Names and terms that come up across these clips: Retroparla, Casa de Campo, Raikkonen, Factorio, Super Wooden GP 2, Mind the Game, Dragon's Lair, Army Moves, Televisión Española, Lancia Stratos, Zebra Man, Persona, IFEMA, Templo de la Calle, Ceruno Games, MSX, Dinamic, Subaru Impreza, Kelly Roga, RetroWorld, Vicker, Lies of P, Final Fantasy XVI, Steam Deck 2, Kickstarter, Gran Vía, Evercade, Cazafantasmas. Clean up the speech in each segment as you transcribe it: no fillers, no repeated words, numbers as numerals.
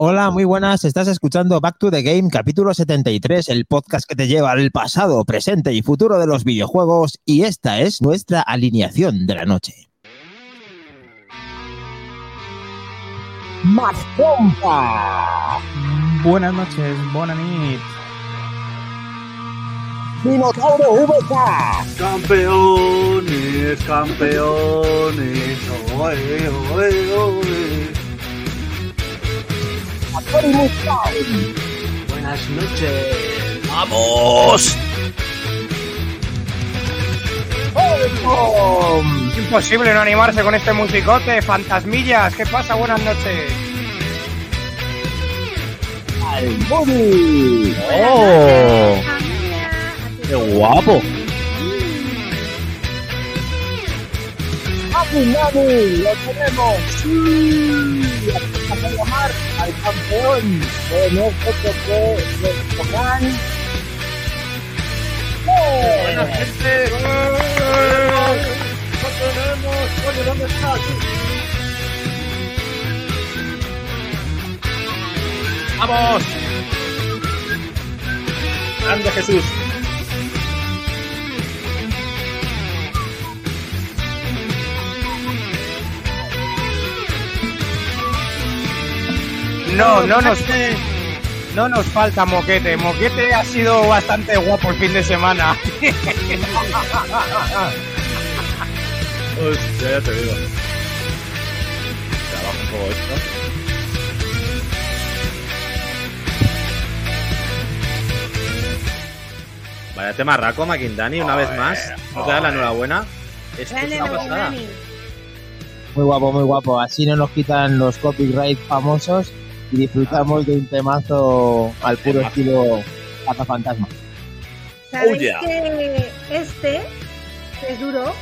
Hola, muy buenas. Estás escuchando Back to the Game, capítulo 73, el podcast que te lleva al pasado, presente y futuro de los videojuegos, y esta es nuestra alineación de la noche. ¡Más pompa! Buenas noches, buena nit. ¡Minotauro VK! ¡Campeones, campeones! ¡Oe, oe, oe! Buenas noches, vamos. Imposible no animarse con este musicote, fantasmillas. ¿Qué pasa? Buenas noches. Al Bobby. Oh, qué guapo. ¡Mami! ¡Lo tenemos! ¡Sí! Vamos a llamar al campeón de nosotros que nos tocan. ¡Buena gente! ¡Lo tenemos! ¡Oye, dónde estás! ¡Vamos! ¡Grande Jesús! No nos falta Moquete. Moquete ha sido bastante guapo el fin de semana. Hostia, ya te digo. Trabajo un poco esto. Vaya tema raco, Maquindani, una vez más. No te da la enhorabuena. Esto es una pasada. Muy guapo, muy guapo. Así no nos quitan los copyright famosos. Y disfrutamos de un temazo al puro estilo Cazafantasmas. ¿Sabéis que este es duro?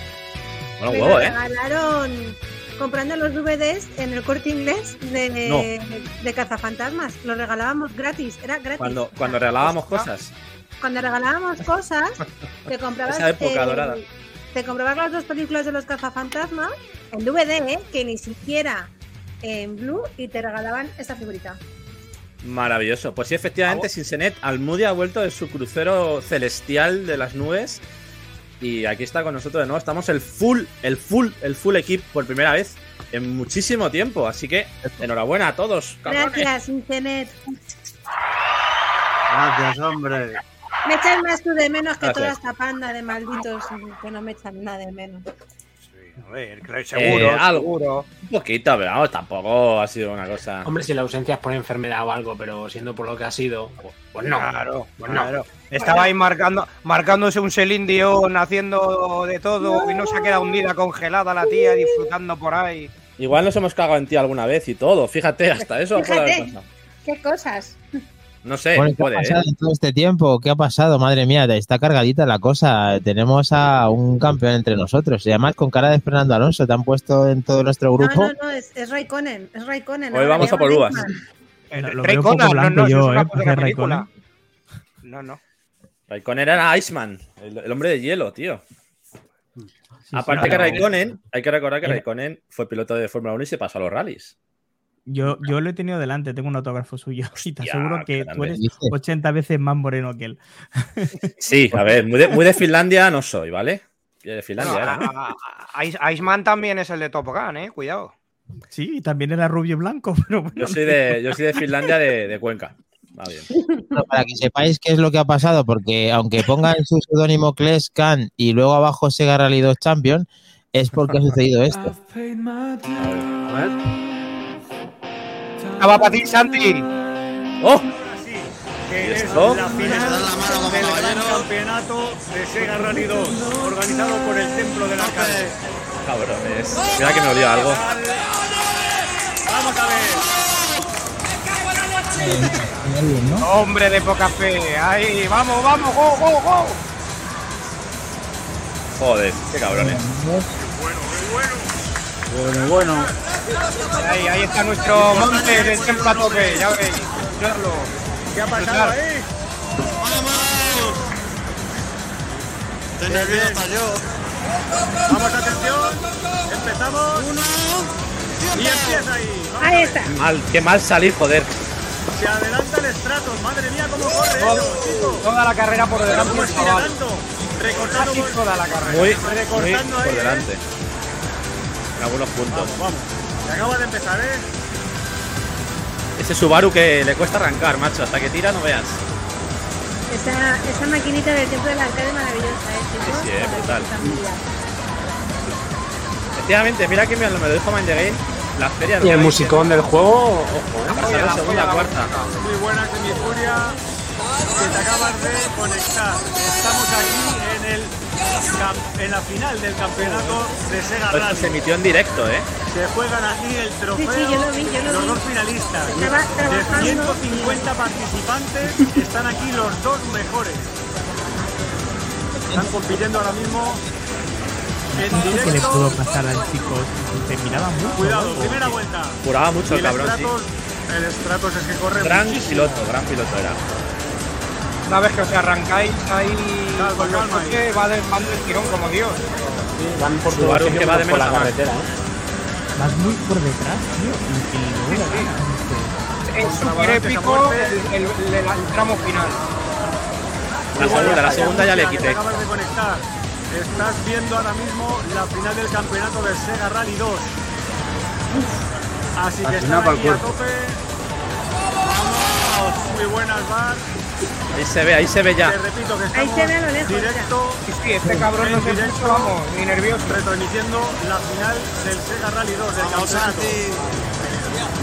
Bueno, me lo regalaron comprando los DVDs en el Corte Inglés de Cazafantasmas. Lo regalábamos gratis, era gratis. Cuando regalábamos cosas. Cuando regalábamos cosas, te comprabas... Esa época dorada. Te comprabas las dos películas de los Cazafantasmas en DVD, que ni siquiera... en Blue, y te regalaban esta figurita. Maravilloso. Pues sí, efectivamente, Sinsenet, Almudia ha vuelto de su crucero celestial de las nubes y aquí está con nosotros de nuevo. Estamos el full equipo por primera vez en muchísimo tiempo, así que enhorabuena a todos, cabrones. Gracias, Sinsenet. Gracias, hombre. Me echan más tú de menos que toda esta panda de malditos que no me echan nada de menos. A ver, seguro. Un poquito, pero vamos, tampoco ha sido una cosa. Hombre, si la ausencia es por enfermedad o algo, pero siendo por lo que ha sido, pues no. Claro, pues no. Claro. Estaba ahí marcándose un Celine Dion, haciendo de todo, no. Y no se ha quedado hundida, congelada la tía, disfrutando por ahí. Igual nos hemos cagado en ti alguna vez y todo, fíjate, hasta eso. Fíjate, qué cosas. No sé, bueno, ¿qué ha pasado en todo este tiempo? ¿Qué ha pasado? Madre mía, está cargadita la cosa. Tenemos a un campeón entre nosotros. Y además con cara de Fernando Alonso. Te han puesto en todo nuestro grupo. No, es Raikkonen. Es Raikkonen. Hoy vamos a por uvas. Raikkonen, no. Raikkonen era Iceman, el hombre de hielo, tío. Sí, aparte que Raikkonen, hay que recordar que Raikkonen fue piloto de Fórmula 1 y se pasó a los rallies. Yo lo he tenido delante, tengo un autógrafo suyo. Y te aseguro que tú eres 80 veces más moreno que él. Sí, a ver, muy de Finlandia no soy, ¿vale? De Finlandia, Iceman también es el de Top Gun, cuidado. Sí, también era rubio blanco, pero bueno. Yo soy de Finlandia, de Cuenca. Va bien. No, para que sepáis qué es lo que ha pasado, porque aunque pongan su seudónimo Klesk y luego abajo Sega Rally 2 Champion, es porque ha sucedido esto. A ver. ¡Va para ti, Santi! ¡Oh! ¿Qué es esto? La final del gran campeonato de Sega Rally 2, organizado por el Templo de la Calle. Cabrones. Mira que me olía algo. ¡Vamos a ver! ¡Hombre de poca fe! ¡Ahí! ¡Vamos, vamos! ¡Go, go, go! Joder, qué cabrones. Bueno. Ahí está nuestro monte del templo a tope, ya veis. ¿Qué ha pasado ahí? ¡Vamos! Nervioso hasta yo. Vamos, atención. Empezamos. Uno. Y empieza ahí. Ahí está. Qué mal salir, joder. Se adelanta el Stratos, madre mía, cómo corre eso, chico. Toda la carrera por delante. ¿Cómo estira tanto? Recortando toda la carrera. Recortando ahí, por delante. En algunos puntos. Vamos. Se acaba de empezar, Ese Subaru que le cuesta arrancar, macho. Hasta que tira, no veas. Esa maquinita del tiempo del arcade es maravillosa, chicos. Sí, es brutal. Efectivamente, mira que me lo dejo Mind the Game. La feria y el musicón del juego, ojo, la segunda, cuarta. Muy buenas, de mi furia, que te acabas de conectar. Estamos aquí en la final del campeonato de Sega Rally. Esto se emitió en directo, Se juegan aquí el trofeo, sí, los dos finalistas. De 150 participantes están aquí los dos mejores. Están compitiendo ahora mismo. No sé qué le pudo pasar al chico, se miraba mucho. Cuidado, primera vuelta. Curaba mucho el cabrón, Stratos, sí. El Stratos es que corre gran piloto era. Una vez que os arrancáis ahí, calma, que va del tirón como Dios. Sí, van por tu barrio que va de menos a la carretera, Vas muy por detrás, tío. Es súper épico el tramo final. La segunda ya le quité. Estás viendo ahora mismo la final del campeonato de Sega Rally 2. Así que están aquí a tope. Vamos, muy buenas, Bar. Ahí se ve ya. Te repito que estamos directo. Sí, este cabrón no se puso, vamos, ni nervioso. Retransmitiendo la final del Sega Rally 2 del campeonato.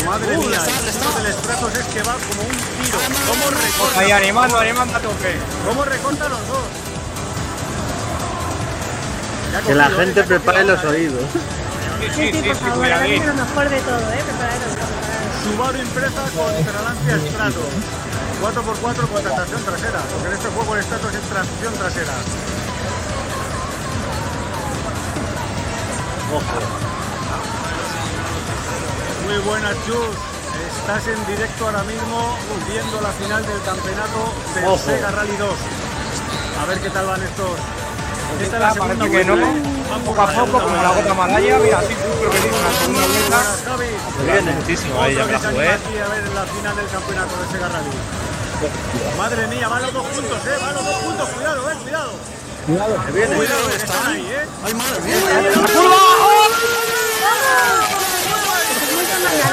Madre mía, el Stratos es que va como un tiro. ¿Cómo recorta? Ahí animando a tope. ¿Cómo recorta los dos? Que la gente prepare los oídos. Sí, por favor, ahora es lo mejor de todo, prepararos. Subaru Impreza contra Lancia Stratos. 4x4 contra tracción trasera, porque en este juego el Stratos es tracción trasera. Ojo. Muy buenas, Chus. Estás en directo ahora mismo viendo la final del campeonato de Sega Rally 2. A ver qué tal van estos. Esta es la segunda vuelta, que no, poco a poco, como la gota malaya, mira, así súper feliz en la segunda vuelta. Viene muchísimo ahí, ya me la jugué. Aquí a ver la final del campeonato de Sega Rally. Madre mía, van los dos juntos, van los dos juntos, cuidado, cuidado. Cuidado, que viene. Cuidado, que están ahí, Ay, madre mía. ¡La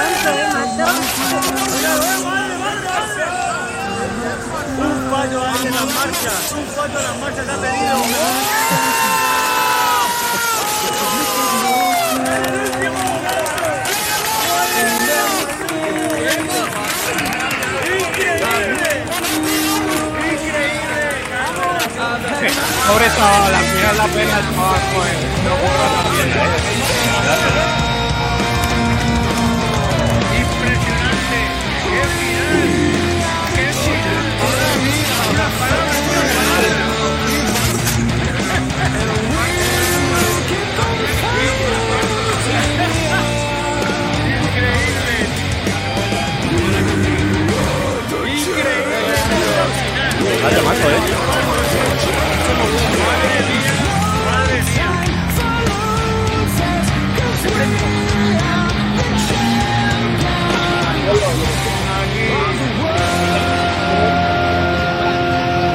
curva! Un fallo ahí en las marchas, ha tenido. ¡Increíble! Sobre todo, la final la pena el trabajo, no borra la piedra, Vaya macho,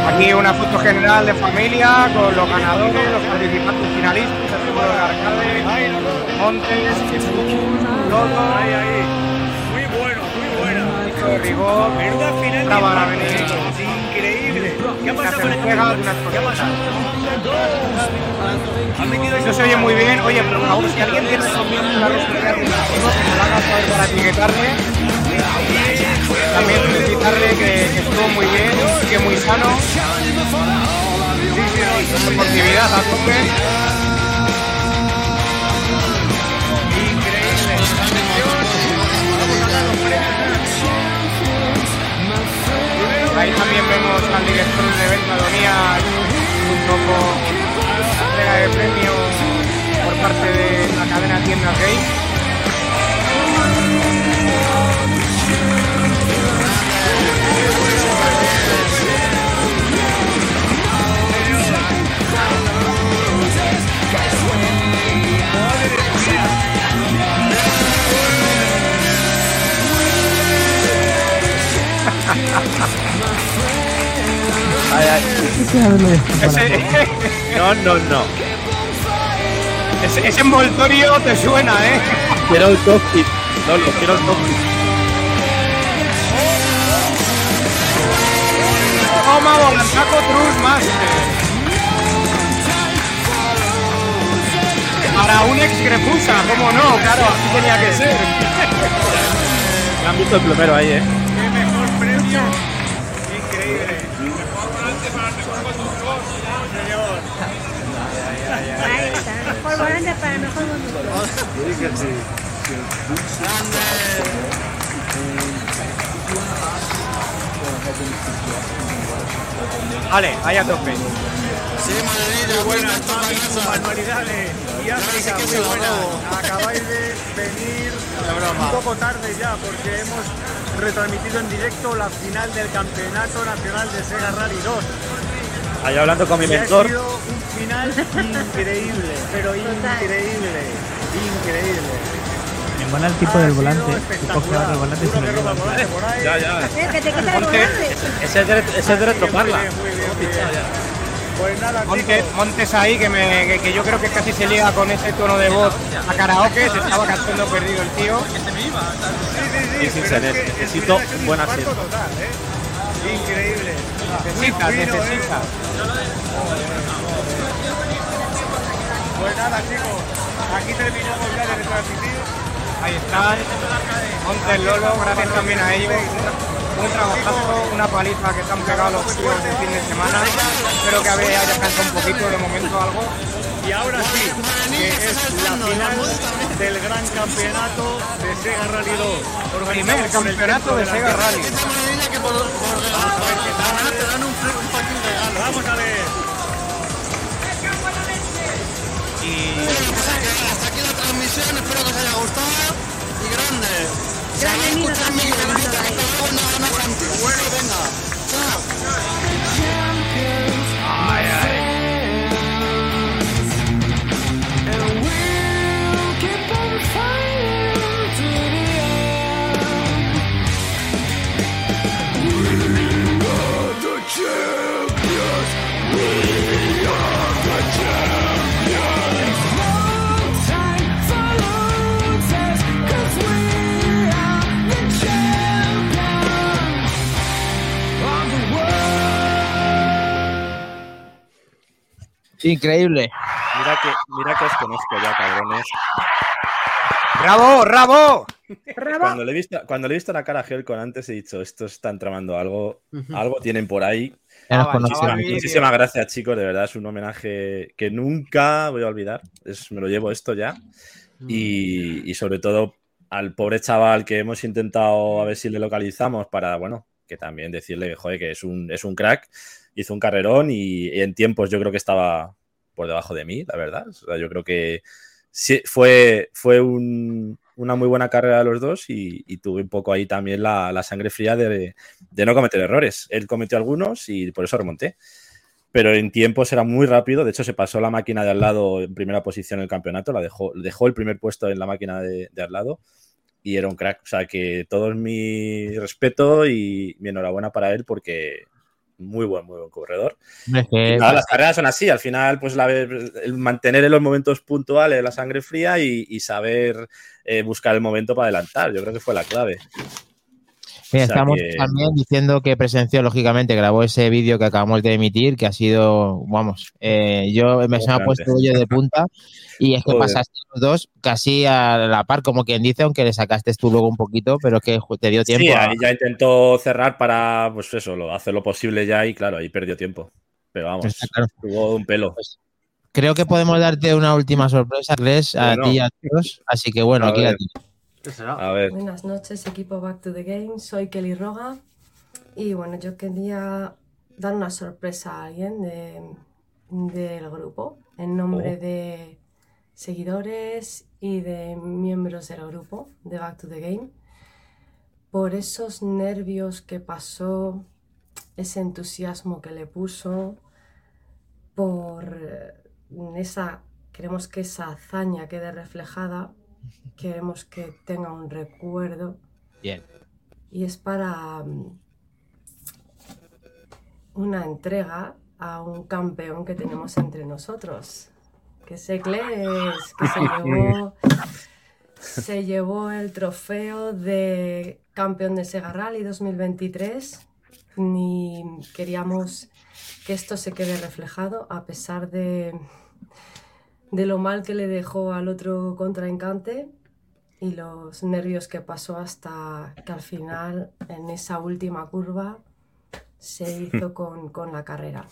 Aquí una foto general de familia con los ganadores, los participantes finalistas, el seguro de arcade, Montes, Lodo, muy bueno, muy buena. Cámara venir. ¿Qué ha pasado con el juego? No se oye muy bien. Oye, por favor, si alguien tiene la red social, me la haga saber para etiquetarle. También felicitarle que estuvo muy bien, que muy sano. Deportividad a tope. Increíble. Vamos a dar los premios. Ahí también vemos al director de Mercadonía junto con la entrega de premios por parte de la cadena Tienda Gay. parecía haberlo descomparado. No. Ese envoltorio te suena, ¿eh? Quiero el cockpit. Lolo, quiero el cockpit. Toma, volantaco, trus, master. Para un ex Grepusa, ¿cómo no? Claro, así tenía que ser. Me han visto el plomero ahí, ¿eh? ¡Qué mejor premio! Increíble. Mejor volante para el mejor conductor. Vale, ahí a tope. Sí, Madrid, buena, manualidades. Ya sé que muy buena. Acabáis de venir un poco tarde ya, porque hemos retransmitido en directo la final del Campeonato Nacional de Sega Rally 2. Ahí hablando con mi mentor. Ha sido un final increíble, pero increíble. Igual al tipo del volante, coge ahora el volante y se lo lleva. Ya. Que te quita el volante. Ese es de Retroparla. Pues nada, Montes ahí, que yo creo que casi se liga con ese tono de voz a karaoke, se estaba cantando perdido el tío. Sí, sin saber, necesito un buen asiento. Increíble. Necesitas. Pues nada, chicos, aquí terminamos ya de retransmitir. Ahí están, Montes, Lolo, gracias también a ellos, un trabajazo, una paliza que se han pegado los tíos de fin de semana, espero que habéis descansado un poquito de momento algo. Y ahora sí, que es la final del gran campeonato de Sega Rally 2. Primer campeonato de Sega Rally. Vamos a ver. Hasta aquí la transmisión, espero que os haya gustado. Y grande. Grande niño también. Bueno, venga. Chao. Ay, ay. Increíble. Mira que os conozco ya, cabrones. ¡Bravo! Cuando le he visto la cara a Helcon antes, he dicho, estos están tramando algo, algo tienen por ahí. Muchísimas gracias, chicos, de verdad, es un homenaje que nunca voy a olvidar. Me lo llevo esto ya. Y sobre todo al pobre chaval que hemos intentado a ver si le localizamos para, bueno, que también decirle, joder, que es un crack. Hizo un carrerón y en tiempos yo creo que estaba por debajo de mí, la verdad. O sea, yo creo que sí, fue una muy buena carrera de los dos y tuve un poco ahí también la sangre fría de no cometer errores. Él cometió algunos y por eso remonté. Pero en tiempos era muy rápido. De hecho, se pasó la máquina de al lado en primera posición en el campeonato. Dejó el primer puesto en la máquina de al lado y era un crack. O sea, que todo es mi respeto y mi enhorabuena para él porque... Muy buen corredor. Las carreras son así, al final pues el mantener en los momentos puntuales la sangre fría y saber buscar el momento para adelantar, yo creo que fue la clave. Bien, estamos también diciendo que presenció, lógicamente, grabó ese vídeo que acabamos de emitir, que ha sido, vamos, yo me ha puesto yo de punta y es que pasaste los dos casi a la par, como quien dice, aunque le sacaste tú luego un poquito, pero es que te dio tiempo. Sí, ahí ya intentó cerrar para, pues eso, hacer lo posible ya y claro, ahí perdió tiempo, pero vamos, tuvo un pelo. Pues, creo que podemos darte una última sorpresa, Kles, a ti y a todos, así que bueno, aquí la tienes. A ver. Buenas noches, equipo Back to the Game. Soy Kelly Roga y bueno, yo quería dar una sorpresa a alguien del grupo en nombre de seguidores y de miembros del grupo de Back to the Game. Por esos nervios que pasó, ese entusiasmo que le puso, por queremos que esa hazaña quede reflejada. Queremos que tenga un recuerdo. Bien. Y es para una entrega a un campeón que tenemos entre nosotros, que es Klesk, que se llevó el trofeo de campeón de Sega Rally 2023. Ni queríamos que esto se quede reflejado, a pesar de lo mal que le dejó al otro contrincante y los nervios que pasó, hasta que al final, en esa última curva, se hizo con la carrera.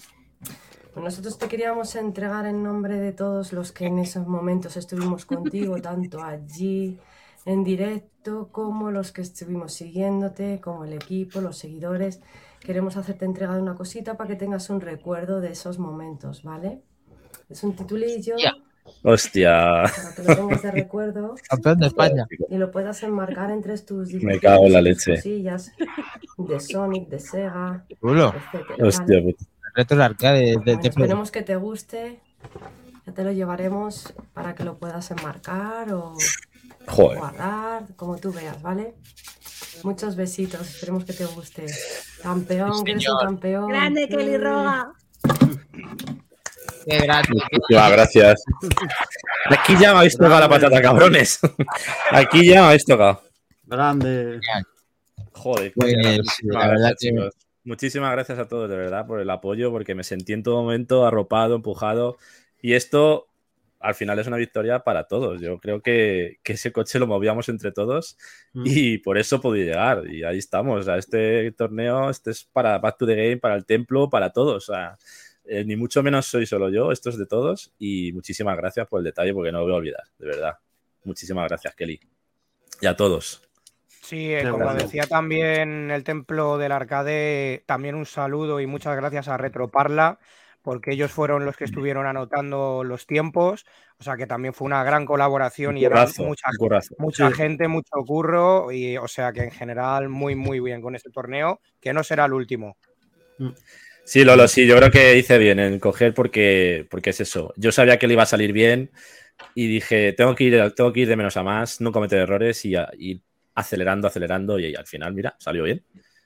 Pues nosotros te queríamos entregar, en nombre de todos los que en esos momentos estuvimos contigo, tanto allí en directo como los que estuvimos siguiéndote, como el equipo, los seguidores, queremos hacerte entrega de una cosita para que tengas un recuerdo de esos momentos, ¿vale? Es un titulillo. ¡Hostia! Para que lo tengas de recuerdo. ¡Campeón de España! Y lo puedas enmarcar entre tus diferentes cosillas de Sonic, de Sega, etcétera. ¡Hostia! ¿Vale? Retos arcade. Bueno, esperemos que te guste. Ya te lo llevaremos para que lo puedas enmarcar o guardar, como tú veas, ¿vale? Muchos besitos. Esperemos que te guste. Campeón, sí, que eres un campeón. ¡Grande, Kelly Roga! ¡Qué grande! Muchísimas gracias. Aquí ya me habéis tocado la patata, cabrones. Aquí ya me habéis tocado. ¡Grande! Joder. Pues, la verdad, chicos. Muchísimas gracias a todos, de verdad, por el apoyo, porque me sentí en todo momento arropado, empujado. Y esto, al final, es una victoria para todos. Yo creo que ese coche lo movíamos entre todos y por eso podía llegar. Y ahí estamos. O sea, este torneo, este es para Back to the Game, para el templo, para todos. O sea, ni mucho menos soy solo yo, esto es de todos. Y muchísimas gracias por el detalle, porque no lo voy a olvidar, de verdad. Muchísimas gracias, Kelly. Y a todos. Sí, como decía también el Templo del Arcade, también un saludo y muchas gracias a Retroparla, porque ellos fueron los que estuvieron anotando los tiempos, o sea que también fue una gran colaboración y era mucha gente, mucho curro, y o sea que en general muy muy bien con este torneo, que no será el último. Sí, Lolo, sí, yo creo que hice bien en coger porque es eso, yo sabía que le iba a salir bien y dije, tengo que ir de menos a más, no cometer errores y acelerando y al final, mira, salió bien.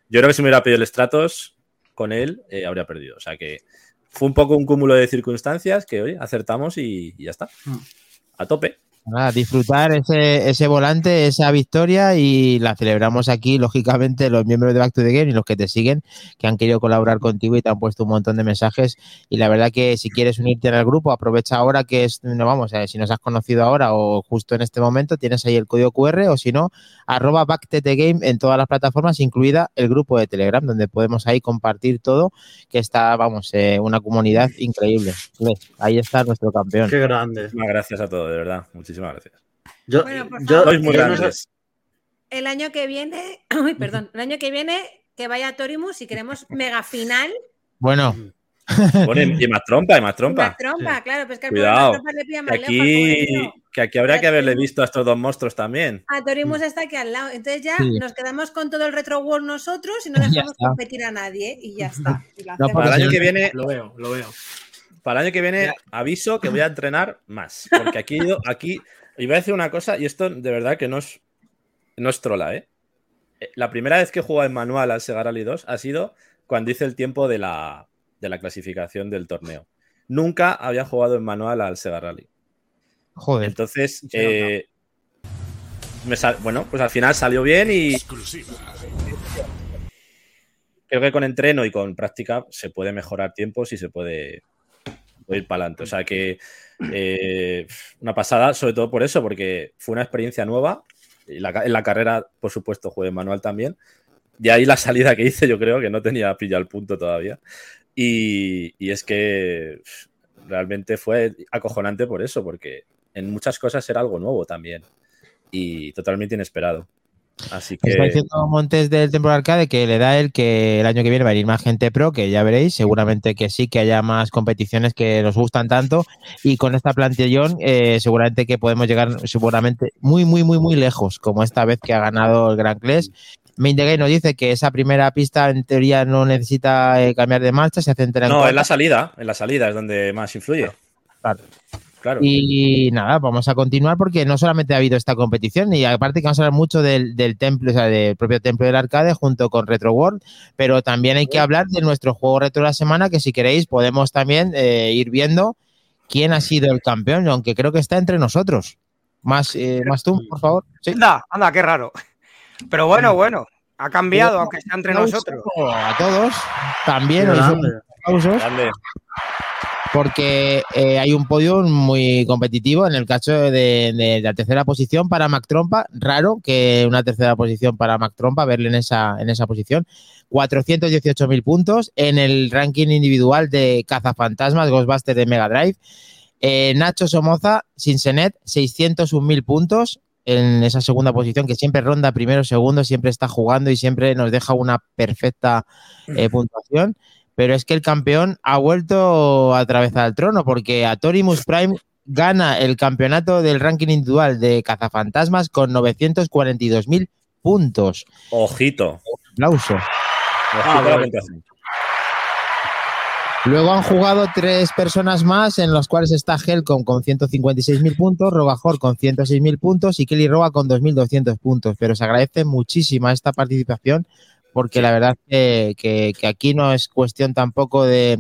Yo creo que si me hubiera pedido el Stratos con él, habría perdido. O sea que fue un poco un cúmulo de circunstancias que, oye, acertamos y ya está. A tope. Nada, disfrutar ese volante, esa victoria, y la celebramos aquí, lógicamente, los miembros de Back to the Game y los que te siguen, que han querido colaborar contigo y te han puesto un montón de mensajes, y la verdad que si quieres unirte al grupo, aprovecha ahora que es, no vamos, si nos has conocido ahora o justo en este momento, tienes ahí el código QR, o si no, @BackToTheGame en todas las plataformas, incluida el grupo de Telegram, donde podemos ahí compartir todo, que está, vamos, una comunidad increíble. Ahí está nuestro campeón. Qué grande. Gracias a todos, de verdad. Muchísimas gracias. El año que viene, que vaya a Torimus y queremos mega final. Bueno. Y más trompa, sí. Claro, pues que cuidado, que aquí habría que haberle visto a estos dos monstruos también. A Torimus está aquí al lado, entonces ya nos quedamos con todo el RetroWorld nosotros y no dejamos competir a nadie y ya está. Para el año que viene lo veo. Para el año que viene, aviso que voy a entrenar más. Porque aquí y voy a decir una cosa, y esto de verdad que no es trola, ¿eh? La primera vez que he jugado en manual al Sega Rally 2 ha sido cuando hice el tiempo de la clasificación del torneo. Nunca había jugado en manual al Sega Rally. Joder. Entonces, pues al final salió bien y... Exclusiva. Creo que con entreno y con práctica se puede mejorar tiempos y se puede... ir para adelante, o sea que una pasada, sobre todo por eso, porque fue una experiencia nueva y en la carrera, por supuesto, jugué en manual también, de ahí la salida que hice, yo creo que no tenía pillado el punto todavía y es que realmente fue acojonante por eso, porque en muchas cosas era algo nuevo también y totalmente inesperado. Así que... Está diciendo Montes del Templo de Arcade que le da el que el año que viene va a ir más gente pro, que ya veréis, seguramente que sí, que haya más competiciones que nos gustan tanto y con esta plantillón seguramente que podemos llegar muy, muy, muy, muy lejos, como esta vez que ha ganado el Gran Klesk. Mind the Game nos dice que esa primera pista en teoría no necesita cambiar de marcha, se centra en... No, en la salida es donde más influye. Claro. Claro. Y nada, vamos a continuar porque no solamente ha habido esta competición, y aparte que vamos a hablar mucho del templo, o sea, del propio templo del arcade junto con RetroWorld, pero también hay que hablar de nuestro juego retro de la semana, que si queréis podemos también ir viendo quién ha sido el campeón, aunque creo que está entre nosotros. Más tú, por favor. ¿Sí? Anda, qué raro. Pero bueno, ha cambiado, pero, aunque está entre nosotros. A todos, también os aplausos. Grande. Porque hay un podio muy competitivo en el caso de la tercera posición para Mac Trompa. Raro que una tercera posición para Mac Trompa, verle en esa posición. 418.000 puntos en el ranking individual de Cazafantasmas, Ghostbusters de Mega Drive. Nacho Somoza, Sinsenet, 601.000 puntos en esa segunda posición, que siempre ronda primero, segundo, siempre está jugando y siempre nos deja una perfecta puntuación. Pero es que el campeón ha vuelto a atravesar el trono, porque Atorimus Prime gana el campeonato del ranking individual de Cazafantasmas con 942.000 puntos. ¡Ojito! Un aplauso. Luego han jugado tres personas más, en las cuales está Helcom con 156.000 puntos, Robajor con 106.000 puntos y Kelly Roba con 2.200 puntos. Pero se agradece muchísima esta participación, porque la verdad que aquí no es cuestión tampoco de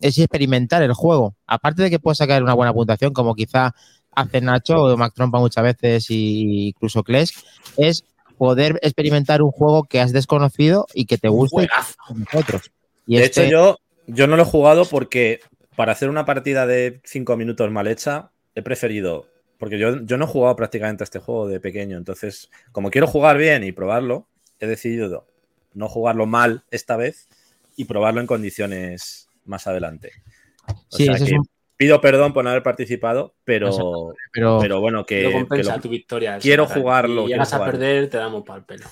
es experimentar el juego. Aparte de que puedes sacar una buena puntuación, como quizá hace Nacho o Mac Trompa muchas veces, e incluso Klesk, es poder experimentar un juego que has desconocido y que te guste con nosotros. Y de hecho, yo no lo he jugado porque para hacer una partida de 5 minutos mal hecha, he preferido... Porque yo no he jugado prácticamente a este juego de pequeño. Entonces, como quiero jugar bien y probarlo, he decidido no jugarlo mal esta vez y probarlo en condiciones más adelante. Pido perdón por no haber participado, pero bueno, que compensa tu victoria. Quiero jugarlo. Si llegas a perder, te damos pal pelo.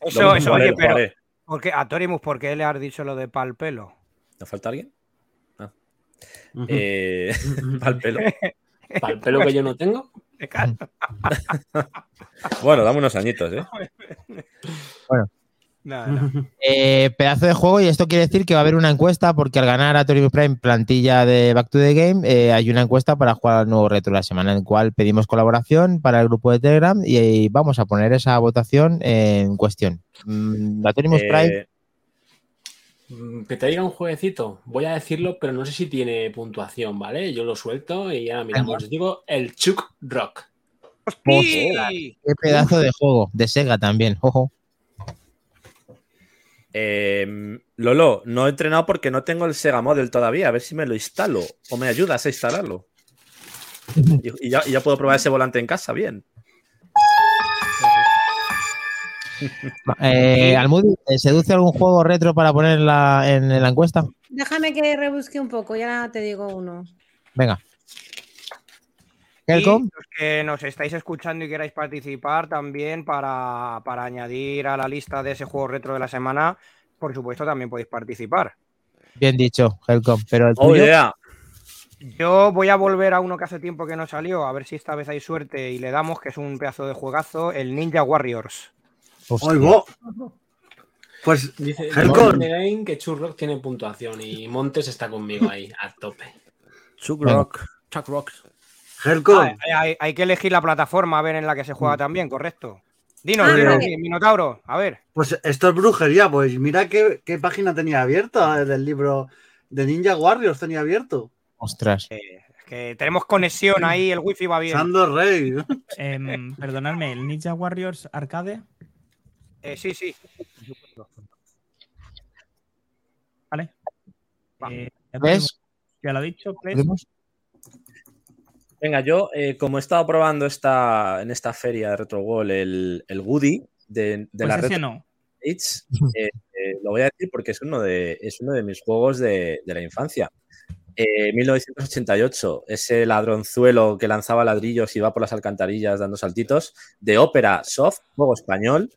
eso, oye, pero porque a Torimus, ¿por qué le has dicho lo de pal pelo? ¿Nos falta alguien? Pal pelo. ¿Pal pelo que yo no tengo? Bueno, dame unos añitos, ¿eh? Bueno. No. Pedazo de juego, y esto quiere decir que va a haber una encuesta, porque al ganar a Torimus Prime plantilla de Back to the Game, hay una encuesta para jugar al nuevo retro de la semana, en el cual pedimos colaboración para el grupo de Telegram y vamos a poner esa votación en cuestión. ¿La Torimus Prime? Que te diga un jueguecito, voy a decirlo, pero no sé si tiene puntuación, ¿vale? Yo lo suelto y ahora miramos. Digo el Chuck Rock. ¡Hostia! ¡Qué pedazo de juego! De Sega también, ojo. Lolo, no he entrenado porque no tengo el Sega Model todavía. A ver si me lo instalo o me ayudas a instalarlo. Y ya puedo probar ese volante en casa, bien. Almudi, ¿seduce algún juego retro para ponerla en la encuesta? Déjame que rebusque un poco, ya te digo uno. Venga. Y los que nos estáis escuchando y queráis participar también para añadir a la lista de ese juego retro de la semana, por supuesto también podéis participar. Bien dicho, Helcom, pero el tuyo... Yeah. Yo voy a volver a uno que hace tiempo que no salió, a ver si esta vez hay suerte y le damos, que es un pedazo de juegazo, el Ninja Warriors. Oigo. Pues dice Helcom que Churrock tiene puntuación y Montes está conmigo ahí a tope. Chuck Rock. Hay que elegir la plataforma, a ver, en la que se juega también, correcto. Dinos, Minotauro, a ver. Pues esto es brujería, pues mira qué página tenía abierta del libro de Ninja Warriors, tenía abierto. Ostras. Es que tenemos conexión ahí, el wifi va bien. Sando Rey. Perdonadme, ¿el Ninja Warriors Arcade? Sí. Vale. ¿Ves? Ya lo he dicho, ¿ves? Venga, yo, como he estado probando en esta feria de RetroWorld el Woody de pues la Retro no. Lo voy a decir porque es uno de mis juegos de la infancia. 1988, ese ladronzuelo que lanzaba ladrillos y va por las alcantarillas dando saltitos, de Opera Soft, juego español,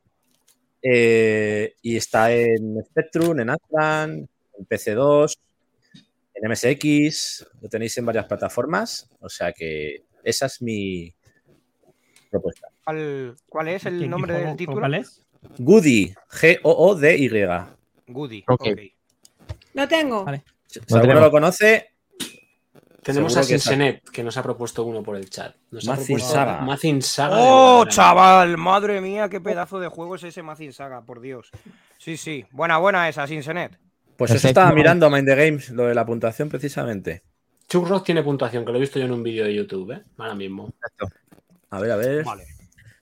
y está en Spectrum, en Atlan, en PC2... En MSX, lo tenéis en varias plataformas, o sea que esa es mi propuesta. ¿Cuál es el nombre del título? ¿Cuál es? Goody, G-O-O-D-Y. Goody, ok. Lo tengo. Vale. Si alguno lo conoce, Tenemos a Sinsenet, que nos ha propuesto uno por el chat. Mazin Saga. Mazin Saga. ¡Oh, chaval! ¡Madre mía, qué pedazo de juego es ese Mazin Saga, por Dios! Sí, sí. Buena, buena esa, Sinsenet. Pues eso estaba mirando Mind the Games, lo de la puntuación precisamente. Churros tiene puntuación, que lo he visto yo en un vídeo de YouTube, ¿eh? Ahora mismo. Perfecto. A ver. Vale.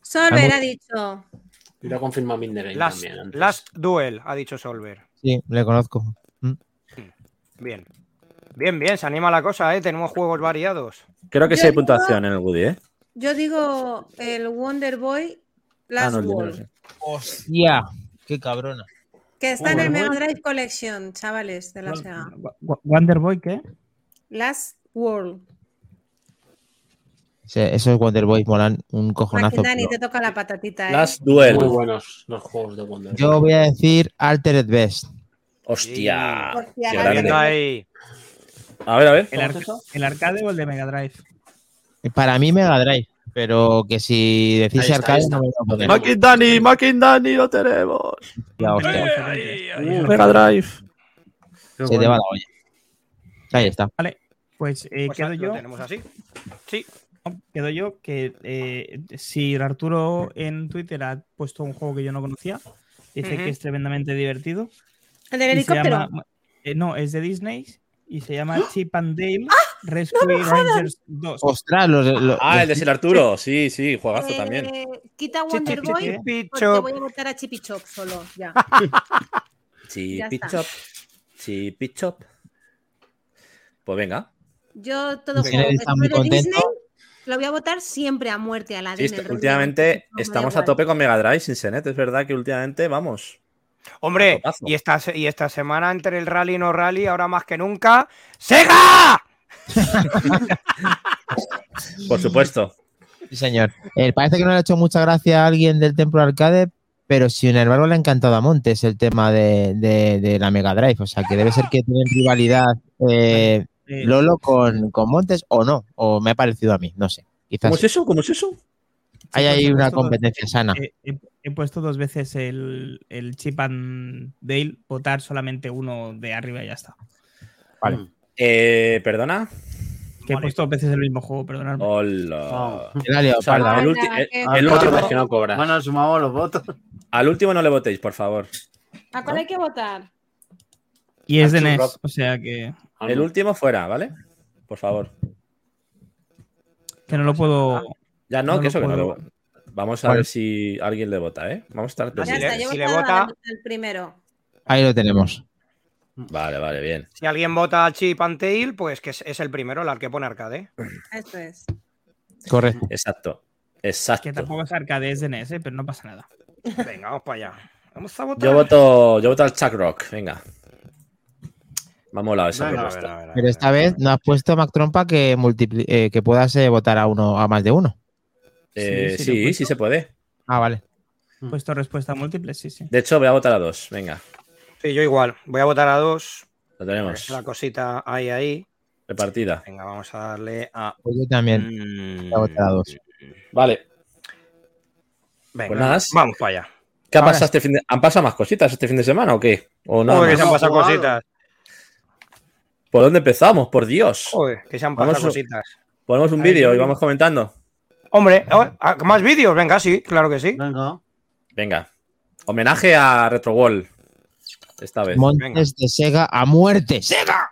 Solver ha dicho. Y lo ha confirmado Mind the Game también. Antes. Last Duel, ha dicho Solver. Sí, le conozco. ¿Mm? Bien. Bien, bien, se anima la cosa, ¿eh? Tenemos juegos variados. Creo que sí hay puntuación en el Woody, ¿eh? Yo digo el Wonder Boy Last World. ¡Hostia! ¡Qué cabrona! Que está en el Mega Drive Collection, chavales, de la Sega. ¿Wonder Boy qué? Last World. Sí, esos Wonder Boys molan un cojonazo. Dani, te toca la patatita, ¿eh? Last Duel. Muy buenos los juegos de Wonder Boy. Yo voy a decir Altered Beast. ¡Hostia! ¡Hostia! ¡Qué grande! A ver, a ver. ¿El arcade o el de Mega Drive? Para mí Mega Drive, pero que si decís está, arcade no me lo podemos. Makin Dani, lo tenemos. Ya, hostia. Mega Drive. Se te va la olla. Ahí está. Vale, pues quedo yo. Lo tenemos así. Sí. Quedo yo que si Arturo en Twitter ha puesto un juego que yo no conocía, dice que es tremendamente divertido. ¿El del helicóptero? No, es de Disney. Y se llama Chip and Dale Rescue Rangers 2. ¡Ostras! El de Sir Arturo. Sí, juegazo también. Quita Wonder Boy porque voy a votar a Chipichop solo, ya. Chipichop. Pues venga. Yo todo juego de Disney lo voy a votar siempre a muerte a la Disney. Últimamente estamos a tope con Mega Drive, Sinsenet. Es verdad que últimamente, vamos... Hombre, y esta semana entre el rally y no rally, ahora más que nunca, ¡Sega! Por supuesto. Sí, señor. Parece que no le ha hecho mucha gracia a alguien del Templo Arcade, pero sin embargo le ha encantado a Montes el tema de la Mega Drive. O sea, que debe ser que tienen rivalidad Lolo con Montes o no. O me ha parecido a mí, no sé. Quizás ¿Cómo es eso? Hay una competencia sana. He puesto dos veces el Chip and Dale, votar solamente uno de arriba y ya está. Vale. ¿Perdona? Que he puesto dos veces el mismo juego, perdonadme. Hola. El último es que no cobra. Bueno, sumamos los votos. Al último no le votéis, por favor. ¿A cuál hay que votar? Y es de NES, o sea que... El último fuera, ¿vale? Por favor. Que no lo puedo... Ya no, que eso que no lo... Vamos a ver si alguien le vota, ¿eh? Vamos a estar... Si le vota... El primero. Ahí lo tenemos. Vale, bien. Si alguien vota Chip and Dale, pues que es el primero, el que pone arcade. Eso es. Correcto. Exacto. Que tampoco es arcade, es de NES, ¿eh? Pero no pasa nada. Venga, vamos para allá. Vamos a votar. Yo voto al Chuck Rock, venga. Me ha molado esa propuesta. Pero esta vez no has puesto, Mac Trompa, que puedas votar a más de uno. Sí, se puede. Ah, vale. He puesto respuesta múltiple, sí. De hecho, voy a votar a dos, venga. Sí, yo igual. Voy a votar a dos. Lo tenemos. La cosita ahí. Repartida. Venga, vamos a darle a... Pues yo también voy a votar a dos. Vale. Venga, pues nada, vamos para allá. ¿Qué ha pasado este fin de... ¿Han pasado más cositas este fin de semana o qué? ¿O nada? Que se han pasado cositas. ¿Por dónde empezamos? Por Dios. Joder, que se han pasado cositas. Ponemos un vídeo y vamos comentando. Hombre, más vídeos, venga, sí, claro que sí. Venga. Homenaje a RetroWorld. Esta vez. Montes de Sega a muerte. ¡Sega!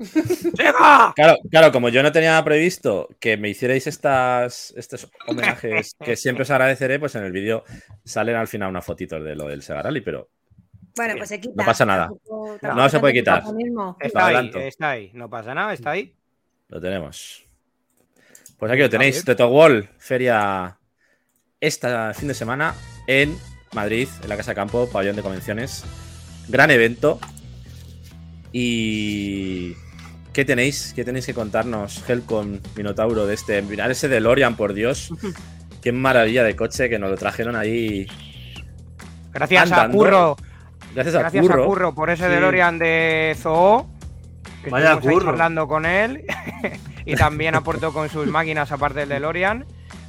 ¡Sega! Claro, como yo no tenía previsto que me hicierais estos homenajes que siempre os agradeceré, pues en el vídeo salen al final unas fotitos de lo del Sega Rally, pero... Bueno, pues se quita. No pasa nada. No se puede quitar. Está ahí. No pasa nada, está ahí. Lo tenemos. Pues aquí lo tenéis, RetroWorld, feria este fin de semana en Madrid, en la Casa de Campo, pabellón de convenciones. Gran evento. Y... ¿Qué tenéis que contarnos, Helcom, Minotauro, de este... Mirad ese DeLorean, por Dios. Qué maravilla de coche que nos lo trajeron ahí. Gracias andando. A Curro. Gracias a Curro por ese DeLorean de Zoo. Que vaya Curro. Hablando con él. Y también aportó con sus máquinas, aparte del DeLorean.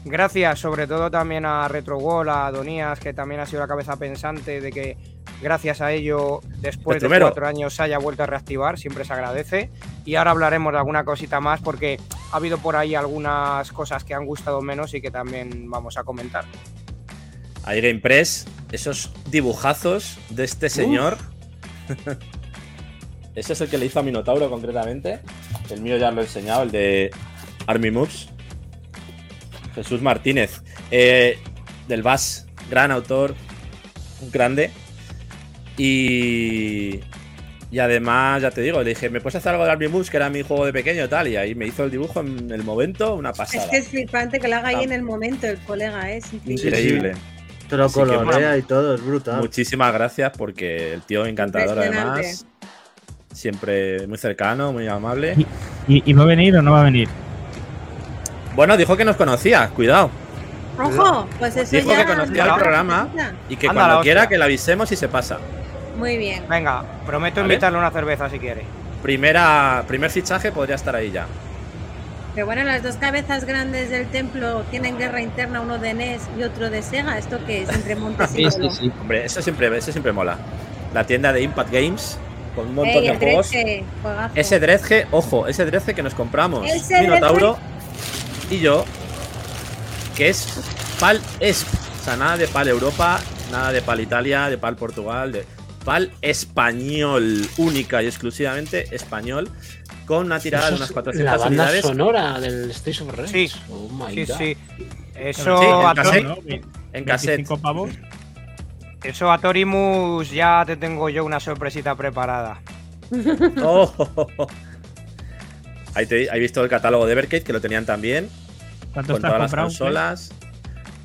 Gracias sobre todo también a RetroWorld, a Donías, que también ha sido la cabeza pensante de que gracias a ello después de 4 años se haya vuelto a reactivar, siempre se agradece. Y ahora hablaremos de alguna cosita más porque ha habido por ahí algunas cosas que han gustado menos y que también vamos a comentar. A Game Press, esos dibujazos de este señor. Ese es el que le hizo a Minotauro concretamente. El mío ya lo he enseñado, el de Army Moves. Jesús Martínez, del VAS, gran autor, un grande. Y además, ya te digo, le dije, ¿me puedes hacer algo de Army Moves? Que era mi juego de pequeño tal, y ahí me hizo el dibujo en el momento, una pasada. Es que es flipante que lo haga ahí en el momento el colega, es increíble. Te lo colorea y todo, es brutal. Muchísimas gracias porque el tío encantador además, siempre muy cercano, muy amable. ¿Y va a venir o no va a venir? Bueno, dijo que nos conocía, cuidado. Ojo, pues eso dijo ya. Dijo que conocía el programa y que cuando quiera que le avisemos y se pasa. Muy bien. Venga, prometo invitarle una cerveza si quiere. Primer fichaje podría estar ahí ya. Pero bueno, las dos cabezas grandes del templo tienen guerra interna, uno de NES y otro de Sega. ¿Esto qué es? Entre Montes y sí. Hombre, eso siempre mola. La tienda de Impact Games con un montón de juegos. Ese Dredge, ojo, ese Dredge que nos compramos. Minotauro y yo, que es PAL ESP, o sea, nada de PAL Europa, nada de PAL Italia, de PAL Portugal, de PAL español, única y exclusivamente español, con una tirada de unas 400 unidades. La banda sonora del Station Race. Sí, oh my God. Sí. Eso sí, en cassette. Pavos. Eso, Atorimus, ya te tengo yo una sorpresita preparada. Oh. Ahí visto el catálogo de Evercade, que lo tenían también. ¿Cuánto con todas las consolas?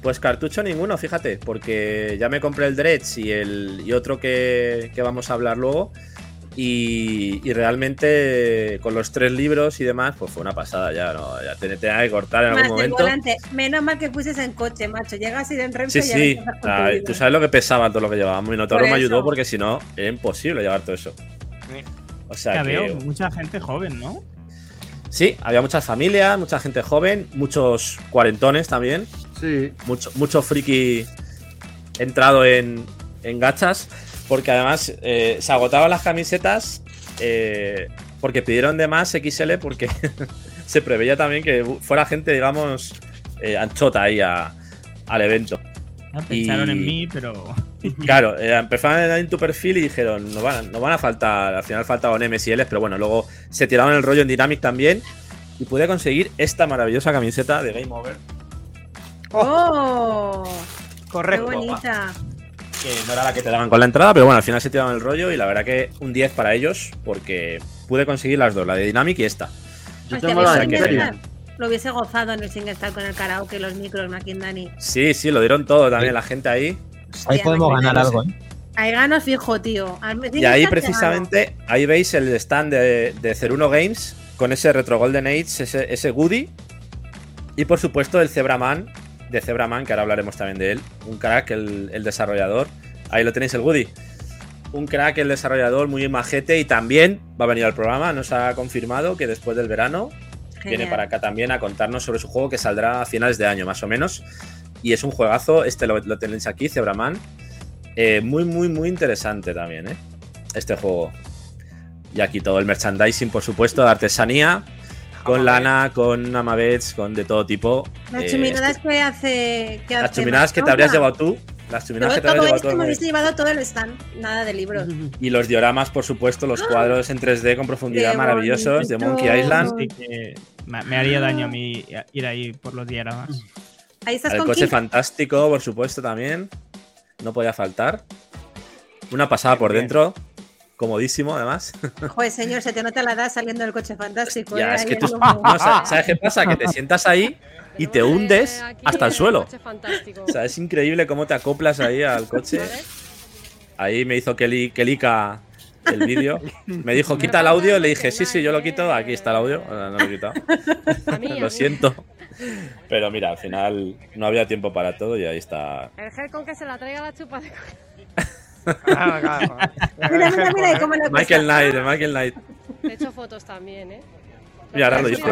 Pues cartucho ninguno, fíjate, porque ya me compré el Dredge y otro que vamos a hablar luego. Y realmente con los 3 libros y demás, pues fue una pasada. Ya tenía que cortar en algún momento. Menos mal que fuiste en coche, macho. Llegas y en Renfe. Sí. Ay, tú sabes lo que pesaba todo lo que llevábamos. Y Minotauro me ayudó porque si no era imposible llevar todo eso. O sea que veo mucha gente joven, ¿no? Sí, había muchas familias, mucha gente joven, muchos cuarentones también. Sí. Mucho friki entrado en gachas, porque además se agotaban las camisetas porque pidieron de más XL, porque se preveía también que fuera gente, digamos, anchota ahí al evento. Pensaron en mí, pero... Claro, empezaron a dar en tu perfil y dijeron, no van a faltar, al final faltaban M's y L's, pero bueno, luego se tiraron el rollo en Dinamic también y pude conseguir esta maravillosa camiseta de Game Over. ¡Oh! Correcto. ¡Qué bonita! Que no era la que te daban con la entrada, pero bueno, al final se tiraron el rollo y la verdad que un 10 para ellos porque pude conseguir las dos, la de Dinamic y esta. Pues yo tengo la de lo hubiese gozado en el Singlestar con el karaoke, los micros, Mackindani. Sí, lo dieron todo también la gente ahí. Hostia, ahí podemos ganar algo, ¿eh? Ahí gano fijo, tío. Y ahí precisamente, ahí veis el stand de Ceruno Games con ese Retro Golden Age, ese Goody. Y por supuesto el Zebra Man, que ahora hablaremos también de él. Un crack, el desarrollador. Ahí lo tenéis, el Goody. Un crack, el desarrollador, muy majete. Y también va a venir al programa, nos ha confirmado que después del verano... Genial. Viene para acá también a contarnos sobre su juego que saldrá a finales de año, más o menos. Y es un juegazo, lo tenéis aquí, Zebra Man. Muy, muy, muy interesante también, este juego. Y aquí todo el merchandising, por supuesto, de artesanía, con lana, con amabets, con de todo tipo. Las chuminadas que hace... Las chuminadas que te habrías llevado tú. Las chuminadas que te habrías llevado tú. Me habéis llevado todo el stand, nada de libros. Y los dioramas, por supuesto, los cuadros en 3D con profundidad maravillosos de Monkey Island. Me haría daño a mí ir ahí por los dioramas. Ahí estás con el coche fantástico, por supuesto, también. No podía faltar. Una pasada por dentro. Comodísimo, además. Joder, señor, se te nota la edad saliendo del coche fantástico. Ya, es que tú... No, ¿sabes qué pasa? Que te sientas ahí y te hundes hasta el suelo. O sea, es increíble cómo te acoplas ahí al coche. Ahí me hizo Kelika el vídeo. Me dijo, quita el audio. Le dije, sí, yo lo quito. Aquí está el audio. No lo he quitado. Lo siento. Pero mira, al final no había tiempo para todo y ahí está. El gel con que se la traiga la chupa de... Mira, Michael Knight. He hecho fotos también, Y ahora lo dice.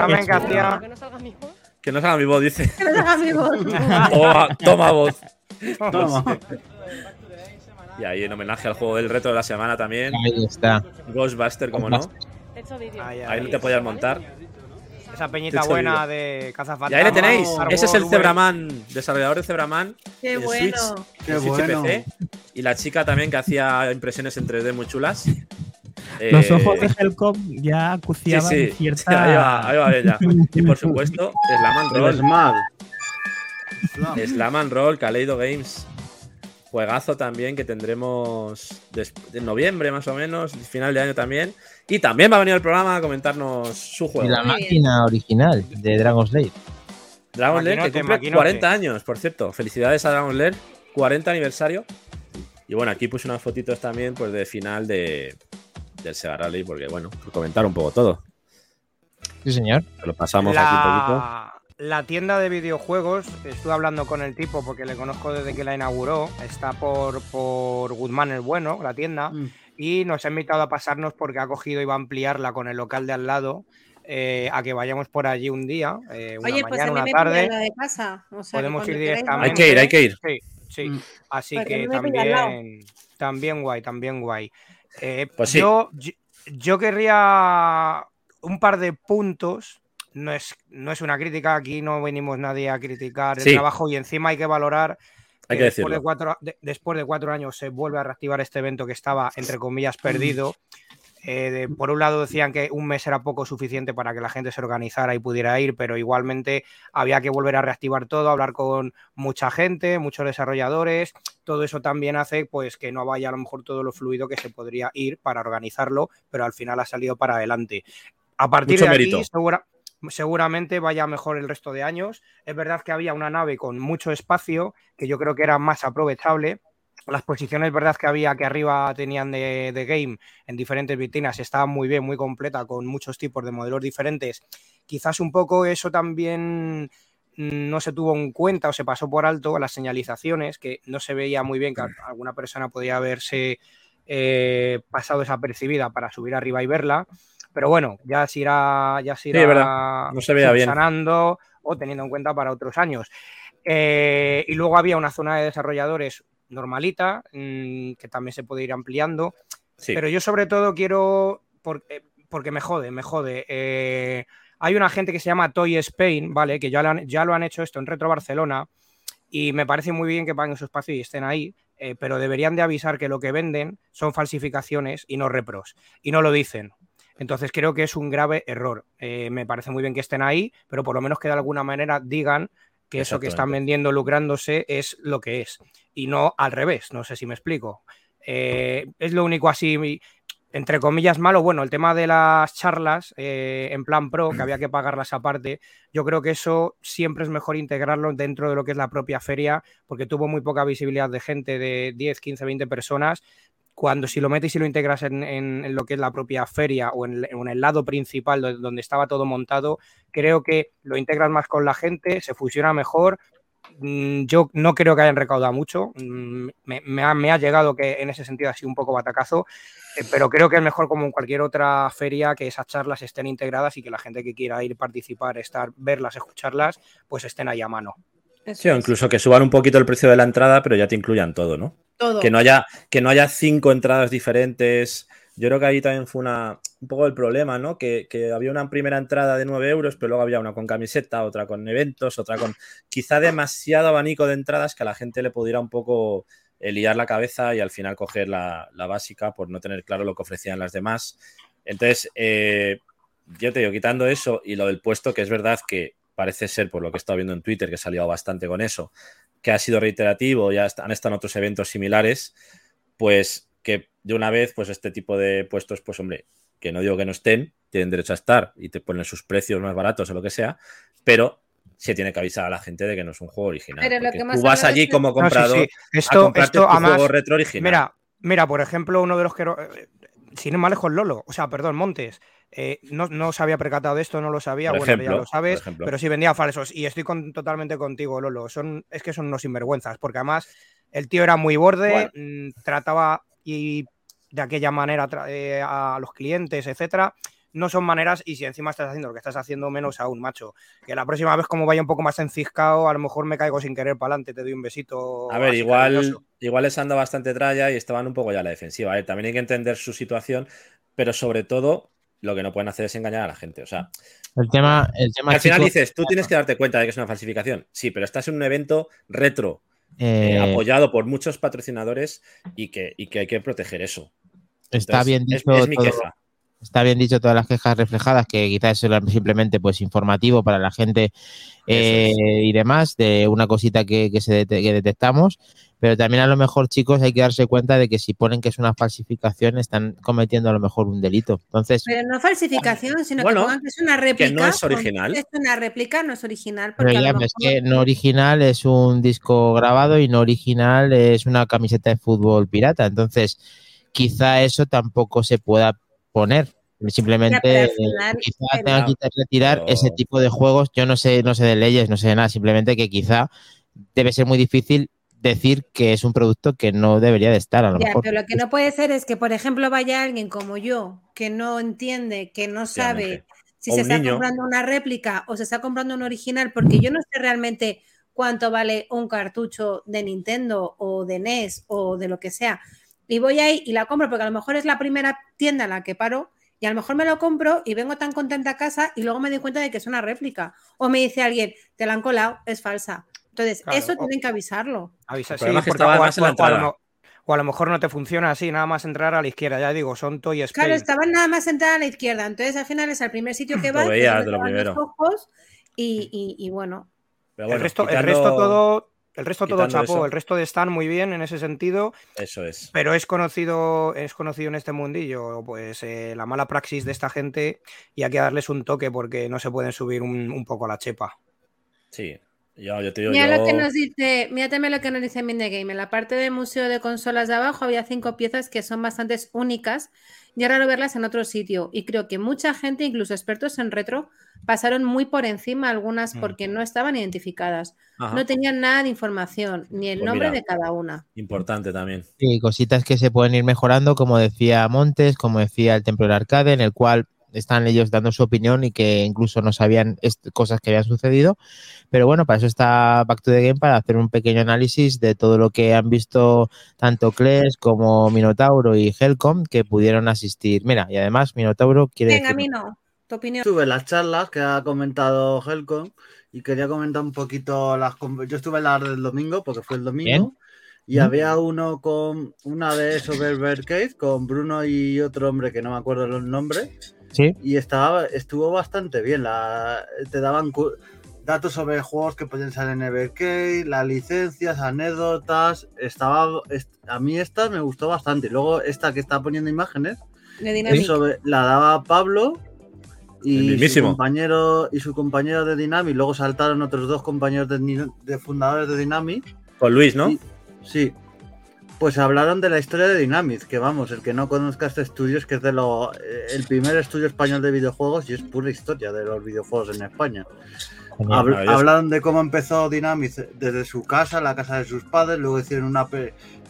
Que no salga mi voz, dice. Que no salga mi voz. Toma voz. Toma. No sé. Y ahí en homenaje al juego del reto de la semana también. Ahí está. Ghostbuster, como no. Ahí no te podías montar. Esa peñita buena de Cazafantasmas. Y ahí le tenéis. Ese es el Zebra Man, desarrollador de Zebra Man. ¡Qué bueno! ¡Qué bueno! Y la chica también que hacía impresiones en 3D muy chulas. Los ojos de Helcom ya acuciaban cierta… ahí va ella. Y por supuesto, Slam and Roll. Slam and Roll, Kaleido Games. Juegazo también que tendremos en noviembre más o menos, final de año también. Y también va a venir al programa a comentarnos su juego. Y la máquina original de Dragon's Lair. Dragon's Lair que cumple 40 años, por cierto. Felicidades a Dragon's Lair, 40 aniversario. Y bueno, aquí puse unas fotitos también pues de final del Sega Rally, porque bueno, por comentar un poco todo. Sí, señor. Lo pasamos aquí un poquito. La tienda de videojuegos, estuve hablando con el tipo porque le conozco desde que la inauguró, está por Guzmán el Bueno, la tienda, y nos ha invitado a pasarnos porque ha cogido y va a ampliarla con el local de al lado, a que vayamos por allí un día, una Oye, mañana, pues una tarde. De casa, o sea, podemos ir directamente. Hay que ir. Sí. Así porque que también guay. Pues sí. Yo querría un par de puntos. No es una crítica, aquí no venimos nadie a criticar el trabajo y encima hay que valorar que después de cuatro años se vuelve a reactivar este evento que estaba, entre comillas, perdido. Por un lado decían que un mes era poco suficiente para que la gente se organizara y pudiera ir, pero igualmente había que volver a reactivar todo, hablar con mucha gente, muchos desarrolladores. Todo eso también hace pues que no vaya a lo mejor todo lo fluido que se podría ir para organizarlo, pero al final ha salido para adelante. A partir Mucho de aquí, mérito. Seguramente vaya mejor el resto de años. Es verdad que había una nave con mucho espacio, que yo creo que era más aprovechable. Las posiciones, verdad, que había, que arriba tenían de game en diferentes vitrinas, estaba muy bien, muy completa, con muchos tipos de modelos diferentes. Quizás un poco eso también no se tuvo en cuenta o se pasó por alto, las señalizaciones, que no se veía muy bien, que alguna persona podía haberse pasado desapercibida para subir arriba y verla. Pero bueno, ya se irá sanando o teniendo en cuenta para otros años. Y luego había una zona de desarrolladores normalita, que también se puede ir ampliando. Sí. Pero yo sobre todo quiero, porque me jode. Hay una gente que se llama Toy Spain, ¿vale? Que ya lo han hecho esto en Retro Barcelona y me parece muy bien que paguen su espacio y estén ahí. Pero deberían de avisar que lo que venden son falsificaciones y no repros. Y no lo dicen. Entonces creo que es un grave error. Me parece muy bien que estén ahí, pero por lo menos que de alguna manera digan que eso que están vendiendo, lucrándose, es lo que es. Y no al revés, no sé si me explico. Es lo único así, entre comillas, malo. Bueno, el tema de las charlas en plan pro, que había que pagarlas aparte, yo creo que eso siempre es mejor integrarlo dentro de lo que es la propia feria, porque tuvo muy poca visibilidad de gente de 10, 15, 20 personas. Cuando si lo metes y lo integras en lo que es la propia feria o en el lado principal donde estaba todo montado, creo que lo integras más con la gente, se fusiona mejor. Yo no creo que hayan recaudado mucho. Me ha llegado que en ese sentido ha sido un poco batacazo, pero creo que es mejor, como en cualquier otra feria, que esas charlas estén integradas y que la gente que quiera ir, participar, estar, verlas, escucharlas, pues estén ahí a mano. Sí, o incluso que suban un poquito el precio de la entrada, pero ya te incluyan todo, ¿no? Todo. Que no haya 5 entradas diferentes. Yo creo que ahí también fue un poco el problema, ¿no? Que había una primera entrada de 9 euros, pero luego había una con camiseta, otra con eventos, otra con quizá demasiado abanico de entradas que a la gente le pudiera un poco liar la cabeza y al final coger la básica por no tener claro lo que ofrecían las demás. Entonces, yo te digo, quitando eso y lo del puesto, que es verdad que parece ser, por lo que he estado viendo en Twitter, que se ha liado bastante con eso, que ha sido reiterativo, ya han estado en otros eventos similares, pues que de una vez, pues este tipo de puestos, pues hombre, que no digo que no estén, tienen derecho a estar y te ponen sus precios más baratos o lo que sea, pero se tiene que avisar a la gente de que no es un juego original. Pero lo que más tú vas allí es como comprador a comprarte tu juego retro original. Mira, por ejemplo, uno de los que... Si no me alejo, Montes. No se había percatado de esto, no lo sabía, por ejemplo, ya lo sabes, pero sí vendía falsos. Y estoy totalmente contigo, Lolo. Es que son unos sinvergüenzas, porque además el tío era muy borde, trataba de aquella manera a los clientes, etcétera. no son maneras, y si encima estás haciendo lo que estás haciendo, menos aún, macho. Que la próxima vez, como vaya un poco más enciscado, a lo mejor me caigo sin querer para adelante, te doy un besito. A ver, igual les anda bastante tralla y estaban un poco ya a la defensiva. A ver, también hay que entender su situación, pero sobre todo, lo que no pueden hacer es engañar a la gente. O sea, el tema al final dices, tú tienes que darte cuenta de que es una falsificación. Sí, pero estás en un evento retro, apoyado por muchos patrocinadores y que hay que proteger eso. Está bien dicho. Es mi queja. Está bien dicho todas las quejas reflejadas, que quizás eso era simplemente pues informativo para la gente y demás, de una cosita que detectamos, pero también a lo mejor, chicos, hay que darse cuenta de que si ponen que es una falsificación, están cometiendo a lo mejor un delito. Entonces, pero no falsificación, sino que pongan que es una réplica. Que no es original. Es una réplica, no es original. Porque pero ya, mejor... es que no original es un disco grabado y no original es una camiseta de fútbol pirata. Entonces, quizá eso tampoco se pueda poner, simplemente quizá tengan que retirar ese tipo de juegos. Yo no sé de leyes, no sé de nada, simplemente que quizá debe ser muy difícil decir que es un producto que no debería de estar, a lo mejor. Pero lo que no puede ser es que, por ejemplo, vaya alguien como yo, que no entiende, que no sabe si se está comprando una réplica o se está comprando un original, porque yo no sé realmente cuánto vale un cartucho de Nintendo o de NES o de lo que sea. Y voy ahí y la compro porque a lo mejor es la primera tienda en la que paro y a lo mejor me lo compro y vengo tan contenta a casa y luego me doy cuenta de que es una réplica. O me dice alguien, te la han colado, es falsa. Entonces, claro, eso tienen que avisarlo. Avisa, sí, porque o a lo mejor no te funciona así, nada más entrar a la izquierda. Ya digo, son Toy Spain. Claro, estaban nada más entrar a la izquierda. Entonces, al final es al primer sitio que vas, te dan los ojos y bueno. Pero bueno, El resto todo chapó, eso. El resto de stand muy bien en ese sentido. Eso es. Pero es conocido en este mundillo, pues la mala praxis de esta gente, y hay que darles un toque porque no se pueden subir un poco a la chepa. Sí, yo te digo. Mira lo que nos dice, mira también lo que nos dice Mind the Game. En la parte del museo de consolas de abajo había 5 piezas que son bastante únicas y ahora lo verlas en otro sitio. Y creo que mucha gente, incluso expertos en retro, pasaron muy por encima algunas porque no estaban identificadas. Ajá. No tenían nada de información, ni el nombre de cada una. Importante también. Sí, cositas que se pueden ir mejorando, como decía Montes, como decía el Templo del Arcade, en el cual están ellos dando su opinión y que incluso no sabían cosas que habían sucedido. Pero bueno, para eso está Back to the Game, para hacer un pequeño análisis de todo lo que han visto tanto Klesk como Minotauro y Helcom, que pudieron asistir. Mira, y además Minotauro quiere decir... Venga, Mino, tu opinión. Estuve en las charlas que ha comentado Helcom y quería comentar un poquito las... Yo estuve en la del domingo, porque fue el domingo. Bien. Y había uno con una de sobre Evercade, con Bruno y otro hombre que no me acuerdo los nombres. ¿Sí? Y estuvo bastante bien. Te daban datos sobre juegos que podían salir en Evercade, las licencias, anécdotas. A mí esta me gustó bastante. Luego esta que está poniendo imágenes, la daba Pablo y su compañero de Dinamic. Luego saltaron otros 2 compañeros de fundadores de Dinamic. Con Luis, ¿no? Sí. Pues hablaron de la historia de Dinamic, que vamos, el que no conozca este estudio es que es el primer estudio español de videojuegos y es pura historia de los videojuegos en España. Hablaron de cómo empezó Dinamic desde su casa, la casa de sus padres, luego hicieron una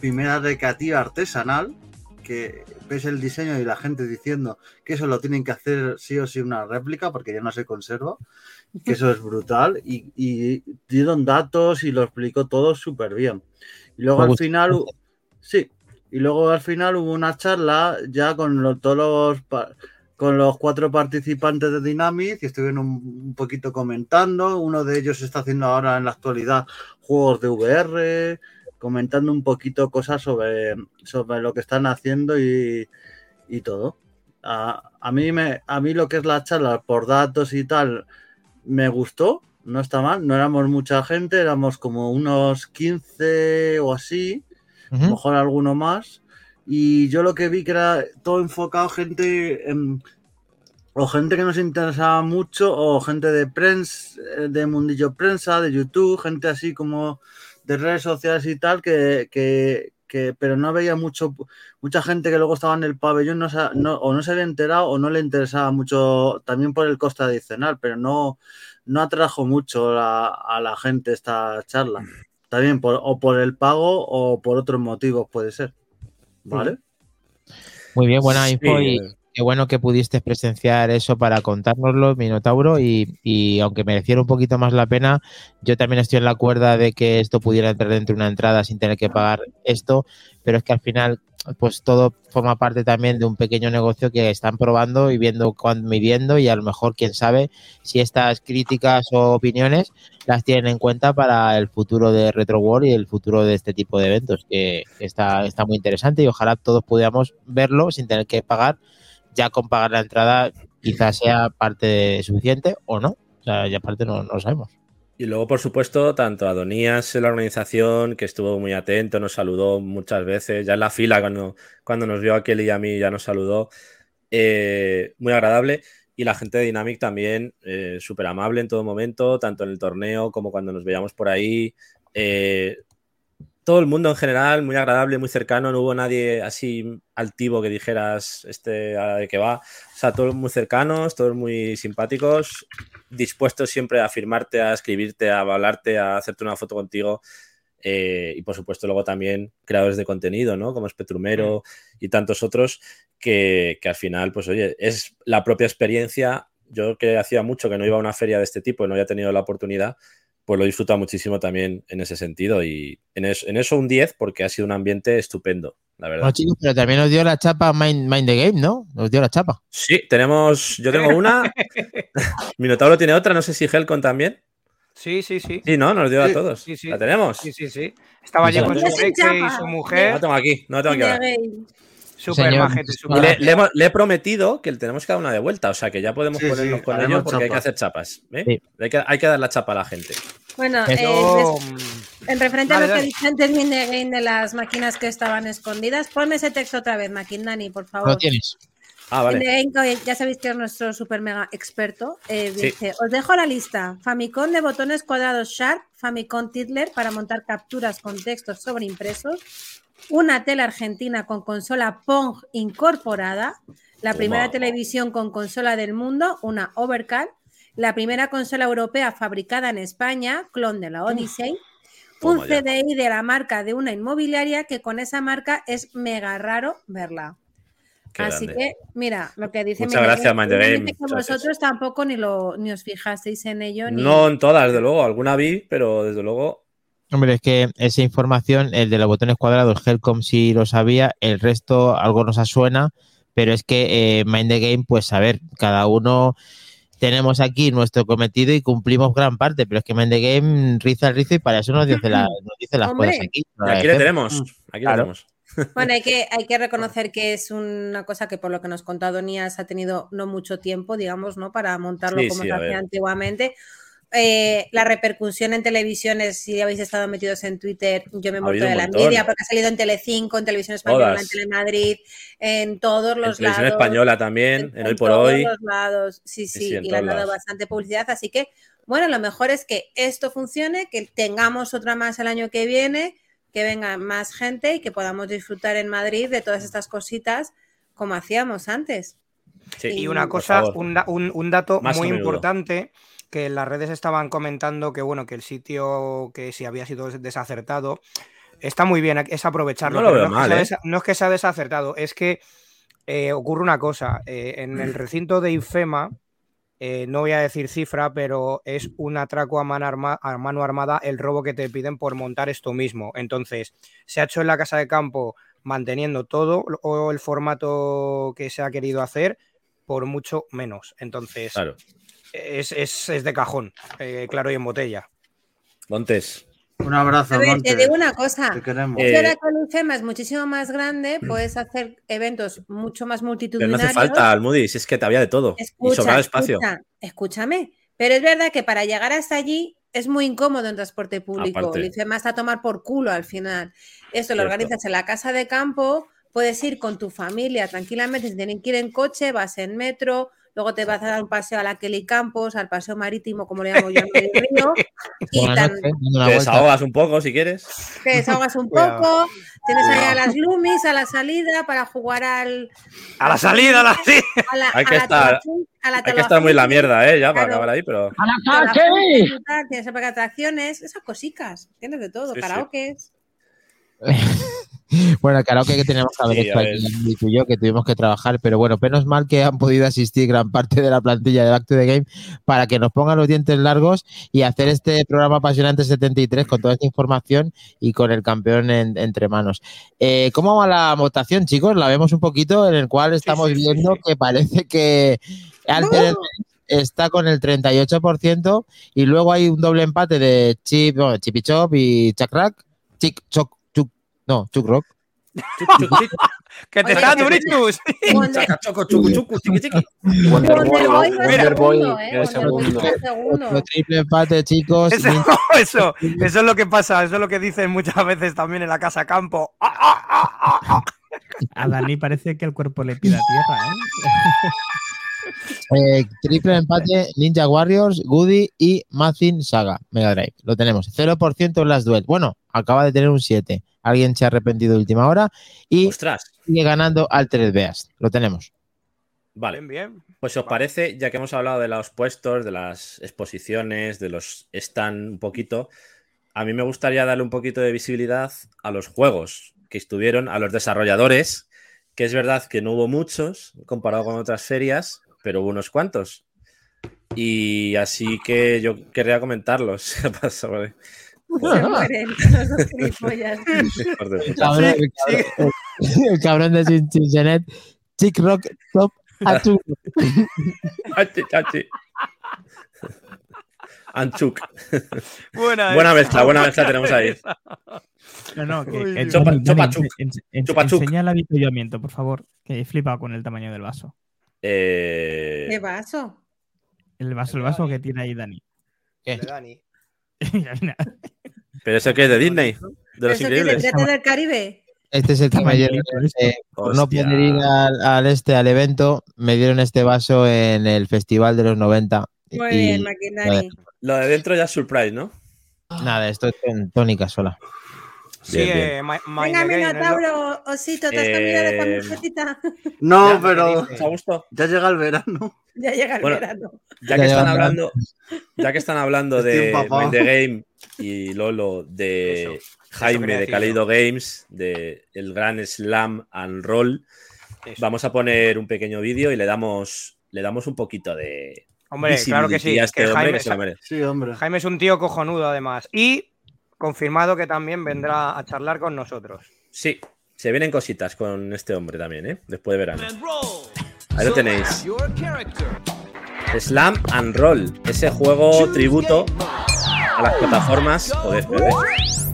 primera recreativa artesanal, que ves el diseño y la gente diciendo que eso lo tienen que hacer sí o sí una réplica porque ya no se conserva, que eso es brutal, y dieron datos y lo explicó todo súper bien. Y luego al final... Sí, y luego al final hubo una charla ya con los 4 participantes de Dinamic y estuvieron un poquito comentando. Uno de ellos está haciendo ahora en la actualidad juegos de VR, comentando un poquito cosas sobre lo que están haciendo y todo. A mí lo que es la charla por datos y tal me gustó, no está mal. No éramos mucha gente, éramos como unos 15 o así. A lo mejor alguno más, y yo lo que vi que era todo enfocado gente que nos interesaba mucho, o gente de prensa, de mundillo prensa, de YouTube, gente así como de redes sociales y tal, pero no veía mucha gente que luego estaba en el pabellón, o no se había enterado, o no le interesaba mucho, también por el coste adicional, pero no atrajo mucho a la gente esta charla. También por el pago o por otros motivos puede ser, ¿vale? Muy bien, buena info. Sí. Y qué bueno que pudiste presenciar eso para contárnoslo, Minotauro, y aunque mereciera un poquito más la pena, yo también estoy en la cuerda de que esto pudiera entrar dentro de una entrada sin tener que pagar esto, pero es que al final pues todo forma parte también de un pequeño negocio que están probando y viendo, midiendo, y a lo mejor, quién sabe, si estas críticas o opiniones las tienen en cuenta para el futuro de RetroWorld y el futuro de este tipo de eventos, que está muy interesante, y ojalá todos pudiéramos verlo sin tener que pagar. Ya con pagar la entrada quizás sea parte suficiente o no, o sea, ya aparte no lo sabemos. Y luego, por supuesto, tanto Adonías, la organización, que estuvo muy atento, nos saludó muchas veces, ya en la fila cuando nos vio a Kelly y a mí ya nos saludó, muy agradable, y la gente de Dinamic también, súper amable en todo momento, tanto en el torneo como cuando nos veíamos por ahí, todo el mundo en general, muy agradable, muy cercano, no hubo nadie así altivo que dijeras ahora de qué va, o sea, todos muy cercanos, todos muy simpáticos, dispuestos siempre a firmarte, a escribirte, a hablarte, a hacerte una foto contigo, y por supuesto luego también creadores de contenido, ¿no? Como Spetrumero y tantos otros que al final, pues oye, es la propia experiencia. Yo, que hacía mucho que no iba a una feria de este tipo y no había tenido la oportunidad, pues lo he disfrutado muchísimo también en ese sentido, y en eso un 10, porque ha sido un ambiente estupendo, la verdad. No, chicos, pero también nos dio la chapa Mind the Game, ¿no? Nos dio la chapa. Sí, yo tengo una, Minotauro tiene otra, no sé si Helcon también. Sí. Sí, ¿no? Nos dio a todos. Sí. ¿La tenemos? Sí. Estaba allí con su peque y su mujer. No la tengo aquí ahora. Súper majete, super. Le he prometido que le tenemos que dar una de vuelta, o sea que ya podemos ponernos con ellos, porque chapas. Hay que hacer chapas, ¿eh? Sí. Hay que dar la chapa a la gente. Bueno, en referente a lo que dije antes de las máquinas que estaban escondidas, ponme ese texto otra vez, Maquindani, por favor. Lo tienes. Ah, vale. Ya sabéis que es nuestro super mega experto. Dice, os dejo la lista. Famicom de botones cuadrados Sharp, Famicom Tiddler para montar capturas con textos sobreimpresos, una tele argentina con consola Pong incorporada, la primera televisión con consola del mundo, una Evercade, la primera consola europea fabricada en España, clon de la Odyssey, un CDI de la marca de una inmobiliaria, que con esa marca es mega raro verla. Qué Así grande. Que, mira, lo que dice... Muchas gracias, Mind the Game. Vosotros tampoco ni os fijasteis en ello. No, en todas, desde luego. Alguna vi, pero desde luego... Hombre, es que esa información, el de los botones cuadrados, Helcom sí lo sabía, el resto algo nos suena, pero es que Mind the Game, pues a ver, cada uno tenemos aquí nuestro cometido y cumplimos gran parte, pero es que Mind the Game riza el rizo, y para eso nos dice las cosas aquí. Aquí le tenemos, aquí lo tenemos. Bueno, hay que reconocer que es una cosa que, por lo que nos contó Adonías, ha tenido no mucho tiempo, digamos, ¿no? Para montarlo como se hacía antiguamente. La repercusión en televisiones, si habéis estado metidos en Twitter, yo me he muerto de la envidia, porque ha salido en Telecinco, en Televisión Española, en Telemadrid, en todos los lados. En Televisión Española también, en Hoy por Hoy. En todos los lados, sí, y le han dado bastante publicidad, así que, bueno, lo mejor es que esto funcione, que tengamos otra más el año que viene, que venga más gente y que podamos disfrutar en Madrid de todas estas cositas como hacíamos antes. Sí, y una cosa, un dato más muy importante, que en las redes estaban comentando que, bueno, que el sitio, que si había sido desacertado, está muy bien, es aprovecharlo. No es que sea desacertado, es que ocurre una cosa. En el recinto de IFEMA, no voy a decir cifra, pero es un atraco a mano armada el robo que te piden por montar esto mismo. Entonces, se ha hecho en la Casa de Campo, manteniendo todo o el formato que se ha querido hacer, por mucho menos. Entonces, claro, es de cajón, claro, y en botella. Montes. Un abrazo. A ver, Montes, te digo una cosa. Te queremos. Si ahora con un tema es muchísimo más grande, puedes hacer eventos mucho más multitudinarios. Pero no hace falta, Almudi, si es que te había de todo. Escucha, y sobraba espacio. Escúchame, pero es verdad que para llegar hasta allí es muy incómodo en transporte público. Aparte, el IFEMA está a tomar por culo al final. Esto lo organizas en la Casa de Campo, puedes ir con tu familia tranquilamente, si tienen que ir en coche, vas en metro... Luego te vas a dar un paseo a la Kelly Campos, al paseo marítimo, como le llamo yo, en el río. Te desahogas un poco, si quieres. Cuidado. Tienes ahí a las Lumis a la salida para jugar al... A la salida, Hay que estar muy en la mierda, ya, para acabar ahí, pero... ¡A la calle! Tienes atracciones, esas cositas. Tienes de todo, karaokes. Bueno, claro que tenemos que haber hecho aquí tú y yo, que tuvimos que trabajar, pero bueno, menos mal que han podido asistir gran parte de la plantilla de Back to the Game para que nos pongan los dientes largos y hacer este programa apasionante 73 con toda esta información y con el campeón entre manos. ¿Cómo va la votación, chicos? La vemos un poquito, en el cual estamos viendo que parece que Alter está con el 38% y luego hay un doble empate de Chipichop y Chacrack. Chuck Rock. ¡Que te está duritus! Chacachoco, chucu, chiqui. Wonderboy. Triple empate, chicos. Eso es lo que pasa, eso es lo que dicen muchas veces también en la Casa Campo. A Dani parece que el cuerpo le pida tierra, ¿eh? Triple empate Ninja Warriors, Goody y Mazin Saga Mega Drive, lo tenemos 0% en las duel. Bueno, acaba de tener un 7, alguien se ha arrepentido de última hora y sigue ganando Altered Beast, lo tenemos. Vale, bien. Pues os parece, ya que hemos hablado de los puestos, de las exposiciones, de los stand un poquito, a mí me gustaría darle un poquito de visibilidad a los juegos que estuvieron, a los desarrolladores, que es verdad que no hubo muchos comparado con otras ferias, pero hubo unos cuantos. Y así que yo querría comentarlos. ¿Qué pasa? Vale. El cabrón de Cinchinet, Chick Rock Top Achuk. Anchuk. Buena mezcla tenemos ahí. Chupachuk. Enseña el avituallamiento, por favor, que he flipado con el tamaño del vaso. ¿Qué vaso? El vaso que tiene ahí Dani. ¿Qué? El de Dani. ¿Pero eso qué es de Disney? ¿De los Increíbles? ¿Eso del Caribe? Este es el que me dieron. Por no poder ir al evento, me dieron este vaso en el Festival de los 90. Muy bien, McInerney. Lo de dentro ya es surprise, ¿no? Nada, esto es en tónica sola. Sí, venga, Minotauro, Osito, te has cambiado esta mujercita. No, ya, pero ya llega el verano. Ya que están hablando de Mind the Game y Lolo, de Jaime, de Kaleido Games, de el gran Slam and Roll, vamos a poner un pequeño vídeo y le damos un poquito de... Hombre, claro que sí. Jaime es un tío cojonudo, además. Y confirmado que también vendrá a charlar con nosotros. Sí, se vienen cositas con este hombre también, ¿eh? Después de verano. Ahí lo tenéis. Slam and Roll. Ese juego tributo a las plataformas. Joder, espérate.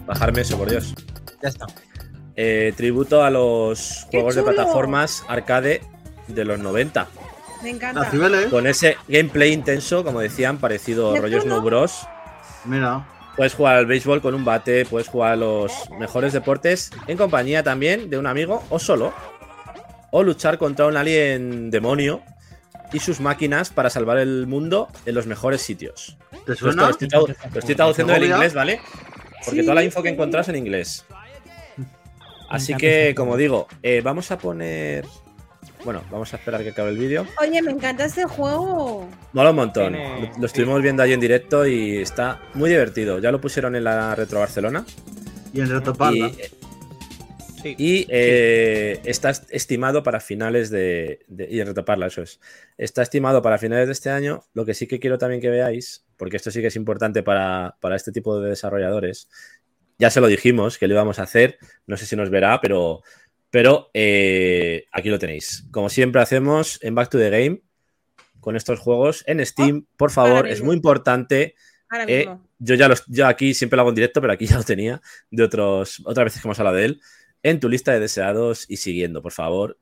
Bajarme eso, por Dios. Ya está. Tributo a los juegos de plataformas arcade de los 90. Me encanta. Con ese gameplay intenso, como decían, parecido rollo Snow Bros. Mira. Puedes jugar al béisbol con un bate, puedes jugar a los mejores deportes en compañía también de un amigo o solo. O luchar contra un alien demonio y sus máquinas para salvar el mundo en los mejores sitios. ¿Te suena? Lo estoy traduciendo del inglés, ¿vale? Porque toda la info que encontrás en inglés. Así que, como digo, vamos a poner... Bueno, vamos a esperar que acabe el vídeo. Oye, me encanta este juego. Mola un montón. Lo estuvimos viendo allí en directo y está muy divertido. Ya lo pusieron en la Retro Barcelona. Y en Retroparla. Está estimado para finales de... Y en Retroparla, eso es. Está estimado para finales de este año. Lo que sí que quiero también que veáis, porque esto sí que es importante para este tipo de desarrolladores. Ya se lo dijimos, que lo íbamos a hacer. No sé si nos verá, pero... aquí lo tenéis. Como siempre hacemos en Back to the Game con estos juegos en Steam. Por favor, es muy importante. Yo aquí siempre lo hago en directo, pero aquí ya lo tenía de otras veces que hemos hablado de él. En tu lista de deseados y siguiendo, por favor.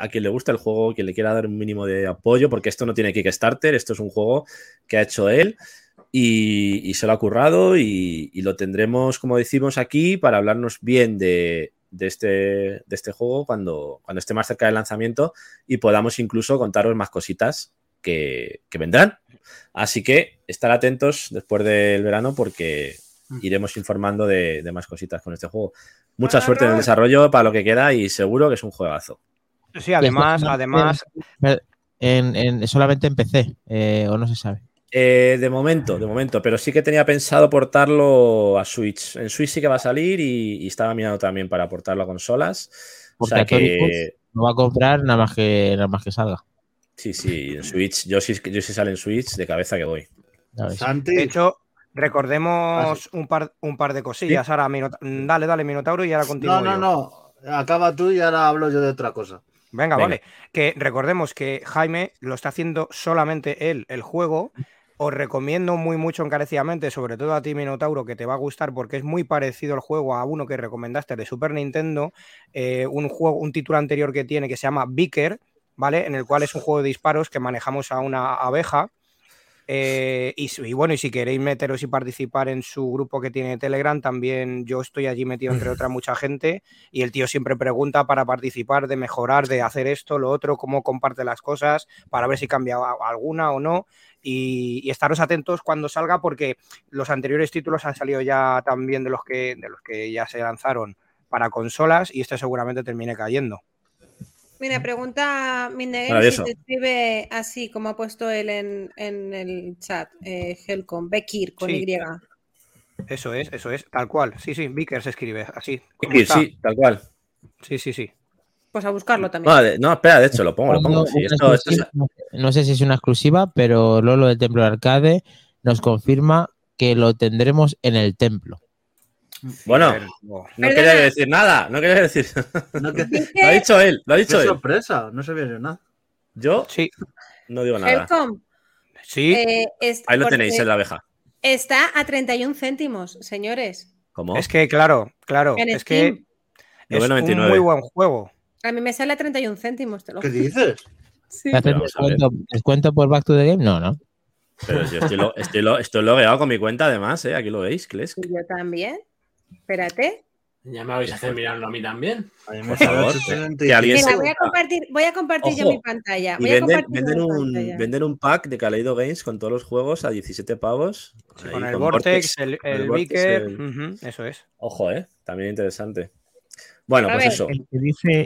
A quien le gusta el juego, quien le quiera dar un mínimo de apoyo, porque esto no tiene Kickstarter. Esto es un juego que ha hecho él y se lo ha currado y lo tendremos, como decimos aquí, para hablarnos bien de este juego cuando esté más cerca del lanzamiento y podamos incluso contaros más cositas que vendrán. Así que estar atentos después del verano porque iremos informando de más cositas con este juego. Mucha suerte en el desarrollo para lo que queda y seguro que es un juegazo. Sí, además... solamente en PC, o no se sabe. De momento, pero sí que tenía pensado portarlo a Switch. En Switch sí que va a salir y estaba mirando también para portarlo a consolas. O sea que no va a comprar nada más que salga. Sí, en Switch. Yo si sale en Switch, de cabeza que voy. De hecho, recordemos un par de cosillas. ¿Sí? Ahora, dale, Minotauro, y ahora continúo. No. Acaba tú y ahora hablo yo de otra cosa. Venga, vale. Que recordemos que Jaime lo está haciendo solamente él, el juego. Os recomiendo muy mucho encarecidamente, sobre todo a ti, Minotauro, que te va a gustar porque es muy parecido el juego a uno que recomendaste de Super Nintendo, un título anterior que tiene que se llama Vicker, ¿vale? En el cual es un juego de disparos que manejamos a una abeja. Y si queréis meteros y participar en su grupo que tiene Telegram, también yo estoy allí metido entre otra mucha gente y el tío siempre pregunta para participar, de mejorar, de hacer esto, lo otro, cómo comparte las cosas, para ver si cambia alguna o no, y estaros atentos cuando salga porque los anteriores títulos han salido ya también de los que ya se lanzaron para consolas y este seguramente termine cayendo. Mira, pregunta Mindegame si te escribe así, como ha puesto él en el chat, Helcom, Bekir, con sí. Y. Eso es, tal cual. Sí, Bekir se escribe así. Bekir, sí, tal cual. Sí. Pues a buscarlo también. Vale, no, espera, de hecho, lo pongo. Sí, esto... No sé si es una exclusiva, pero Lolo del Templo de Arcade nos confirma que lo tendremos en el templo. Bueno, no quería decir nada. Lo ha dicho él. Sorpresa, no sabía yo nada. Yo sí. No digo nada. Helcom. Sí. Ahí lo tenéis en la abeja. Está a 31 céntimos, señores. ¿Cómo? Es que, claro. En es Steam. Que es 99. Un muy buen juego. A mí me sale a 31 céntimos, te lo juro. ¿Qué dices? Sí. ¿Descuento por Back to the Game? No. Pero si estoy logueado con mi cuenta, además, ¿eh? Aquí lo veis, Klesk. Yo también. Espérate. Ya me vais a hacer mirarlo a mí también. Mira, voy a compartir yo mi pantalla. Venden un pack de Kaleido Games con todos los juegos a 17 pavos. Sí, ahí, con el Vortex, el Vicker. Eso es. Ojo, también interesante. Bueno, pues eso.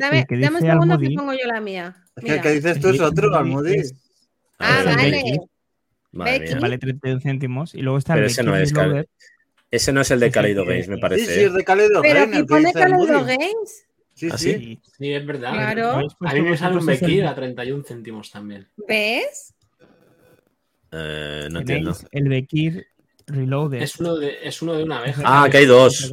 Dame un segundo que pongo yo la mía. Mira. ¿Qué dices tú? Es otro, Almudí. Ah, vale. Vale 31 céntimos. Y luego está el Vicker. Pero ese no es. Ese no es el de Kaleido Games, me parece. Sí, es de Kaleido Games. ¿Pero aquí pone Kaleido Games? Sí. Sí, es verdad. Claro. A mí me sale un Bekir a 31 céntimos también. ¿Ves? No entiendo. El Bekir Reloaded. Es uno de una abeja. Ah, que hay dos.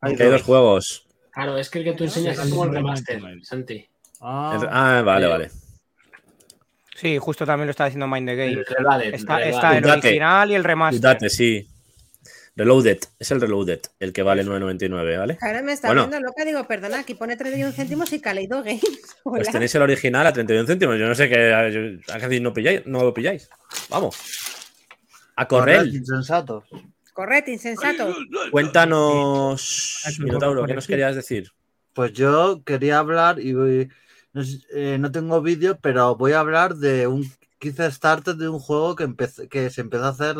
Que hay dos juegos. Claro, es que el que tú enseñas es como el remaster, Santi. Ah, vale. Sí, justo también lo está diciendo Mind the Game. Está el original y el remaster. Date, sí. Reloaded, es el Reloaded, el que vale 9,99, ¿vale? Ahora me está viendo loca, digo, perdona, aquí pone 31 céntimos y Kaleido Games. Hola. Pues tenéis el original a 31 céntimos, yo no sé qué, no lo pilláis. Vamos. A correr. Corred, insensatos. Cuéntanos, Minotauro, ¿qué nos querías decir? Pues yo quería hablar y no tengo vídeo, pero voy a hablar de un... Quise starter de un juego que se empezó a hacer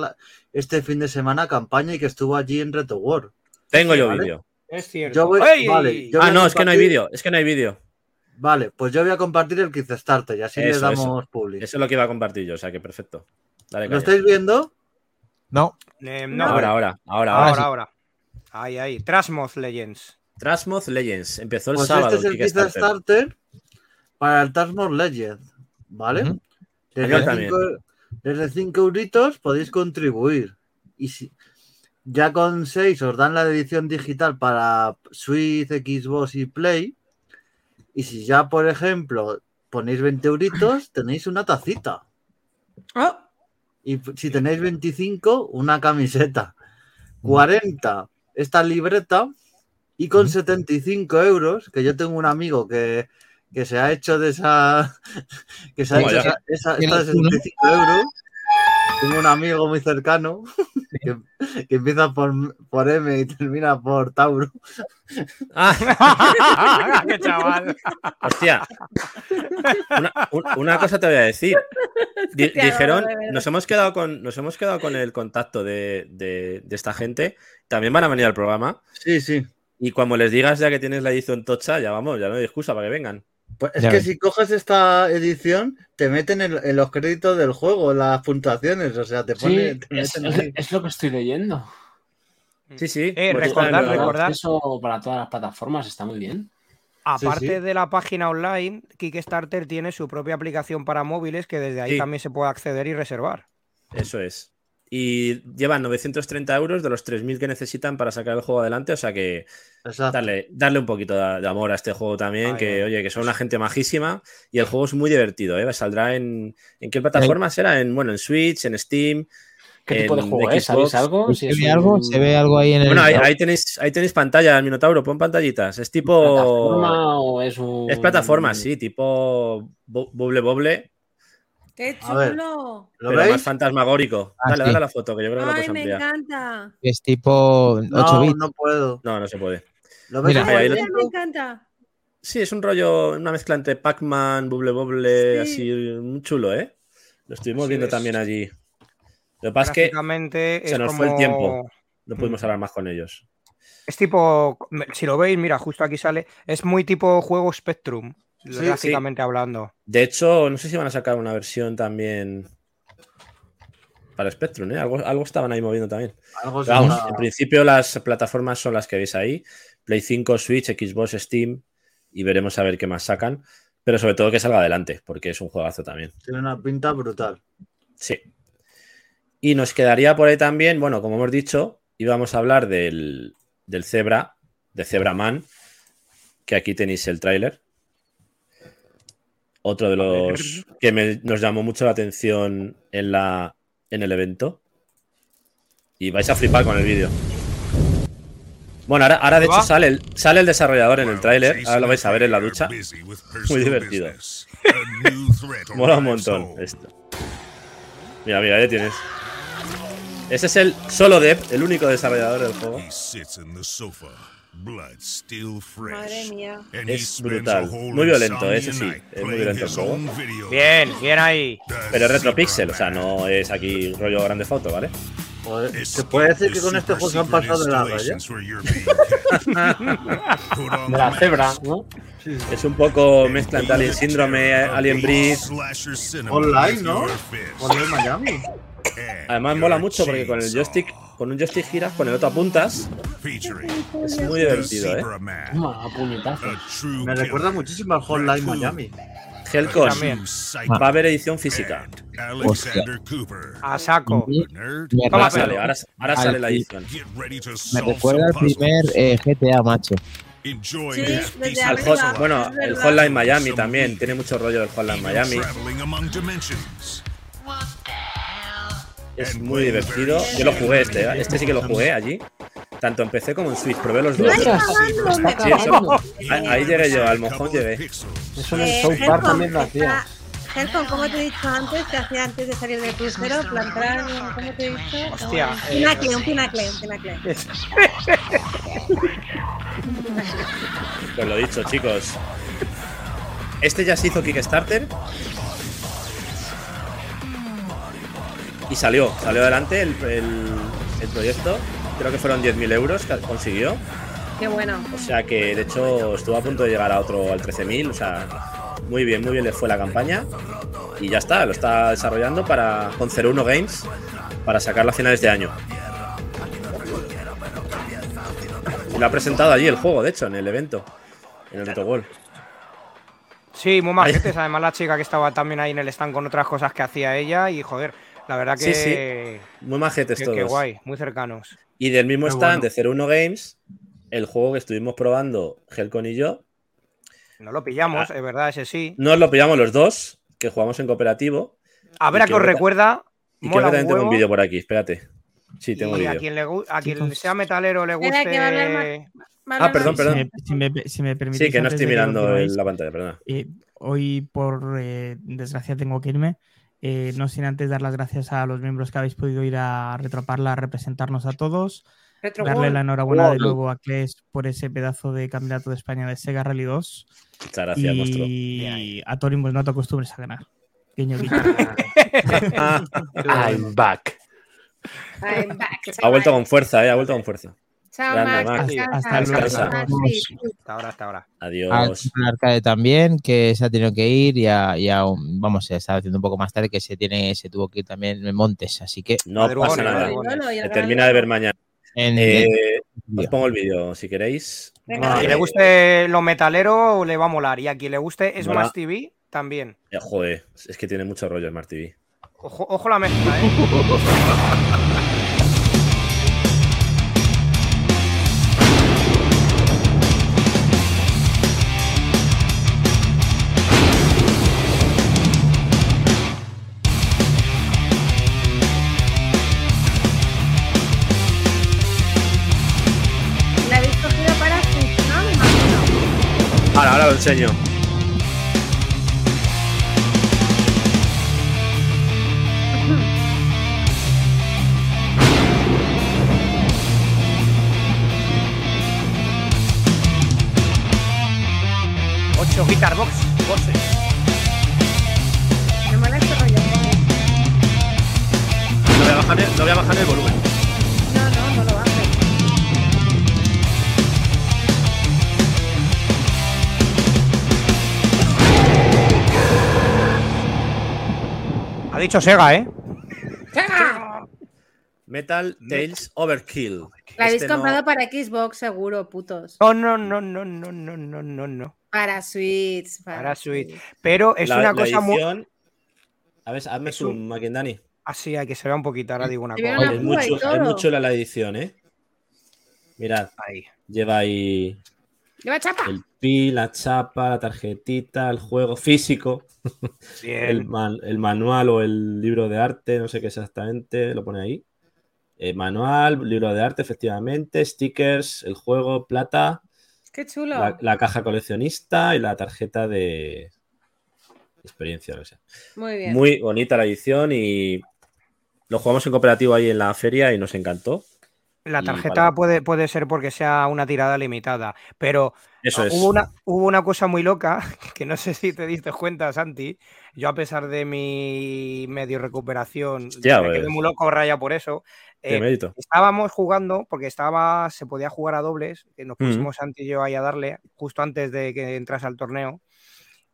este fin de semana campaña y que estuvo allí en RetroWorld. Tengo yo vídeo. Es cierto. Es que no hay vídeo. Vale, pues yo voy a compartir el Kickstarter y así le damos public. Eso es lo que iba a compartir yo, o sea que perfecto. Dale, ¿lo estáis viendo? No. No. Ahora. Ahí. Trasmoz Legends. Empezó el sábado. Este es el Kickstarter para el Trasmoz Legends, ¿vale? Uh-huh. Desde 5 euritos podéis contribuir. Y si ya con 6 os dan la edición digital para Switch, Xbox y Play. Y si ya, por ejemplo, ponéis 20 euritos, tenéis una tacita. Oh. Y si tenéis 25, una camiseta. 40, esta libreta. Y con 75 euros, que yo tengo un amigo que se ha hecho de esa... que se ha hecho esta de 65 euros. Tengo un amigo muy cercano que empieza por M y termina por Tauro. ¡Ah! ¡Qué chaval! Hostia. Una cosa te voy a decir. Dijeron, nos hemos quedado con el contacto de esta gente. También van a venir al programa. Sí. Y cuando les digas ya que tienes la edición tocha, ya no hay excusa para que vengan. Pues es ya que ves. Si coges esta edición, te meten en los créditos del juego, las puntuaciones, o sea, te ponen... Sí, te meten es lo que estoy leyendo. Sí, sí. Pues recordar. Eso para todas las plataformas está muy bien. Aparte de la página online, Kickstarter tiene su propia aplicación para móviles que desde ahí también se puede acceder y reservar. Eso es. Y llevan 930 euros de los 3.000 que necesitan para sacar el juego adelante. O sea que darle un poquito de amor a este juego también. Ay, que oye, que son una gente majísima. Y el juego es muy divertido, ¿eh? Saldrá en... ¿En qué plataforma será? En Switch, en Steam... ¿Qué tipo de juego es? ¿Sabéis algo? ¿Se ve algo? ¿Se ve algo ahí en el...? Bueno, ahí tenéis pantalla, el Minotauro, pon pantallitas. Es tipo... ¿Plataforma o es un...? Es plataforma, sí, tipo Bubble Bobble. ¡Qué chulo! Pero más fantasmagórico. Dale a la foto, que yo creo que lo puedes ampliar. ¡Ay, me encanta! Es tipo 8 bits. No, no puedo. No se puede. ¿Lo ves? Mira, me encanta. Sí, es un rollo, una mezcla entre Pac-Man, Bubble Bobble, así, muy chulo, ¿eh? Lo estuvimos viendo también allí. Lo que pasa es que se nos fue el tiempo. No pudimos hablar más con ellos. Es tipo, si lo veis, mira, justo aquí sale, es muy tipo juego Spectrum, gráficamente hablando. De hecho, no sé si van a sacar una versión también para Spectrum, ¿eh? Algo estaban ahí moviendo también. Vamos, en principio las plataformas son las que veis ahí. Play 5, Switch, Xbox, Steam, y veremos a ver qué más sacan. Pero sobre todo que salga adelante, porque es un juegazo también. Tiene una pinta brutal. Sí. Y nos quedaría por ahí también, bueno, como hemos dicho, íbamos a hablar del Zebra, de Zebra Man, que aquí tenéis el tráiler. Otro de los que nos llamó mucho la atención en el evento. Y vais a flipar con el vídeo. Bueno, ahora de hecho sale el desarrollador en el tráiler. Ahora lo vais a ver en la ducha. Muy divertido. Mola un montón esto. Mira, ahí tienes. Ese es el solo dev, el único desarrollador del juego. Madre mía. Es brutal. Muy violento, ese sí. Es muy violento el juego. Bien ahí. Pero es retropixel, o sea, no es aquí rollo grande foto, ¿vale? Joder, ¿se puede decir que con este juego se han pasado de la raya? De la cebra, ¿no? Es un poco mezcla entre Alien Síndrome, Alien Breed. Online, ¿no? Online Miami. Además mola mucho porque con el joystick, con un joystick giras, con el otro apuntas. Es muy divertido, ¿eh? Me recuerda muchísimo al Hotline Miami. Helcos, va a haber edición física. Hostia. A saco. Ahora sale la edición. Me recuerda al primer GTA, macho. Sí, bueno, el Hotline Miami también. Tiene mucho rollo del Hotline Miami. Es muy divertido. Yo lo jugué este sí que lo jugué allí. Tanto en PC como en Switch. Probé los dos. Ahí llegué yo, al mojón llegué. Eso en el South Park también lo hacía. Helcon, como te he dicho antes, que hacía antes de salir del crucero, plantar, ¿cómo te he dicho? Hostia. Un pinacle. Pues lo dicho, chicos. Este ya se hizo Kickstarter. Y salió adelante el proyecto. Creo que fueron 10.000 euros que consiguió. Qué bueno. O sea que, de hecho, estuvo a punto de llegar al 13.000. O sea, muy bien le fue la campaña. Y ya está, lo está desarrollando con 01 Games para sacarlo a finales de año. Lo ha presentado allí el juego, de hecho, en el evento, en el RetroWorld. Sí, muy majetes. Además, la chica que estaba también ahí en el stand con otras cosas que hacía ella y, joder... La verdad que sí. Muy majetes todos. Qué guay, muy cercanos. Y del mismo stand de 01 Games, el juego que estuvimos probando Helcon y yo. No lo pillamos, es verdad, ese sí. Nos lo pillamos los dos, que jugamos en cooperativo. A ver a qué os recuerda. Y creo que también tengo un vídeo por aquí, espérate. Sí, tengo un vídeo. A quien sea metalero le guste. Perdón. Si me permitís. Sí, que no estoy mirando la pantalla, perdón. Hoy, por desgracia, tengo que irme. No sin antes dar las gracias a los miembros que habéis podido ir a Retroparla a representarnos a todos. Darle la enhorabuena de nuevo a Klesk por ese pedazo de campeonato de España de Sega Rally 2. Muchas gracias, monstruo. Y a Torin, pues no te acostumbres a ganar. I'm back. Ha vuelto con fuerza, Chao, Max. Hasta ahora. Adiós. A Arcade también, que se ha tenido que ir y se está haciendo un poco más tarde, que se tuvo que ir también en Montes, así que... No pasa nada. Termina de ver mañana. Os pongo el vídeo, si queréis. Venga. A quien le guste lo metalero, le va a molar. Y a quien le guste es Smart TV, también. Joder, es que tiene mucho rollo Smart TV. Ojo la mezcla, ¿La habéis cogido para funcionar? Me imagino. Ahora lo enseño. Guitar Box, voces. No me la he hecho rollo. No voy a bajar el volumen. No lo bajes. Ha dicho Sega, ¿eh? ¡Sega! Metal Tales Overkill. La habéis comprado para Xbox, seguro, putos. No. Para Switch. Para Switch. Pero es una cosa edición, muy... A ver, hazme su Maquindani. Así, hay que se vea un poquito. Ahora digo una cosa. Es mucho la edición, ¿eh? Mirad. Ahí. Lleva chapa. El pi, la chapa, la tarjetita, el juego físico. El manual o el libro de arte, no sé qué exactamente. Lo pone ahí. Manual, libro de arte, efectivamente. Stickers, el juego, plata... ¡Qué chulo! La caja coleccionista y la tarjeta de experiencia, no sé. Muy bien. Muy bonita la edición y lo jugamos en cooperativo ahí en la feria y nos encantó. La tarjeta puede ser porque sea una tirada limitada, pero hubo una cosa muy loca que no sé si te diste cuenta, Santi. Yo, a pesar de mi medio recuperación, me quedé muy loco, raya por eso. Estábamos jugando porque se podía jugar a dobles, que nos pusimos Santi y yo ahí a darle justo antes de que entrase al torneo,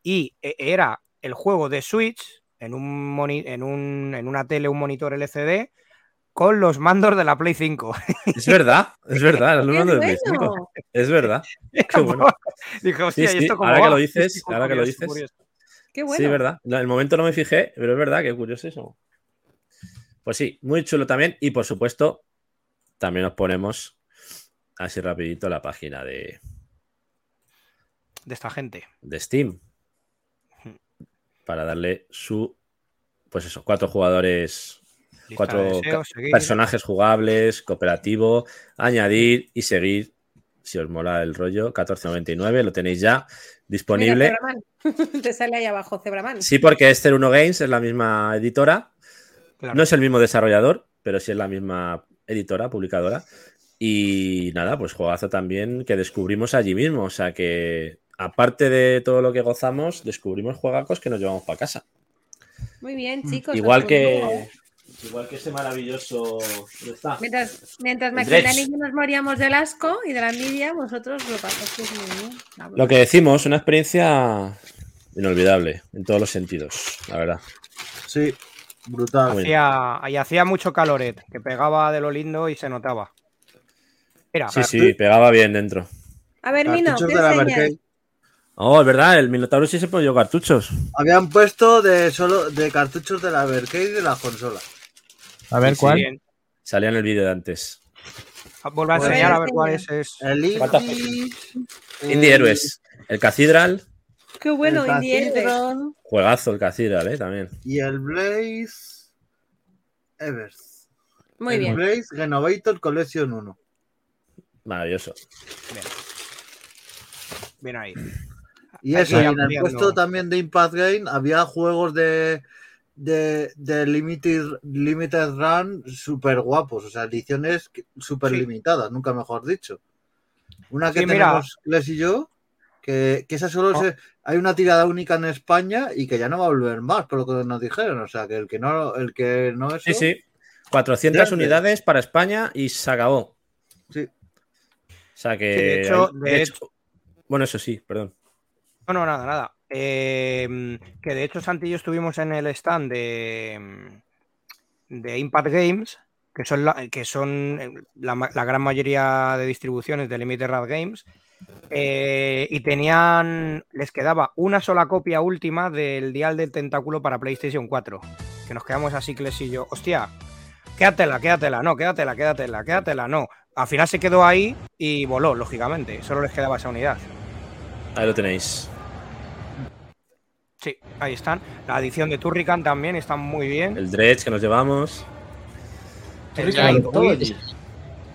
y era el juego de Switch en una tele, un monitor LCD con los mandos de la Play 5. Es verdad, los mandos de Play 5. Es verdad. Qué bueno. Dije, hostia, sí, ¿y esto cómo ahora va? Ahora que lo dices. Qué bueno. Sí, es verdad. En el momento no me fijé, pero es verdad, qué curioso eso. Pues sí, muy chulo también. Y por supuesto, también nos ponemos así rapidito la página de esta gente. De Steam. Para darle pues eso, 4 jugadores... 4 personajes jugables, cooperativo, añadir y seguir, si os mola el rollo. 14,99, lo tenéis ya disponible. Mira, te sale ahí abajo, Zebra Man. Sí, porque es 01 Games, es la misma editora. Claro. No es el mismo desarrollador, pero sí es la misma editora, publicadora. Y nada, pues juegazo también que descubrimos allí mismo. O sea que, aparte de todo lo que gozamos, descubrimos juegacos que nos llevamos para casa. Muy bien, chicos. Igual que ese maravilloso... Está. Mientras Maquinani y yo nos moríamos del asco y de la envidia, vosotros lo pasasteis muy bien. Lo que decimos, una experiencia inolvidable, en todos los sentidos, la verdad. Sí, brutal. Hacía mucho caloret, que pegaba de lo lindo y se notaba. Mira, sí, pegaba bien dentro. A ver, Mino, ¿qué enseñas? Oh, es verdad, el Minotauro sí se ponió cartuchos. Habían puesto de cartuchos de la Evercade y de la consola. A ver, ¿cuál? Sí, salía en el vídeo de antes. Vuelve a enseñar a ver cuál es. El Indie Héroes. El Cathedral. Qué bueno, Indie Héroes. Juegazo el Cathedral, también. Y el Blaze Evers. Muy bien. El Blaze Renovator Collection 1. Maravilloso. Bien ahí. Y eso, y en el puesto también de Impact Game había juegos de Limited Run súper guapos, o sea, ediciones súper limitadas, nunca mejor dicho. Una que tenemos, Les y yo, que esa hay una tirada única en España y que ya no va a volver más, por lo que nos dijeron, o sea, que el que no es... Sí, 400 unidades para España y se acabó. Sí. sea que... Sí, de hecho... Bueno, eso sí, perdón. No, nada. Que de hecho, Santi y yo estuvimos en el stand de Impact Games, que son la gran mayoría de distribuciones de Limited Run Games, y les quedaba una sola copia última del Dial del Tentáculo para PlayStation 4. Que nos quedamos así, Kles y yo, hostia, quédatela, no. Al final se quedó ahí y voló, lógicamente. Solo les quedaba esa unidad. Ahí lo tenéis. Sí, ahí están. La edición de Turrican también está muy bien. El Dredge que nos llevamos.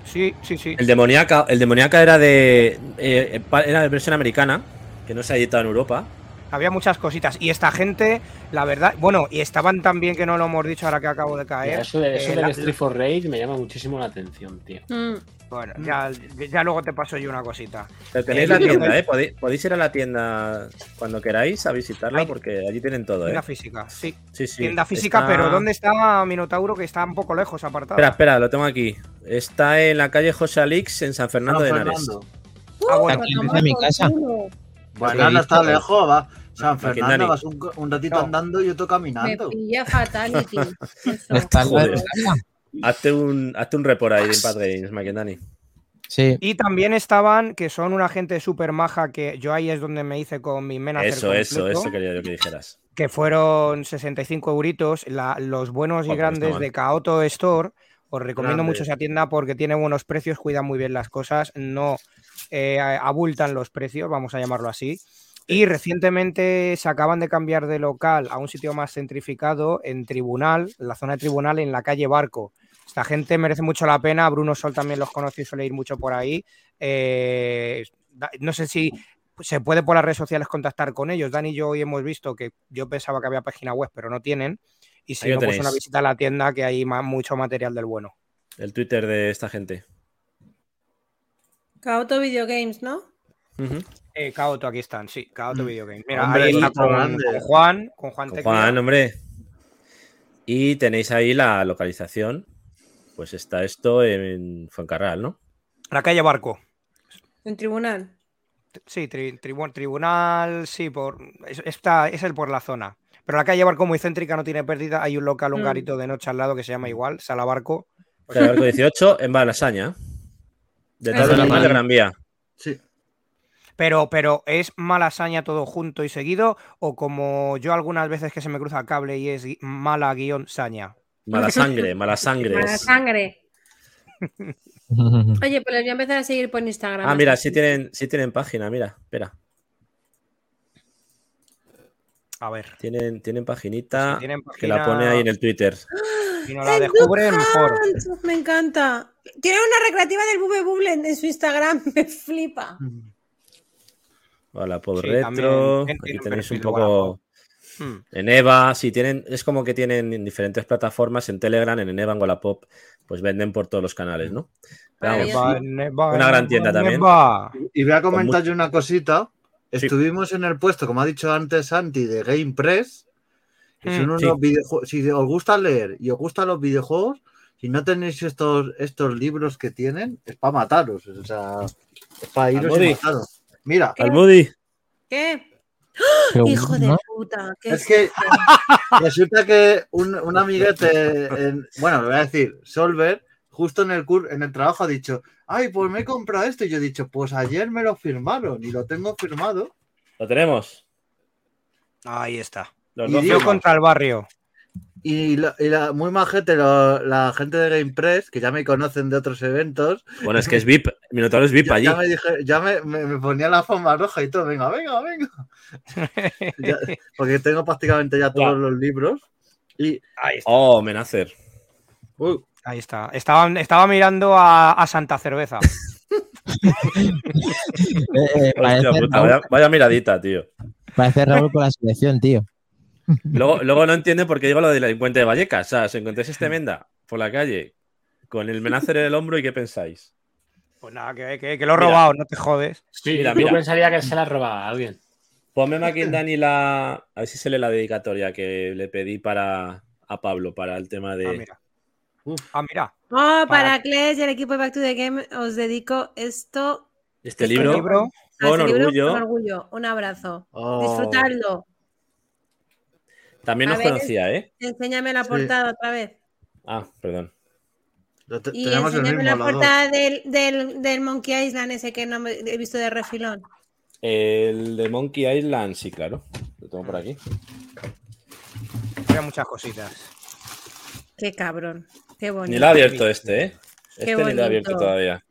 Sí. El Demoniaca era de... era de versión americana, que no se ha editado en Europa. Había muchas cositas. Y esta gente, la verdad... Bueno, y estaban tan bien que no lo hemos dicho ahora que acabo de caer. Eso del Street for Rage me llama muchísimo la atención, tío. Bueno, ya luego te paso yo una cosita. Pero tenéis la tienda, ¿eh? Podéis ir a la tienda cuando queráis a visitarla, porque allí tienen todo, ¿eh? Tienda física, sí. Tienda física, está... pero ¿dónde está Minotauro? Que está un poco lejos, apartado. Espera, lo tengo aquí. Está en la calle José Alix, en San Fernando de Henares. Bueno, aquí en mi casa. Bueno, no está lejos, va. San Fernando, vas un ratito andando y otro caminando. Me pilla Fatality. Hazte un report ahí de Impact Games, Mike Dani. Sí. Y también estaban, que son una gente súper maja, que yo ahí es donde me hice con mi mena. Eso quería yo que dijeras. Que fueron 65 euritos, los buenos y grandes de Kaoto Store. Os recomiendo mucho esa tienda porque tiene buenos precios, cuidan muy bien las cosas, no abultan los precios, vamos a llamarlo así. Y recientemente se acaban de cambiar de local a un sitio más centrificado en Tribunal, en la zona de Tribunal, en la calle Barco. Esta gente merece mucho la pena. Bruno Sol también los conoce y suele ir mucho por ahí. No sé si se puede por las redes sociales contactar con ellos. Dani y yo hoy hemos visto que yo pensaba que había página web, pero no tienen. Y si no, pues una visita a la tienda, que hay mucho material del bueno. El Twitter de esta gente. Kaoto Video Games, ¿no? Uh-huh. Kaoto, aquí están, sí, Kaoto Video Games. Mira, hombre, ahí está con Juan, hombre. Y tenéis ahí la localización. Pues está esto en Fuencarral, ¿no? La calle Barco. En Tribunal. Sí, Tribunal, sí, por la zona. Pero la calle Barco muy céntrica, no tiene pérdida. Hay un local, un garito de noche al lado que se llama igual, Sala Barco. Sala Barco 18 en Malasaña. Detrás de la Mar de Gran Vía. Sí. Pero ¿es Malasaña todo junto y seguido? ¿O como yo algunas veces que se me cruza el cable y es mala-saña? Mala sangre. Mala sangre. Oye, pues les voy a empezar a seguir por Instagram. Ah, mira, sí tienen página, mira, espera. A ver. Tienen paginita, que la pone ahí en el Twitter. Si no la descubre, mejor. Me encanta. Tiene una recreativa del Bubble Bubble en su Instagram, me flipa. Hola, por Retro. Aquí tenéis un poco en EVA. Sí, es como que tienen en diferentes plataformas, en Telegram, en EVA, en Wallapop, pues venden por todos los canales, ¿no? Una gran tienda también. Y voy a comentar yo una cosita. Sí. Estuvimos en el puesto, como ha dicho antes Santi, de Game Press, que son unos videojuegos. Si os gusta leer y os gustan los videojuegos, si no tenéis estos libros que tienen, es para mataros. O sea, es para iros y mataros. Mira, al Moody. ¿Qué? ¡Oh, hijo de puta! Es que resulta que un amiguete, bueno, lo voy a decir, Solver, justo en el trabajo ha dicho: ay, pues me he comprado esto. Y yo he dicho: pues ayer me lo firmaron y lo tengo firmado. Lo tenemos. Ahí está. Los dos contra el barrio. Y la muy majete, la gente de Game Press, que ya me conocen de otros eventos. Bueno, es que es VIP, Minotauro es VIP allí. Ya me ponía la forma roja y todo, venga. Ya, porque tengo prácticamente ya todos los libros. Y ahí está. Oh, Menacer. Ahí está. Estaba mirando a Santa Cerveza. Hostia, puta, vaya miradita, tío. Parece Raúl con la selección, tío. Luego no entiende por qué digo lo del delincuente de Vallecas. O sea, os encontréis este menda por la calle con el Menacer en el hombro y ¿qué pensáis? Pues nada, que lo he robado, no te jodes. Sí, mira. Yo pensaría que se la robaba alguien. Ponme aquí, Dani, a ver si se lee la dedicatoria que le pedí a Pablo para el tema de... Ah, mira. Para Klesk y el equipo de Back to the Game os dedico esto Este libro con orgullo. Un abrazo. Oh. Disfrutadlo. También nos conocía, ¿eh? Enséñame la portada otra vez. Ah, perdón. Y enséñame la portada del Monkey Island, ese que no me he visto de refilón. El de Monkey Island, sí, claro. Lo tengo por aquí. Había muchas cositas. Qué cabrón. Qué bonito. Ni lo ha abierto este, ¿eh? Este ni lo ha abierto todavía.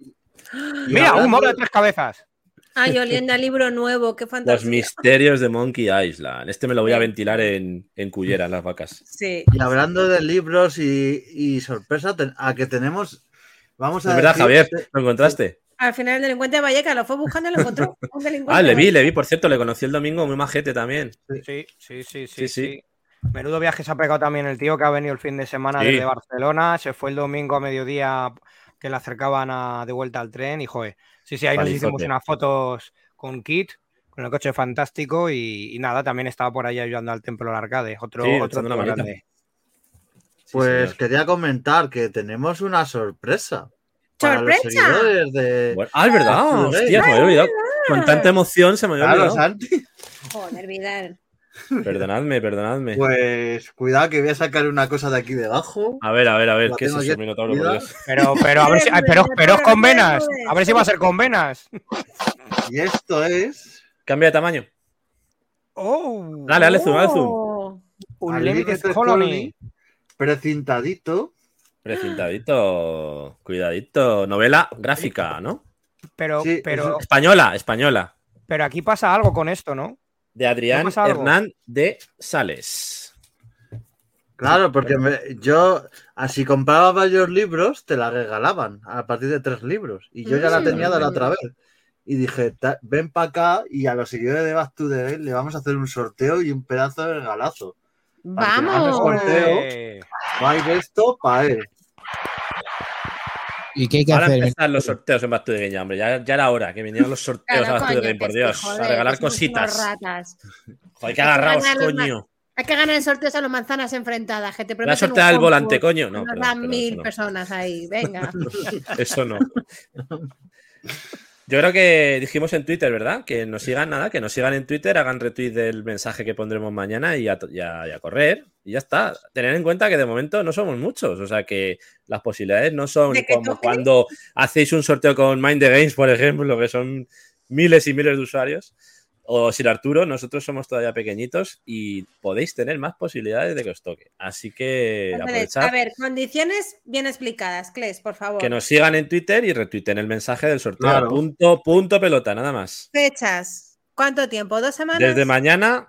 ¡Mira! ¡Un mono de tres cabezas! Ay, oliendo a libro nuevo, qué fantástico. Los misterios de Monkey Island. Este me lo voy a ventilar en culleras, las vacas. Sí. Y hablando de libros y sorpresa, a que tenemos. Vamos a ver. ¿Verdad, Javier? ¿Lo encontraste? Al final, el delincuente de Vallecas lo fue buscando y lo encontró. Le vi, por cierto, le conocí el domingo, muy majete también. Sí. Menudo viaje se ha pegado también el tío, que ha venido el fin de semana desde Barcelona. Se fue el domingo a mediodía, que le acercaban de vuelta al tren, y joder. Sí, ahí nos hicimos unas fotos con Kit, con el coche fantástico, y nada, también estaba por ahí ayudando al Templo del Arcade. Otro grande. Pues quería comentar que tenemos una sorpresa. ¡Sorpresa! Bueno, es verdad. Hostia, me había olvidado. Con tanta emoción se me había olvidado. Santi. Joder, Vidal. Perdonadme. Pues cuidado, que voy a sacar una cosa de aquí debajo. A ver, ¿qué es eso? Minotauro, por Dios. Pero a ver si. Pero es con venas. A ver si va a ser con venas. Y esto es. Cambia de tamaño. Oh. Dale zoom, dale zoom. Un límite Colony. Precintadito. Cuidadito. Novela gráfica, ¿no? Pero. Española. Pero aquí pasa algo con esto, ¿no? De Adrián Hernán de Sales. Claro, porque yo, así compraba varios libros, te la regalaban a partir de 3 libros. Y yo ya la tenía de la otra vez. Y dije, ven para acá, y a los seguidores de Back to the Game le vamos a hacer un sorteo y un pedazo de regalazo. ¡Vamos! Sorteo, va a ir esto para él. ¿Y qué hay que hacer? Empiezan los sorteos en Back to the Game, hombre. Ya era hora que vinieran los sorteos a Back to the Game, por Dios. Joder, a regalar cositas. Hay que agarraros, coño. Hay que ganar sorteos a los manzanas enfrentadas. Que te prometen. La sortea del volante, coño. No, nos dan 1000 personas ahí. Venga. Eso no. Yo creo que dijimos en Twitter, ¿verdad? Que nos sigan en Twitter, hagan retweet del mensaje que pondremos mañana y a correr. Y ya está. Tener en cuenta que de momento no somos muchos. O sea que las posibilidades no son como cuando hacéis un sorteo con Mind the Games, por ejemplo, que son miles y miles de usuarios. O Sir Arturo, nosotros somos todavía pequeñitos y podéis tener más posibilidades de que os toque. Así que aprovechad. A ver, condiciones bien explicadas, Kles, por favor. Que nos sigan en Twitter y retuiten el mensaje del sorteo. Claro. Punto pelota, nada más. Fechas. ¿Cuánto tiempo? 2 semanas? Desde mañana.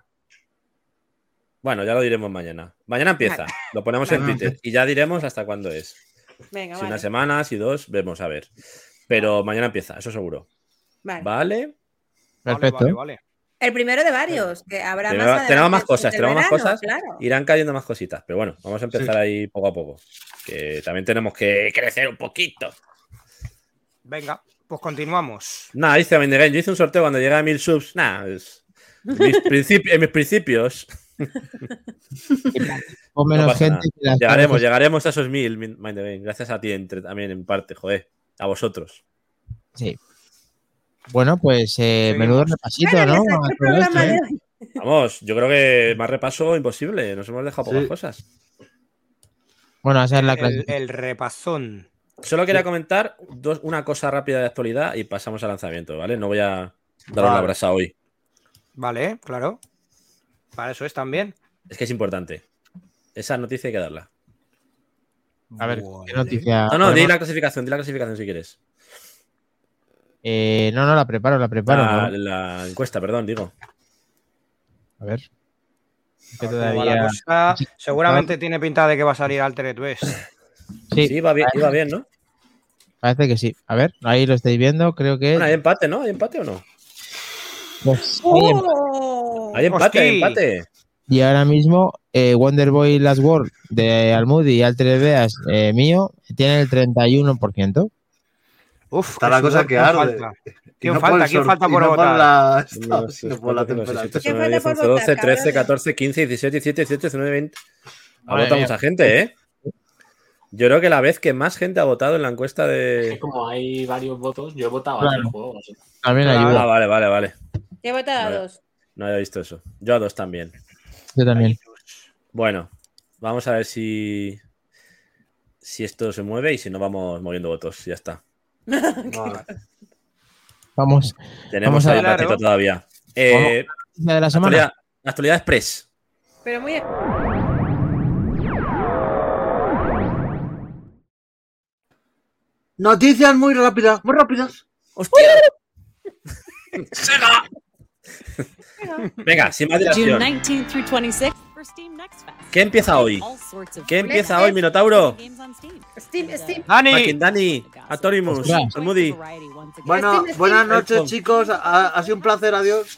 Bueno, ya lo diremos mañana. Mañana empieza. Vale. Lo ponemos en Twitter y ya diremos hasta cuándo es. Venga, vale. 1 semana, si 2, vemos, a ver. Pero mañana empieza, eso seguro. Vale. Perfecto. Vale. El primero de varios, que habrá más. Tenemos más cosas. Claro. Irán cayendo más cositas, pero bueno, vamos a empezar ahí poco a poco. Que también tenemos que crecer un poquito. Venga, pues continuamos. Nada, dice Mind the Game. Yo hice un sorteo cuando llegué a 1000 subs. Nada, en mis principios. O menos no gente. Llegaremos a esos 1000, Mind the Game. Gracias a ti también, en parte, joder. A vosotros. Sí. Bueno, pues menudo repasito, ¿no? Vamos, yo creo que más repaso imposible. Nos hemos dejado pocas cosas. Bueno, esa es la clase. El repasón. Solo quería comentar una cosa rápida de actualidad y pasamos al lanzamiento, ¿vale? No voy a daros la brasa hoy. Vale, claro. Para eso es también. Es que es importante. Esa noticia hay que darla. A ver, ¿qué noticia? No, di la clasificación si quieres. No, la preparo. La encuesta, perdón, digo. A ver. Todavía... Seguramente tiene pinta de que va a salir Altered West. Sí, iba bien, ¿no? Parece que sí. A ver, ahí lo estáis viendo, creo que... Bueno, hay empate, ¿no? ¿Hay empate o no? Pues, hay empate. Y ahora mismo Wonder Boy Last World de Almudi y Altered Beas mío tienen el 31%. Uf, está la cosa que arde. ¿Quién falta por votar? ¿Quién falta por votar? 12, 13, 14, 15, 17, 18, 19, 20. Ha votado mucha gente, ¿eh? Yo creo que la vez que más gente ha votado en la encuesta de... Es que como hay varios votos, yo he votado a tres juegos. También hay votos. Vale. Yo he votado a dos. No había visto eso. Yo a dos también. Yo también. Bueno, vamos a ver si esto se mueve y si no vamos moviendo votos. Ya está. Vamos. Tenemos ahí la ratito todavía. La de la semana. Actualidad Express. Pero muy... Noticias muy rápidas, ¡Hostia! ¡Sega! Venga, sin más dilación. ¿Qué empieza hoy? Minotauro? Steam. Dani, Atorimus, Moody. Bueno, buenas noches, chicos. Ha sido un placer, adiós.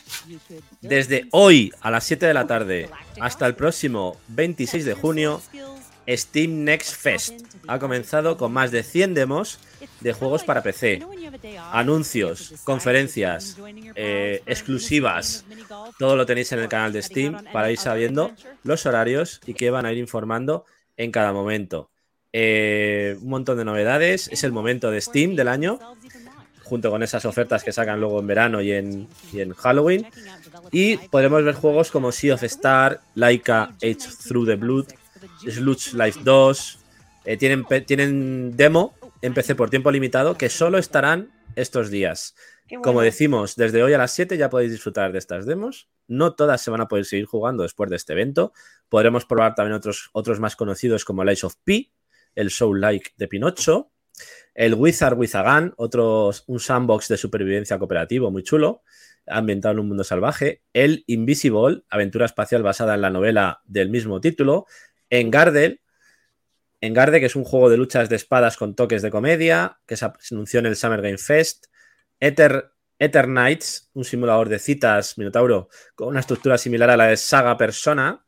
Desde hoy a las 7 de la tarde hasta el próximo 26 de junio, Steam Next Fest ha comenzado con más de 100 demos de juegos para PC, anuncios, conferencias, exclusivas. Todo lo tenéis en el canal de Steam para ir sabiendo los horarios y que van a ir informando en cada momento. Un montón de novedades. Es el momento de Steam del año, junto con esas ofertas que sacan luego en verano y en Halloween. Y podremos ver juegos como Sea of Stars, Laika, Edge Through the Blood, Sludge Life 2, tienen demo en PC por tiempo limitado que solo estarán estos días. Bueno. Como decimos, desde hoy a las 7 ya podéis disfrutar de estas demos. No todas se van a poder seguir jugando después de este evento. Podremos probar también otros más conocidos como el Lies of P, el Soul-like de Pinocho, el Wizard with a Gun, un sandbox de supervivencia cooperativo muy chulo, ambientado en un mundo salvaje, el Invisible, aventura espacial basada en la novela del mismo título, Engarde, que es un juego de luchas de espadas con toques de comedia, que se anunció en el Summer Game Fest. Eternights, un simulador de citas, Minotauro, con una estructura similar a la de Saga Persona.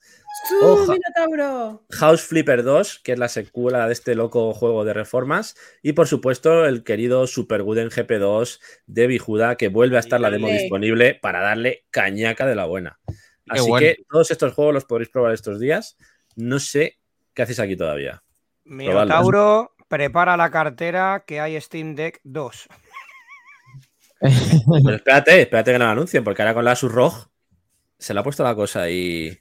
Minotauro! House Flipper 2, que es la secuela de este loco juego de reformas. Y, por supuesto, el querido Super Guden GP2 de Bijuda, que vuelve a estar la demo disponible para darle cañaca de la buena. Así que todos estos juegos los podréis probar estos días. No sé qué hacéis aquí todavía. Minotauro, prepara la cartera que hay Steam Deck 2. Pero espérate que no lo anuncien, porque ahora con la Asus ROG se le ha puesto la cosa y...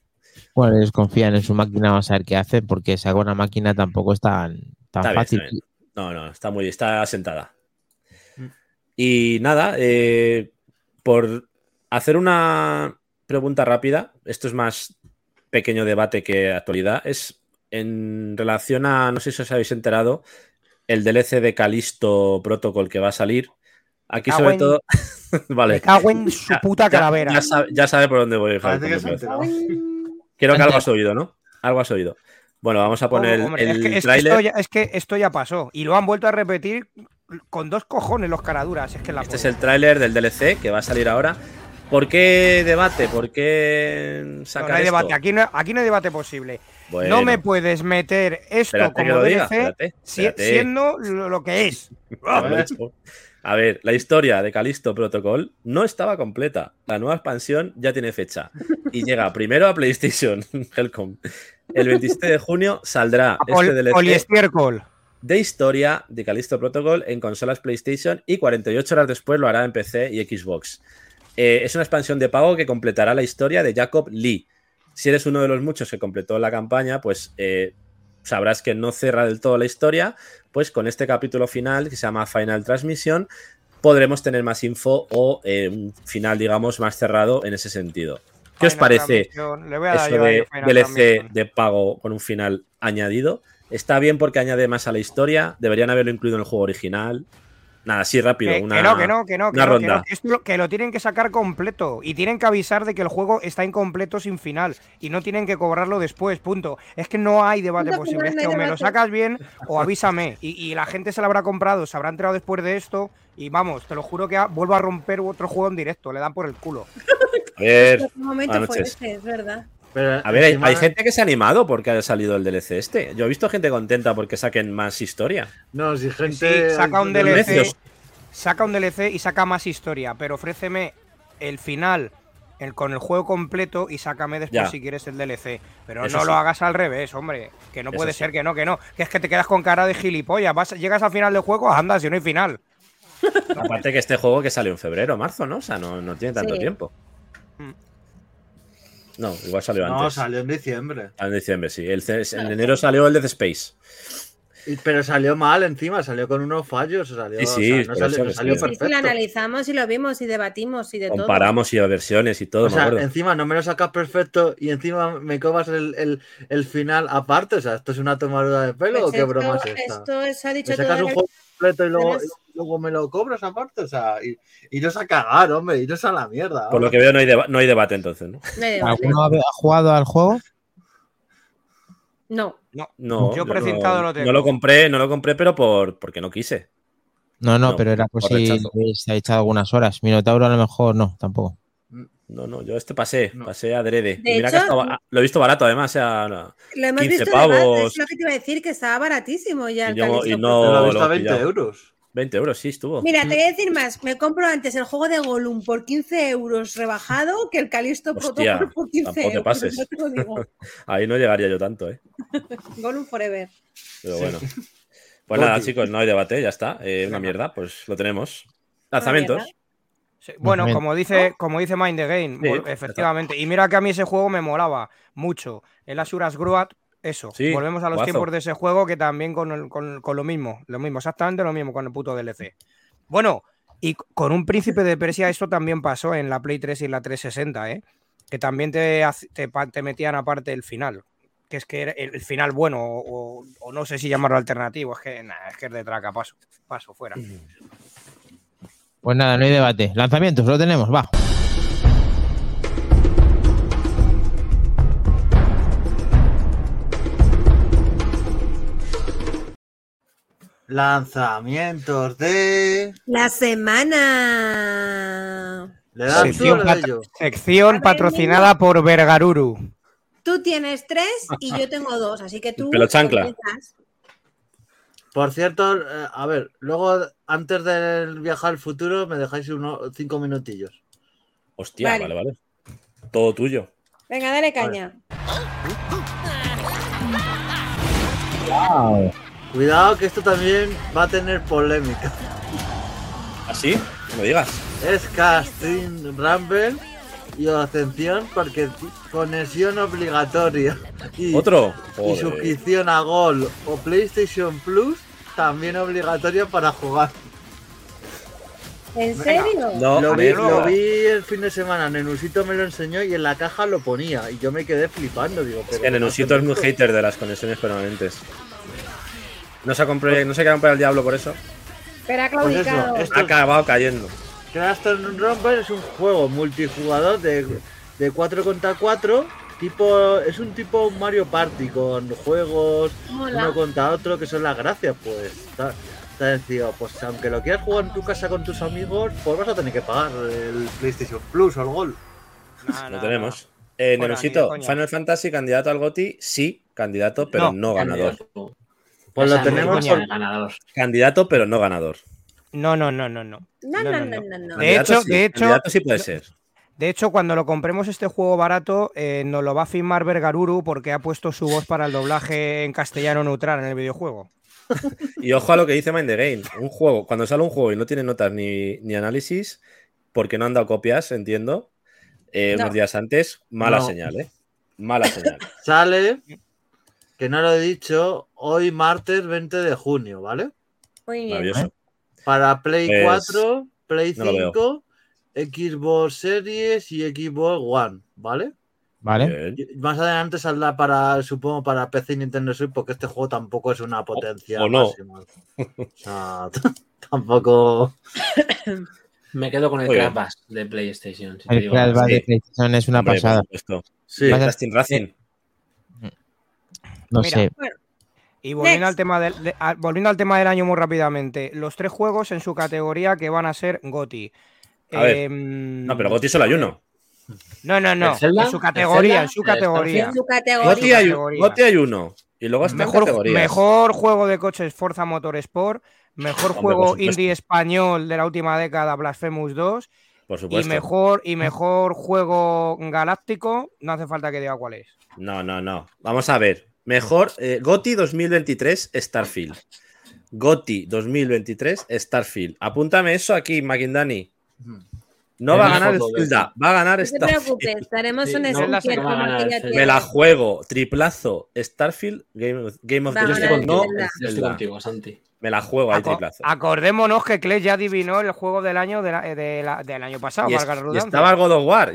Bueno, ellos confían en su máquina, vamos a ver qué hace, porque sacar una máquina tampoco es tan fácil. Bien. No, está asentada. Y nada, por hacer una pregunta rápida, esto es más... pequeño debate que actualidad, es en relación a, no sé si os habéis enterado, el DLC de Callisto Protocol que va a salir. Aquí sobre todo... vale. Me cago en su puta calavera. Ya sabe por dónde voy, Javi. Creo que algo has oído, ¿no? Algo has oído. Bueno, vamos a poner el tráiler. Es que esto ya pasó y lo han vuelto a repetir con dos cojones los caraduras. Es que este es el tráiler del DLC que va a salir ahora. ¿Por qué debate? ¿Por qué sacar no hay debate. Esto? Aquí no hay debate posible. Bueno. No me puedes meter esto como DLC siendo lo que es. A ver, la historia de Callisto Protocol no estaba completa. La nueva expansión ya tiene fecha y llega primero a PlayStation. Welcome. El 27 de junio saldrá DLC. Poliestiércol. De historia de Callisto Protocol en consolas PlayStation y 48 horas después lo hará en PC y Xbox. Es una expansión de pago que completará la historia de Jacob Lee. Si eres uno de los muchos que completó la campaña, pues sabrás que no cierra del todo la historia. Pues con este capítulo final, que se llama Final Transmission, podremos tener más info o un final, digamos, más cerrado en ese sentido. ¿Qué os parece eso de DLC de pago con un final añadido? Está bien porque añade más a la historia. Deberían haberlo incluido en el juego original. Nada, sí, rápido, una ronda. Que lo tienen que sacar completo y tienen que avisar de que el juego está incompleto sin final y no tienen que cobrarlo después, punto. Es que no hay debate posible, es que o me lo sacas bien o avísame y la gente se lo habrá comprado, se habrá enterado después de esto y vamos, te lo juro que vuelvo a romper otro juego en directo, le dan por el culo. A ver, buenas noches. Es verdad. Pero, a ver, hay gente que se ha animado porque ha salido el DLC este. Yo he visto gente contenta porque saquen más historia. No, si gente... Sí, saca un DLC y saca más historia, pero ofréceme el final con el juego completo y sácame después si quieres el DLC. Pero eso no lo hagas al revés, hombre. Que no puede ser que no. Que es que te quedas con cara de gilipollas. Llegas al final del juego, anda, si no hay final. Aparte que este juego que salió en febrero, marzo, ¿no? O sea, no tiene tanto tiempo. No, igual salió antes. No, salió en diciembre. En diciembre, sí. En enero salió el Dead Space. Pero salió mal encima, salió con unos fallos. No salió perfecto. Sí, lo analizamos y lo vimos y debatimos y de todo. Comparamos y versiones y todo. O sea, encima no me lo sacas perfecto y encima me cobas el final aparte. O sea, ¿esto es una tomadura de pelo o qué broma es esta? Esto ha dicho me sacas un juego completo y luego me lo cobras aparte. O sea, iros a cagar, hombre, iros a la mierda. Hombre. Por lo que veo no hay debate entonces, ¿no? ¿Alguno ha jugado al juego? No. Yo presentado lo tengo. No lo compré, pero porque no quise. No, pero era pues si se ha echado algunas horas. Minotauro a lo mejor no, tampoco. No, yo pasé adrede. De hecho, que estaba, lo he visto barato además, o sea, lo hemos 15 visto pavos. Además, es lo que te iba a decir, que estaba baratísimo ya. Lo he visto a 20 euros. 20 euros, sí, estuvo. Mira, te voy a decir más. Me compro antes el juego de Gollum por 15 euros rebajado que el Callisto Protocol por 15 euros. Te pases. No te lo digo. Ahí no llegaría yo tanto, ¿eh? Gollum forever. Pero bueno. Pues nada, chicos, no hay debate, ya está. Una mierda, pues lo tenemos. Lanzamientos. Sí, bueno, como dice Mind the Game, sí, efectivamente. Está. Y mira que a mí ese juego me molaba mucho. El Asuras Gruat. Eso, sí, volvemos a los tiempos de ese juego que también con lo mismo, exactamente lo mismo con el puto DLC. Bueno, y con un príncipe de Persia esto también pasó en la Play 3 y la 360, que también te metían aparte el final, que es que era el final bueno o no sé si llamarlo alternativo, es que es de traca, paso fuera. Pues nada, no hay debate. Lanzamientos, lo tenemos, va. Lanzamientos de la semana. ¿Le dan sección patrocinada por Vergaruru? Tú tienes 3 y yo tengo 2, así que tú. Pelo chancla. Por cierto, a ver, luego antes del viaje al futuro me dejáis 5 minutillos. Hostia, vale. Todo tuyo. Venga, dale caña. Wow. Cuidado que esto también va a tener polémica. ¿Así? No me digas. Es Casting Rumble y Ascensión porque conexión obligatoria. ¿Otro? Y suscripción a Gold o PlayStation Plus también obligatoria para jugar. ¿En serio? No, lo vi el fin de semana, Nenusito me lo enseñó y en la caja lo ponía y yo me quedé flipando. Digo, pero es que Nenusito es muy hater de las conexiones permanentes. No se queda comprar el diablo por eso. Pero ha claudicado. Pues ha acabado cayendo. Castle Rumble es un juego multijugador de 4 contra 4. Es un tipo Mario Party con juegos uno contra otro, que son las gracias, pues. Está decidido, pues aunque lo quieras jugar en tu casa con tus amigos, pues vas a tener que pagar el PlayStation Plus o el Gold. Lo tenemos. Nerosito, Final Fantasy, candidato al GOTY, sí, candidato, pero no ganador. Pues lo tenemos ganador. Candidato, pero no ganador. No. De hecho, candidato sí puede ser. De hecho, cuando lo compremos este juego barato, nos lo va a firmar Vergaruru porque ha puesto su voz para el doblaje en castellano neutral en el videojuego. Y ojo a lo que dice Mind the Game. Cuando sale un juego y no tiene notas ni análisis, porque no han dado copias, entiendo, unos días antes, mala señal. Sale... Que no lo he dicho, hoy martes 20 de junio, ¿vale? Muy bien. Maravilloso. Para Play 4, Play 5, Xbox Series y Xbox One, ¿vale? Vale. Y más adelante saldrá supongo para PC y Nintendo Switch, porque este juego tampoco es una potencia máxima. O sea, tampoco... Me quedo con el Crash Bash de PlayStation. Si el Crash Bash de PlayStation es una pasada. Sí, Casting Racing. No sé. Y volviendo al tema del año muy rápidamente, los 3 juegos en su categoría que van a ser GOTY. A ver. No, pero GOTY solo hay uno. No. En su categoría. GOTY hay uno. Y luego está mejor juego de coches Forza Motorsport, mejor juego indie español de la última década Blasphemous 2 Por supuesto. Y mejor juego galáctico, no hace falta que diga cuál es. No. Vamos a ver. Mejor GOTY 2023 Starfield. GOTY 2023 Starfield. Apúntame eso aquí, Makindani. No va a ganar Zelda, va a ganar Starfield. No te preocupes, estaremos en ese. Me la juego, triplazo. Starfield, Game of the Year. No, yo estoy contigo, Santi. Me la juego ahí, triplazo. Acordémonos que Klesk ya adivinó el juego del año del año pasado. Y estaba el God of War.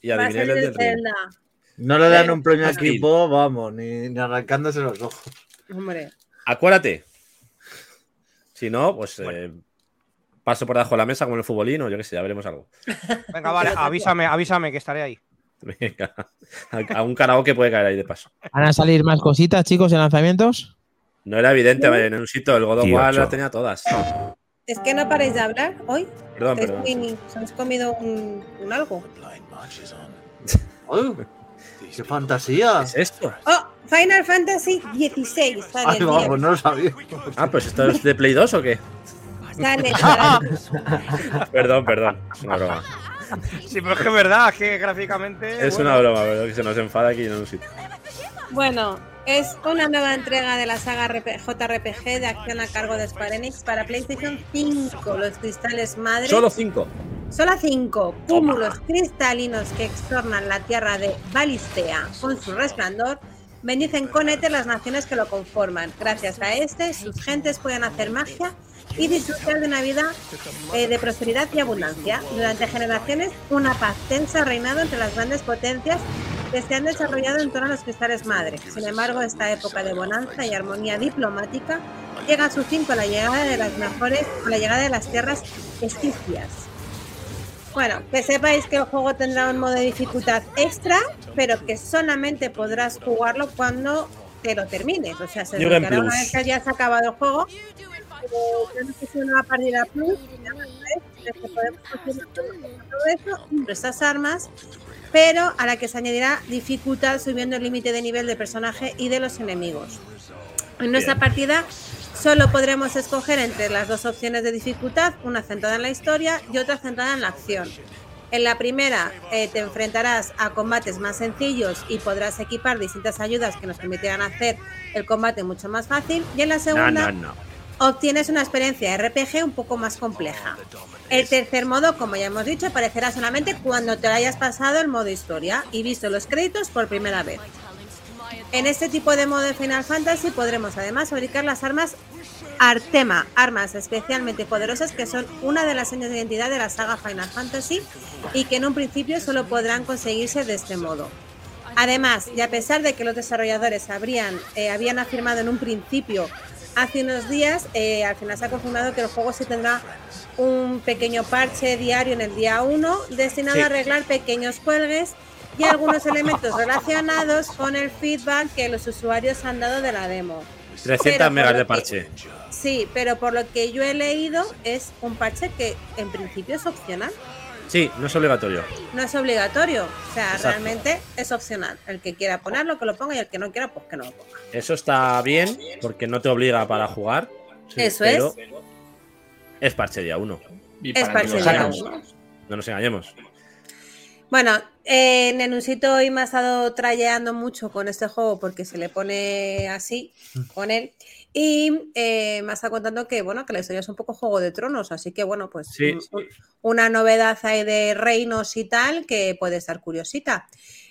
Y adiviné el de Zelda. No le dan un premio a equipo, vamos, ni arrancándose los ojos. Hombre. Acuérdate. Si no, pues... paso por debajo de la mesa como el futbolino, yo qué sé, ya veremos algo. Venga, vale, avísame que estaré ahí. Venga, a un karaoke puede caer ahí de paso. ¿Van a salir más cositas, chicos, en lanzamientos? No era evidente, ¿sí? En un sitio el God of War las tenía todas. Es que no paréis de hablar hoy. Perdón. ¿Se habéis comido un algo? ¡Qué fantasía! ¿Qué es esto? ¡Oh! Final Fantasy XVI. Ah, vamos, no lo sabía. Ah, pues ¿esto es de Play 2 o qué? Perdón. Es una broma. Sí, pero es que es verdad, que gráficamente... Es una broma, pero que se nos enfada aquí en un sitio. Bueno, es una nueva entrega de la saga JRPG de acción a cargo de Square Enix para PlayStation 5. Los cristales madre... Solo 5. Solo 5 cúmulos cristalinos que exornan la tierra de Balistea con su resplandor. Bendicen con éter las naciones que lo conforman. Gracias a este, sus gentes pueden hacer magia y disfrutar de una vida de prosperidad y abundancia. Durante generaciones, una paz tensa ha reinado entre las grandes potencias que se han desarrollado en torno a los cristales madre. Sin embargo, esta época de bonanza y armonía diplomática llega a su fin con la llegada de las tierras escitas. Bueno, que sepáis que el juego tendrá un modo de dificultad extra, pero que solamente podrás jugarlo cuando te lo termines. O sea, se descargará una vez que ya se ha acabado el juego. Pero no sé si una partida plus, que podemos conseguir todo eso, nuestras armas, pero a la que se añadirá dificultad subiendo el límite de nivel del personaje y de los enemigos. En nuestra partida solo podremos escoger entre las dos opciones de dificultad, una centrada en la historia y otra centrada en la acción. En la primera te enfrentarás a combates más sencillos y podrás equipar distintas ayudas que nos permitirán hacer el combate mucho más fácil, y en la segunda obtienes una experiencia RPG un poco más compleja. El tercer modo, como ya hemos dicho, aparecerá solamente cuando te hayas pasado el modo historia y visto los créditos por primera vez. En este tipo de modo de Final Fantasy podremos además fabricar las armas Artema, armas especialmente poderosas que son una de las señas de identidad de la saga Final Fantasy y que en un principio solo podrán conseguirse de este modo. Además, y a pesar de que los desarrolladores habían afirmado en un principio hace unos días, al final se ha confirmado que el juego sí tendrá un pequeño parche diario en el día 1 destinado a arreglar pequeños cuelgues y algunos elementos relacionados con el feedback que los usuarios han dado de la demo. 300 megas de parche. Sí, pero por lo que yo he leído es un parche que en principio es opcional. Sí, no es obligatorio. O sea, exacto, realmente es opcional. El que quiera ponerlo, que lo ponga, y el que no quiera, pues que no lo ponga. Eso está bien, porque no te obliga para jugar. Sí, eso es. Es parche día 1. Es parche día 1. No nos engañemos. Bueno, Nenusito hoy me ha estado trayeando mucho con este juego porque se le pone así con él. Y me ha estado contando que, bueno, que la historia es un poco Juego de Tronos, así que, bueno, pues una novedad ahí de reinos y tal que puede estar curiosita.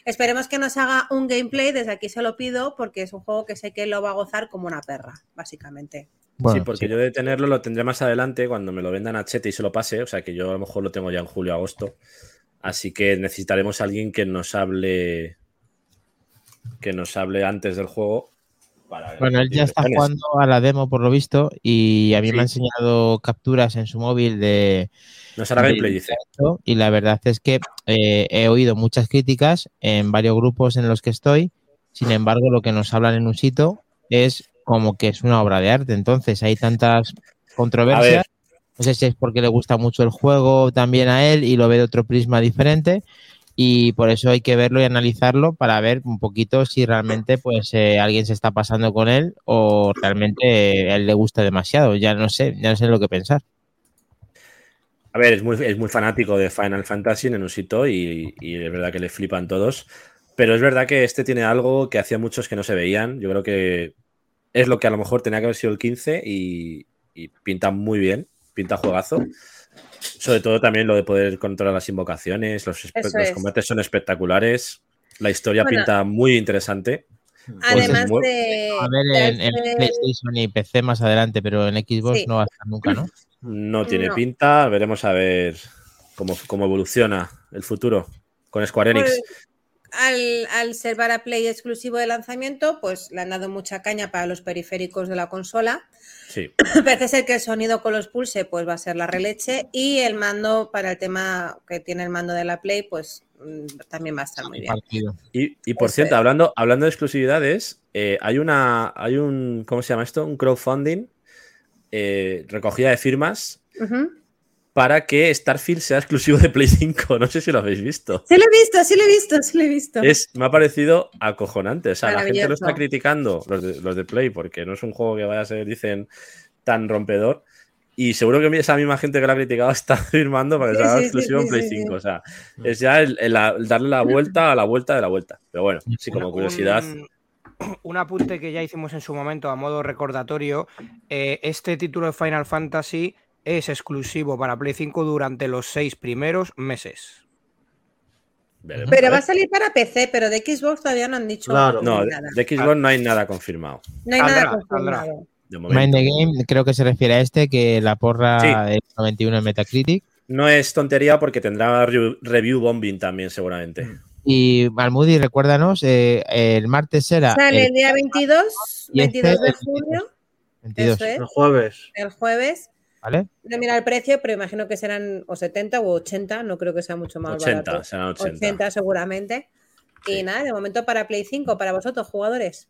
Esperemos que nos haga un gameplay, desde aquí se lo pido, porque es un juego que sé que lo va a gozar como una perra, básicamente. Bueno, sí, porque yo de tenerlo lo tendré más adelante cuando me lo vendan a Chete y se lo pase, o sea que yo a lo mejor lo tengo ya en julio o agosto. Así que necesitaremos a alguien que nos hable antes del juego. Bueno, él ya está jugando a la demo, por lo visto, y a mí me ha enseñado capturas en su móvil de... Nos hará gameplay, dice. Y la verdad es que he oído muchas críticas en varios grupos en los que estoy. Sin embargo, lo que nos hablan en un sitio es como que es una obra de arte. Entonces, hay tantas controversias. No sé si es porque le gusta mucho el juego también a él y lo ve de otro prisma diferente, y por eso hay que verlo y analizarlo para ver un poquito si realmente pues alguien se está pasando con él o realmente a él le gusta demasiado. Ya no sé lo que pensar. A ver, es muy fanático de Final Fantasy, Nenusito, y es verdad que le flipan todos. Pero es verdad que este tiene algo que hacía muchos que no se veían. Yo creo que es lo que a lo mejor tenía que haber sido el 15 y pinta muy bien, pinta juegazo. Sobre todo también lo de poder controlar las invocaciones, los combates son espectaculares, la historia pinta muy interesante. Además pues a ver, en PlayStation y PC más adelante, pero en Xbox sí. No va a estar nunca, ¿no? No tiene pinta, veremos a ver cómo evoluciona el futuro con Square Enix. Al ser para Play exclusivo de lanzamiento, pues le han dado mucha caña para los periféricos de la consola. Sí. Parece ser que el sonido con los Pulse pues va a ser la releche, y el mando, para el tema que tiene el mando de la Play, pues también va a estar muy bien. Y por cierto, hablando de exclusividades, hay un ¿cómo se llama esto? Un crowdfunding, recogida de firmas, para que Starfield sea exclusivo de Play 5. No sé si lo habéis visto. Sí lo he visto. Me ha parecido acojonante. O sea, la gente lo está criticando, los de Play, porque no es un juego que vaya a ser, dicen, tan rompedor. Y seguro que esa misma gente que lo ha criticado está firmando para que sea exclusivo en Play 5. Sí. O sea, es ya el darle la vuelta a la vuelta de la vuelta. Pero bueno, sí, como curiosidad... Un apunte que ya hicimos en su momento a modo recordatorio. Este título de Final Fantasy... es exclusivo para Play 5 durante los 6 primeros meses. Pero va a salir para PC, pero de Xbox todavía no han dicho nada. No, de Xbox no hay nada confirmado. No hay nada confirmado. Mind the Game, creo que se refiere a este, que la porra es 91 en Metacritic. No es tontería porque tendrá review bombing también seguramente. Y Malmudi, recuérdanos, el martes será... Sale el día 22 de junio. El jueves. ¿Vale? No mira el precio, pero imagino que serán o 70 o 80, no creo que sea mucho más barato. Serán 80 seguramente. Sí. Y nada, de momento para Play 5, para vosotros, jugadores.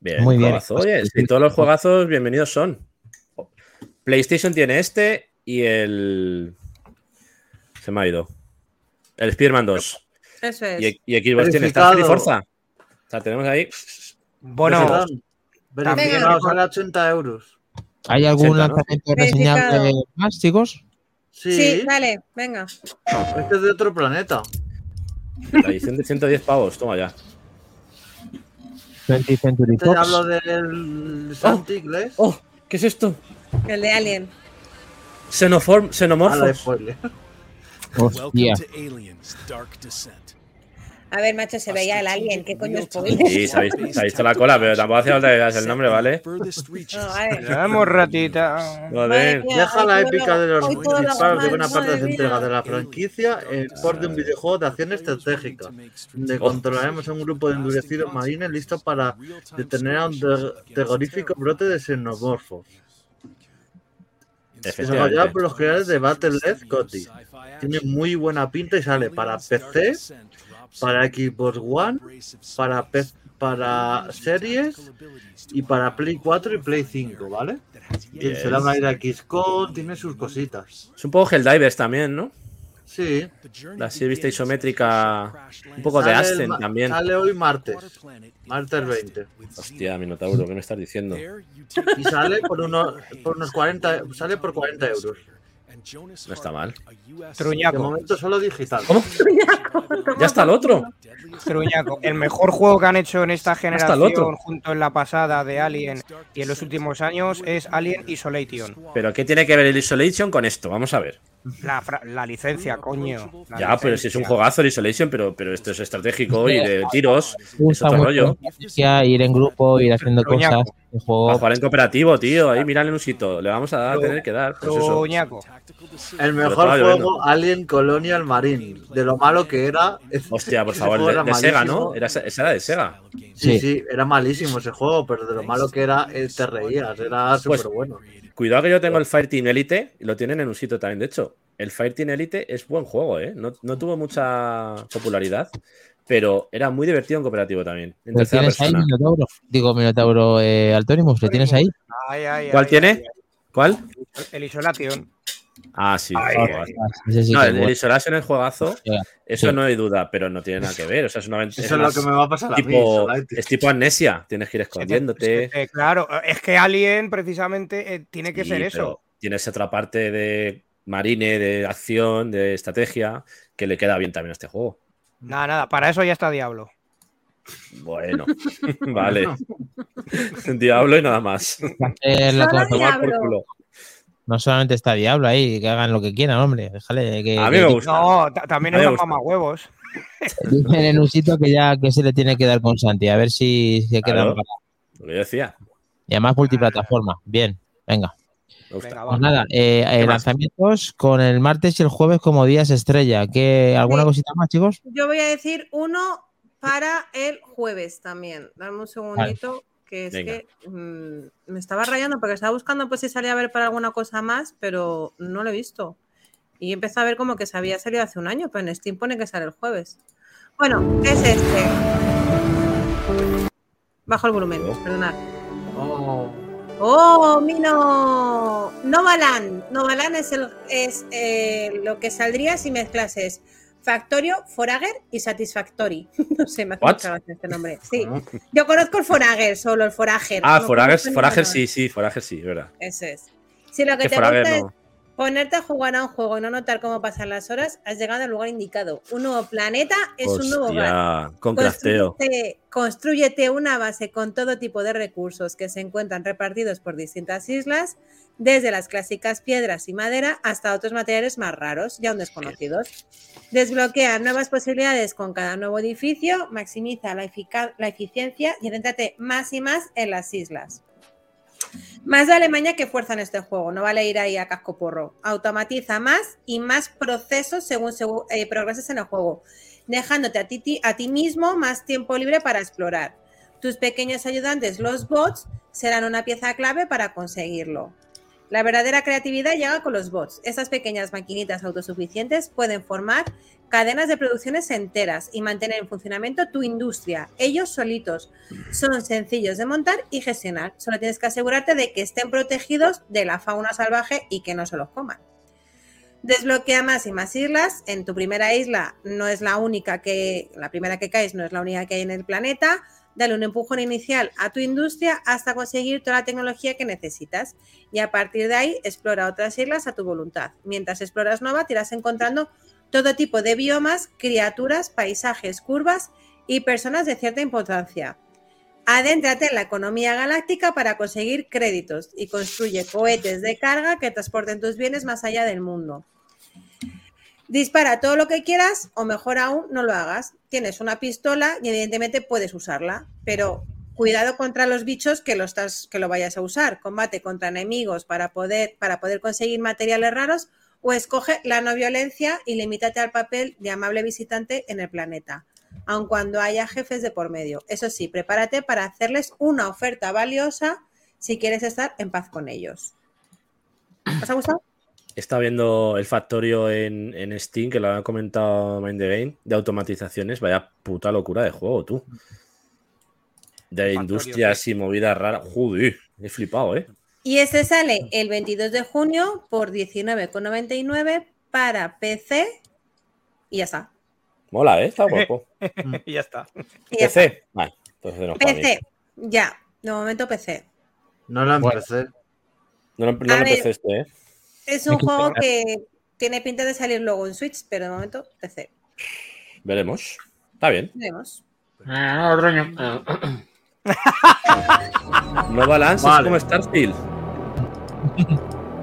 Bien, muy bien. Oye, sí, todos los juegazos bienvenidos son. PlayStation tiene este y el... Se me ha ido. El Spider-Man 2. Eso es. Y Xbox tiene Starfield y Forza. O sea, tenemos ahí... Bueno, verificados a 80 euros. ¿Hay algún lanzamiento reseñable más, chicos? Sí, dale, venga. Este es de otro planeta. La edición de 110 pavos, toma ya. 20 Century Fox. Te hablo del Santi Inglés. Oh, ¿qué es esto? El de Alien. Xenomorphos. Hostia. A ver, macho, se veía el Alien, ¿qué coño es spoiler? Sí, se ha visto toda la cola, pero tampoco hace falta que veas el nombre, ¿vale? Vamos, ratita. Joder. Deja la épica de los disparos de buena parte de las entregas de la franquicia en por de un videojuego de acción estratégica, donde controlaremos a un grupo de endurecidos marines listos para detener a un terrorífico brote de xenomorfos. Desarrollado por los creadores de Battle Death Coty. Tiene muy buena pinta y sale para PC, para Xbox One, para series y para Play 4 y Play 5, ¿vale? Y se le van a ir a Xcode, tiene sus cositas. Es un poco Helldivers también, ¿no? Sí. La serie vista isométrica, un poco de Ascent también. Sale hoy martes 20. Hostia, Minotauro, ¿qué me estás diciendo? Y sale por 40 euros. No está mal. Truñaco. De momento solo digital. ¿Cómo? Ya está el otro. Truñaco. El mejor juego que han hecho en esta generación, junto en la pasada de Alien y en los últimos años, es Alien Isolation. ¿Pero qué tiene que ver el Isolation con esto? Vamos a ver. La licencia, coño. La licencia. Pero si es un juegazo el Isolation, pero esto es estratégico y de tiros. Es otro rollo. Ir en grupo, ir haciendo cosas. Jugar en cooperativo, tío. Ahí, mírale un sitio. Le vamos a tener que dar. Pues eso. El mejor juego, Alien Colonial Marine. De lo malo que era. Hostia, por favor. De Sega, ¿no? Esa era de Sega. Sí, era malísimo ese juego, pero de lo malo que era, te reías. Era súper bueno. Cuidado que yo tengo el Fireteam Elite, lo tienen en un sitio también, de hecho. El Fireteam Elite es buen juego, ¿eh? No tuvo mucha popularidad, pero era muy divertido en cooperativo también. En tercera persona. Ahí, Minotauro? Digo, Minotauro Altónimos, ¿lo tienes ahí? ¿Cuál tiene? ¿Cuál? El Isolation. Ah, sí. El Isolation es juegazo, eso no hay duda, pero no tiene nada que ver. O sea, eso es lo que me va a pasar tipo, a mí. Es tipo amnesia, tienes que ir escondiéndote. Claro, es que Alien precisamente tiene que ser eso. Tienes otra parte de marine, de acción, de estrategia, que le queda bien también a este juego. Nada, nada, para eso ya está Diablo. Bueno, vale. Diablo y nada más. No solamente está Diablo ahí, que hagan lo que quieran, hombre. Déjale que. A mí me gusta. No, también es un mamahuevos. Dicen en un sitio que ya que se le tiene que dar con Santi, a ver si se queda. Lo que yo decía. Y además multiplataforma. Bien, venga. Venga, pues nada, lanzamientos con el martes y el jueves como días estrella. ¿Alguna cosita más, chicos? Yo voy a decir uno para el jueves también. Dame un segundito, vale. Que es venga. Que me estaba rayando porque estaba buscando pues si salía a ver para alguna cosa más, pero no lo he visto. Y empecé a ver como que se había salido hace un año, pero en Steam pone que sale el jueves. Bueno, es este. Bajo el volumen, perdonad. ¡Oh, Mino! Novaland. Novaland es lo que saldría si mezclases Factorio, Forager y Satisfactory. No sé, me hace mucha gracia este nombre. Sí. Yo conozco el Forager, solo el Forager. Ah, no, Forager sí, es verdad. Eso es. Si lo que te gusta no. Es ponerte a jugar a un juego y no notar cómo pasan las horas, has llegado al lugar indicado. Un nuevo planeta es un nuevo hogar. Con crafteo. Constrúyete una base con todo tipo de recursos que se encuentran repartidos por distintas islas, desde las clásicas piedras y madera hasta otros materiales más raros y aún desconocidos. Desbloquea nuevas posibilidades con cada nuevo edificio, maximiza la eficiencia y adéntrate más y más en las islas. Más de Alemania que fuerza en este juego, no vale ir ahí a casco porro. Automatiza más y más procesos según progreses en el juego, dejándote a ti mismo más tiempo libre para explorar. Tus pequeños ayudantes, los bots, serán una pieza clave para conseguirlo. La verdadera creatividad llega con los bots. Estas pequeñas maquinitas autosuficientes pueden formar cadenas de producciones enteras y mantener en funcionamiento tu industria. Ellos solitos son sencillos de montar y gestionar. Solo tienes que asegurarte de que estén protegidos de la fauna salvaje y que no se los coman. Desbloquea más y más islas. En tu primera isla no es la única que... La primera que caes no es la única que hay en el planeta. Dale un empujón inicial a tu industria hasta conseguir toda la tecnología que necesitas. Y a partir de ahí, explora otras islas a tu voluntad. Mientras exploras Nova, te irás encontrando todo tipo de biomas, criaturas, paisajes, curvas y personas de cierta importancia. Adéntrate en la economía galáctica para conseguir créditos y construye cohetes de carga que transporten tus bienes más allá del mundo. Dispara todo lo que quieras o mejor aún, no lo hagas. Tienes una pistola y evidentemente puedes usarla, pero cuidado contra los bichos que lo vayas a usar. Combate contra enemigos para poder conseguir materiales raros o escoge la no violencia y limítate al papel de amable visitante en el planeta, aun cuando haya jefes de por medio. Eso sí, prepárate para hacerles una oferta valiosa si quieres estar en paz con ellos. ¿Os ha gustado? Está viendo el Factorio en Steam, que lo ha comentado Mind the Game, de automatizaciones. Vaya puta locura de juego, tú. De Factorio, industrias y movidas raras. Joder, he flipado, ¿eh? Y este sale el 22 de junio por 19,99 para PC y ya está. Mola, ¿eh? Está guapo. Y ya está. ¿PC? Vale, entonces no PC, ya. De momento PC. No lo empecé. No lo empecé este, ¿eh? Es un juego que tiene pinta de salir luego en Switch, pero de momento PC. Veremos. Está bien. Veremos. Otro año. No balance, vale. Es como Starfield.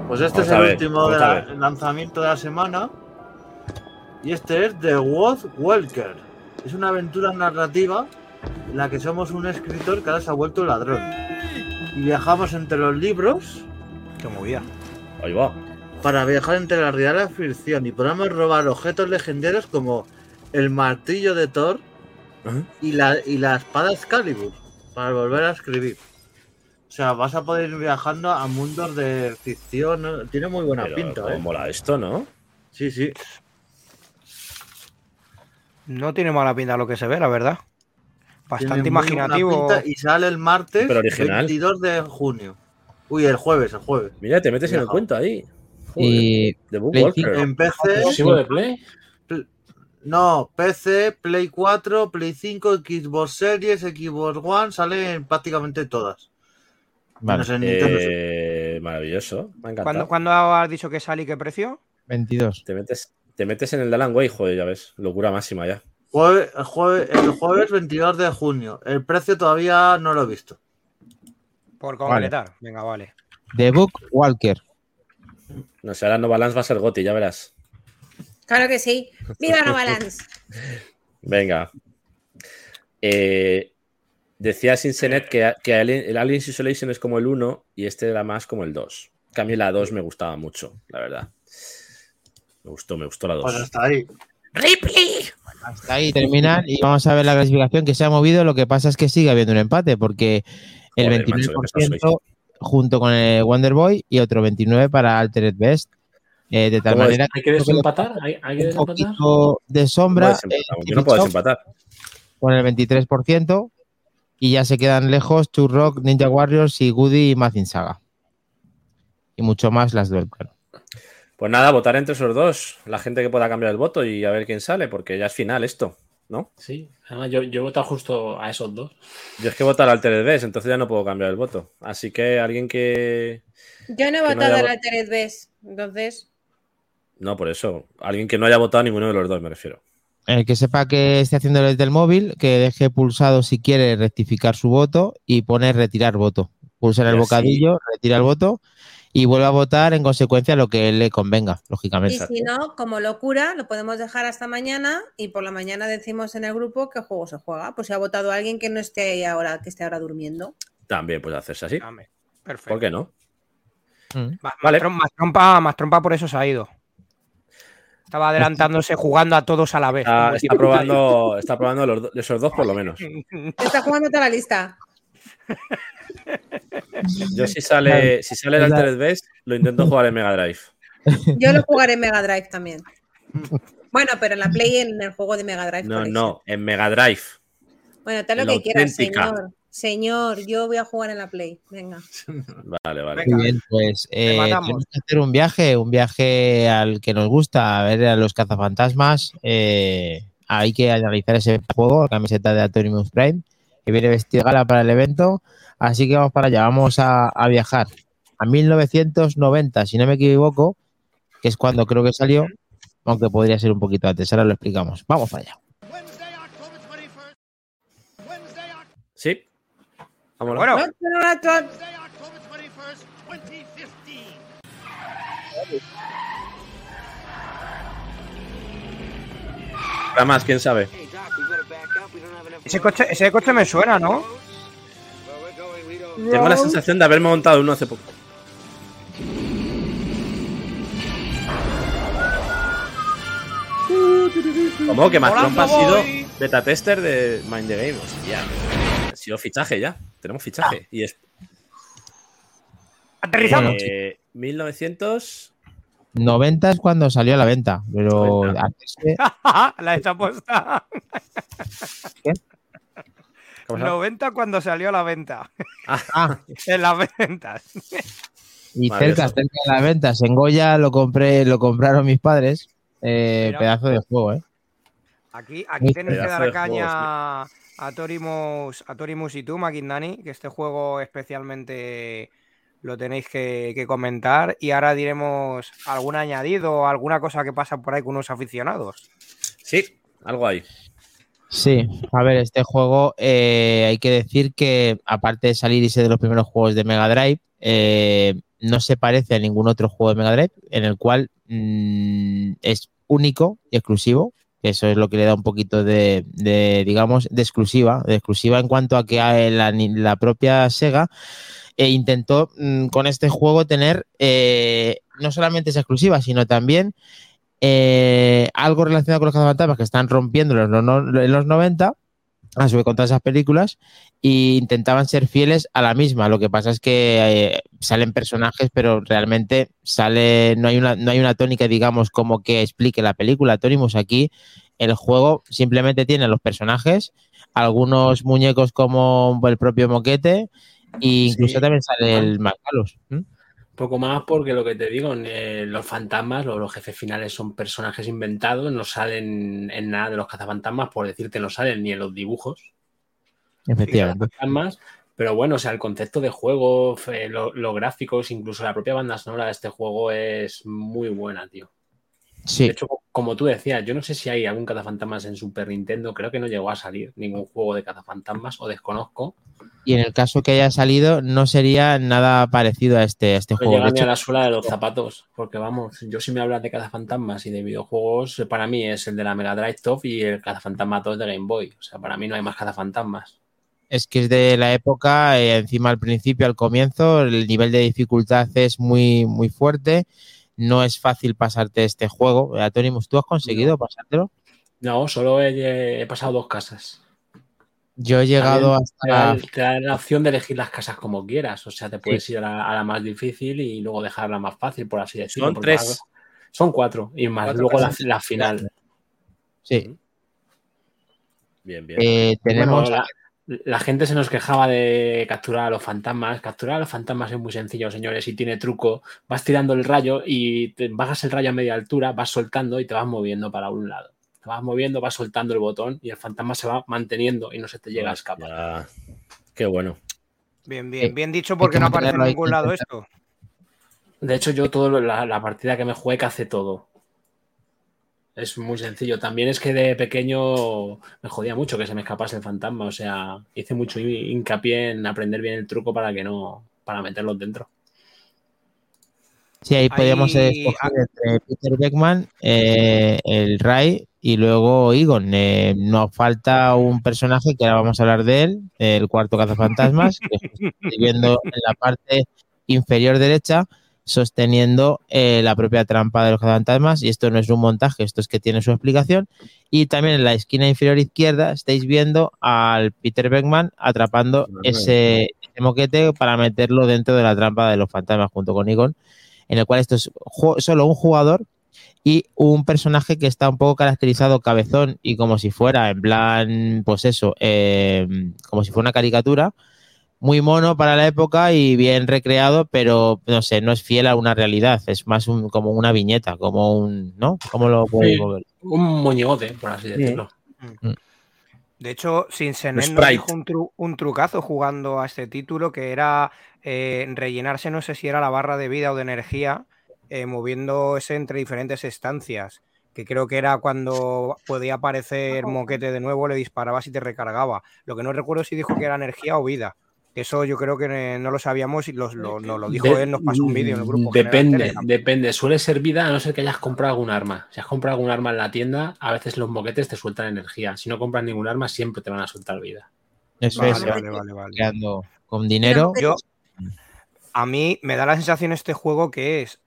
Pues este vamos es el último lanzamiento de la semana. Y este es The Wolf Walker. Es una aventura narrativa en la que somos un escritor que ahora se ha vuelto ladrón. Y viajamos entre los libros. ¡Qué movida! Ahí va. Para viajar entre la realidad y la ficción. Y podemos robar objetos legendarios como el martillo de Thor y la espada Excalibur. Para volver a escribir. O sea, vas a poder ir viajando a mundos de ficción. Tiene muy buena pinta, ¿eh? Mola esto, ¿no? Sí, sí. No tiene mala pinta lo que se ve, la verdad. Bastante imaginativo. Y sale el martes 22 de junio. Uy, el jueves. Mira, te metes en el cuento ahí. Y... The Book Walker. En PC... ¿De Play? No, PC, Play 4, Play 5, Xbox Series, Xbox One, salen prácticamente todas. Vale. No sé, Nintendo. Maravilloso, me ha encantado. ¿Cuándo has dicho que sale y qué precio? 22. Te metes en el Alan Way, joder, ya ves. Locura máxima ya. El jueves 22 de junio. El precio todavía no lo he visto. Por completar. Vale. Venga, vale. The Book Walker. No sé, ahora No Balance va a ser Goti, ya verás. Claro que sí. ¡Viva No Balance! Venga. Decía Sinsenet que el Alien Isolation es como el 1 y este era más como el 2. En cambio, la 2 me gustaba mucho, la verdad. Me gustó la 2. Bueno, hasta ahí. ¡Ripley! Hasta ahí terminan y vamos a ver la clasificación que se ha movido. Lo que pasa es que sigue habiendo un empate porque el 29% junto con el Wonder Boy y otro 29% para Altered Best. De tal manera que... ¿Hay que desempatar? ¿Hay que desempatar? Un poquito de sombra. Yo no puedo desempatar. Con el 23%. Y ya se quedan lejos Two Rock, Ninja Warriors y Goody y Mazin Saga. Y mucho más las del claro. Pues nada, votar entre esos dos. La gente que pueda cambiar el voto y a ver quién sale, porque ya es final esto, ¿no? Sí, además yo he votado justo a esos dos. Yo es que he votado al Altered Best, entonces ya no puedo cambiar el voto. Así que alguien que... Yo no he votado al Altered Best, entonces... No, por eso. Alguien que no haya votado ninguno de los dos, me refiero. El que sepa que esté haciendo desde el móvil, que deje pulsado si quiere rectificar su voto y poner retirar voto. Pulsar el bocadillo, retira el voto... Y vuelve a votar en consecuencia lo que le convenga, lógicamente. Y si no, como locura, lo podemos dejar hasta mañana y por la mañana decimos en el grupo qué juego se juega. Pues si ha votado alguien que no esté ahí ahora, que esté ahora durmiendo. También puede hacerse así. Perfecto. ¿Por qué no? Vale. Más trompa por eso se ha ido. Estaba adelantándose jugando a todos a la vez. Está probando esos dos por lo menos. Está jugando toda la lista. Yo si sale el Altered Best lo intento jugar en Mega Drive. Yo lo jugaré en Mega Drive también. Bueno, pero en la Play, en el juego de Mega Drive. No, en Mega Drive. Bueno, tal lo que quieras, señor. Señor, yo voy a jugar en la Play. Venga. Vale. Muy bien, pues tenemos que hacer un viaje al que nos gusta, a ver a los cazafantasmas. Hay que analizar ese juego, la camiseta de Atorimus Prime, que viene vestida gala para el evento. Así que vamos para allá, vamos a viajar a 1990, si no me equivoco, que es cuando creo que salió, aunque podría ser un poquito antes, ahora lo explicamos. Vamos para allá. Sí. Vámonos. Bueno. Nada más, quién sabe. Ese coche me suena, ¿no? Tengo la sensación de haberme montado uno hace poco. Como que Matrón ha sido beta tester de Mind the Game. Hostia. Ha sido fichaje ya. Tenemos fichaje. Y es... Aterrizamos. 1990 es cuando salió a la venta. Pero antes de... La he hecho aposta. ¿Qué? 90 cuando salió a la venta. En las ventas. Y cerca de las ventas. En Goya lo compraron mis padres. Pedazo de juego, ¿eh? Aquí tienes que dar caña a Torimus y tú, Makindani, que este juego especialmente lo tenéis que comentar. Y ahora diremos algún añadido o alguna cosa que pasa por ahí con unos aficionados. Sí, algo ahí. Sí, a ver, este juego hay que decir que, aparte de salir y ser de los primeros juegos de Mega Drive, no se parece a ningún otro juego de Mega Drive, en el cual es único y exclusivo. Eso es lo que le da un poquito de exclusiva en cuanto a que la propia Sega intentó con este juego tener no solamente esa exclusiva, sino también... algo relacionado con los cazafantasmas que están rompiendo en los 90, a su vez con todas esas películas, e intentaban ser fieles a la misma. Lo que pasa es que salen personajes, pero realmente no hay una tónica, digamos, como que explique la película. Torimus aquí, el juego simplemente tiene los personajes, algunos muñecos como el propio Moquete, e incluso también sale el Marcalos. Poco más porque lo que te digo, los fantasmas, los jefes finales son personajes inventados, no salen en nada de los cazafantasmas, por decirte, no salen ni en los dibujos. Efectivamente. Pero bueno, o sea, el concepto de juego, los gráficos, incluso la propia banda sonora de este juego es muy buena, tío. Sí. De hecho, como tú decías, yo no sé si hay algún Cazafantasmas en Super Nintendo, creo que no llegó a salir ningún juego de Cazafantasmas o desconozco. Y en el caso que haya salido, no sería nada parecido a este juego. Llega ni a la suela de los zapatos, porque vamos, yo si me hablas de Cazafantasmas y de videojuegos, para mí es el de la Mega Drive Top y el Cazafantasmas 2 de Game Boy. O sea, para mí no hay más Cazafantasmas. Es que es de la época, encima al principio, al comienzo, el nivel de dificultad es muy, muy fuerte. No es fácil pasarte este juego. Atónimos, ¿tú has conseguido pasártelo? No, solo he pasado 2 casas. Yo he llegado hasta... Te da la opción de elegir las casas como quieras. O sea, te puedes ir a la más difícil y luego dejarla más fácil, por así decirlo. Son 3. Son 4. Y más 4 luego la final. Sí. Bien, bien. Tenemos... Bueno, la gente se nos quejaba de capturar a los fantasmas. Capturar a los fantasmas es muy sencillo, señores, y tiene truco. Vas tirando el rayo y te bajas el rayo a media altura, vas soltando y te vas moviendo para un lado. Te vas moviendo, vas soltando el botón y el fantasma se va manteniendo y no se te llega a escapar. Qué bueno. Bien, bien, bien dicho, porque no aparece en ningún lado esto. De hecho, yo toda la partida que me jugué cacé todo. Es muy sencillo. También es que de pequeño me jodía mucho que se me escapase el fantasma. O sea, hice mucho hincapié en aprender bien el truco para meterlos dentro. Sí, ahí podíamos escoger entre Peter Beckman, el Ray y luego Egon. Nos falta un personaje que ahora vamos a hablar de él, el cuarto cazafantasmas, que estoy viendo en la parte inferior derecha, sosteniendo la propia trampa de los cazafantasmas, y esto no es un montaje, esto es que tiene su explicación. Y también en la esquina inferior izquierda estáis viendo al Peter Beckman atrapando ese moquete para meterlo dentro de la trampa de los fantasmas junto con Egon, en el cual esto es solo un jugador y un personaje que está un poco caracterizado cabezón y como si fuera, en plan, pues eso, como si fuera una caricatura. Muy mono para la época y bien recreado, pero no sé, no es fiel a una realidad, es más como una viñeta, como un, ¿no? ¿Cómo lo puedo ver? Un moñigote, por así decirlo. Mm. De hecho, Sinsenet nos dijo un trucazo jugando a este título, que era rellenarse, no sé si era la barra de vida o de energía, moviéndose entre diferentes estancias, que creo que era cuando podía aparecer moquete de nuevo, le disparabas y te recargaba. Lo que no recuerdo si dijo que era energía o vida. Eso yo creo que no lo sabíamos y nos lo dijo él, nos pasó un vídeo en el grupo. Depende. Suele ser vida a no ser que hayas comprado algún arma. Si has comprado algún arma en la tienda, a veces los moquetes te sueltan energía. Si no compras ningún arma, siempre te van a soltar vida. Eso es. Vale. Con dinero. A mí me da la sensación este juego que es...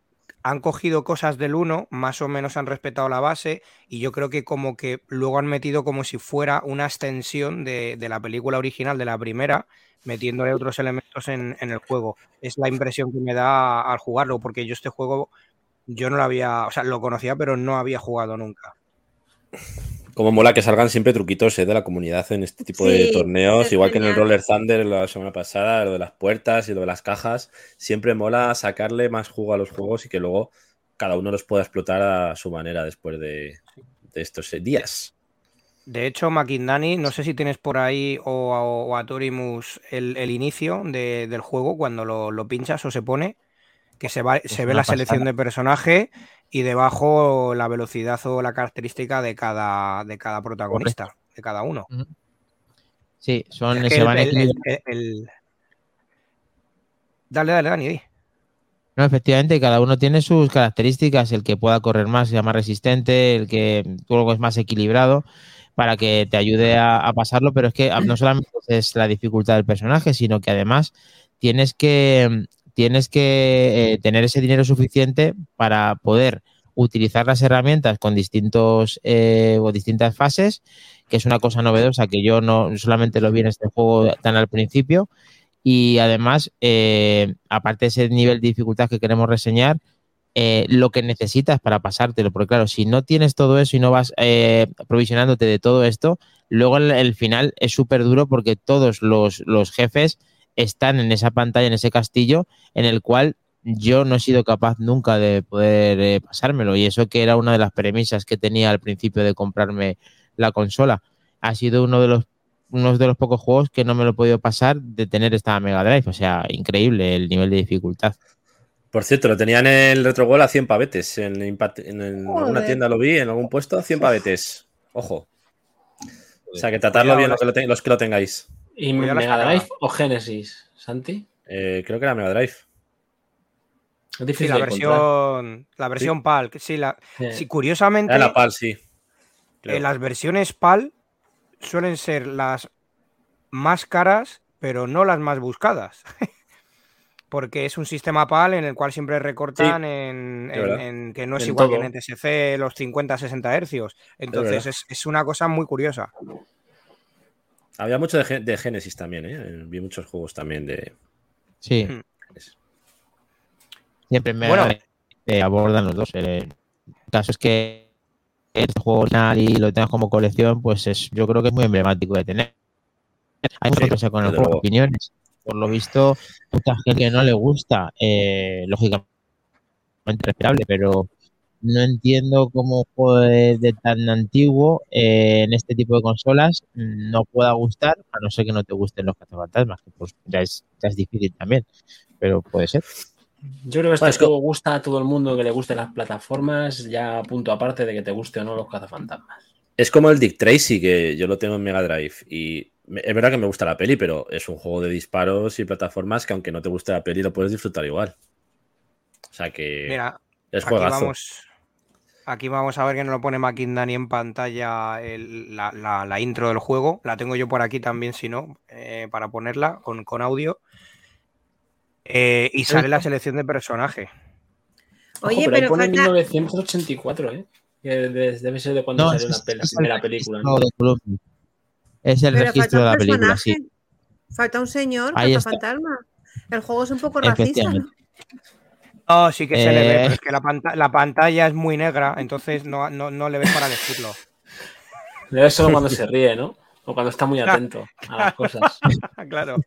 Han cogido cosas del 1, más o menos han respetado la base, y yo creo que como que luego han metido como si fuera una extensión de la película original, de la primera, metiéndole otros elementos en el juego. Es la impresión que me da al jugarlo, porque yo este juego, yo no lo había, o sea, lo conocía, pero no había jugado nunca. Como mola que salgan siempre truquitos de la comunidad en este tipo de torneos, igual que en el Roller Thunder la semana pasada, lo de las puertas y lo de las cajas. Siempre mola sacarle más jugo a los juegos y que luego cada uno los pueda explotar a su manera después de estos días. De hecho, Makindani, no sé si tienes por ahí o a Torimus el inicio del juego, cuando lo pinchas o se pone, que se ve la selección de personaje y debajo la velocidad o la característica de cada protagonista, de cada uno. Sí, son... Dale, Dani, di. No, efectivamente, cada uno tiene sus características, el que pueda correr más, sea más resistente, el que luego es más equilibrado, para que te ayude a pasarlo, pero es que no solamente es la dificultad del personaje, sino que además tienes que tener ese dinero suficiente para poder utilizar las herramientas con distintos o distintas fases, que es una cosa novedosa que yo no solamente lo vi en este juego tan al principio. Y además, aparte de ese nivel de dificultad que queremos reseñar, lo que necesitas para pasártelo, porque claro, si no tienes todo eso y no vas provisionándote de todo esto, luego el final es súper duro, porque todos los jefes están en esa pantalla, en ese castillo, en el cual yo no he sido capaz nunca de poder pasármelo, y eso que era una de las premisas que tenía al principio de comprarme la consola. Ha sido uno de los pocos juegos que no me lo he podido pasar de tener esta Mega Drive, o sea, increíble el nivel de dificultad. Por cierto, lo tenían en el RetroWorld a 100 pavetes. En alguna tienda lo vi, en algún puesto, 100 pavetes. Ojo. O sea, que tratarlo bien los que lo tengáis. ¿Y Mega Drive o Genesis, Santi? Creo que era Mega Drive. Es difícil sí, la versión ¿sí? PAL. Sí, sí, curiosamente... Era la PAL, sí. Claro. Las versiones PAL suelen ser las más caras, pero no las más buscadas. Porque es un sistema PAL en el cual siempre recortan sí, en que no es en igual todo. Que en NTSC los 50-60 hercios. Entonces es una cosa muy curiosa. Había mucho de Genesis también, ¿eh? Vi muchos juegos también de... Sí. Siempre me abordan los dos. El caso es que este juego original y lo tengas como colección, pues yo creo que es muy emblemático de tener. Hay muchas cosas con el juego, opiniones. Por lo visto, mucha gente que no le gusta, lógicamente, respetable, pero no entiendo cómo un juego de tan antiguo en este tipo de consolas no pueda gustar, a no ser que no te gusten los Cazafantasmas, que pues ya es difícil también, pero puede ser. Yo creo que juego gusta a todo el mundo que le gusten las plataformas, ya punto aparte de que te guste o no los Cazafantasmas. Es como el Dick Tracy, que yo lo tengo en Mega Drive, y es verdad que me gusta la peli, pero es un juego de disparos y plataformas que aunque no te guste la peli lo puedes disfrutar igual. O sea que mira, es juegazo. Aquí vamos a ver que no lo pone McKindani en pantalla la intro del juego. La tengo yo por aquí también, si no, para ponerla con audio. Y sale la selección de personaje. Oye, ojo, pero pone 1984, ¿eh? Debe ser de cuando salió la primera película. ¿No? Es el registro de la película, sí. Falta un señor, Cazafantasma. El juego es un poco racista, ¿no? Oh, sí que se le ve, pero es que la pantalla es muy negra, entonces no le ves para decirlo. Le ves solo cuando se ríe, ¿no? O cuando está muy atento a las cosas. Claro.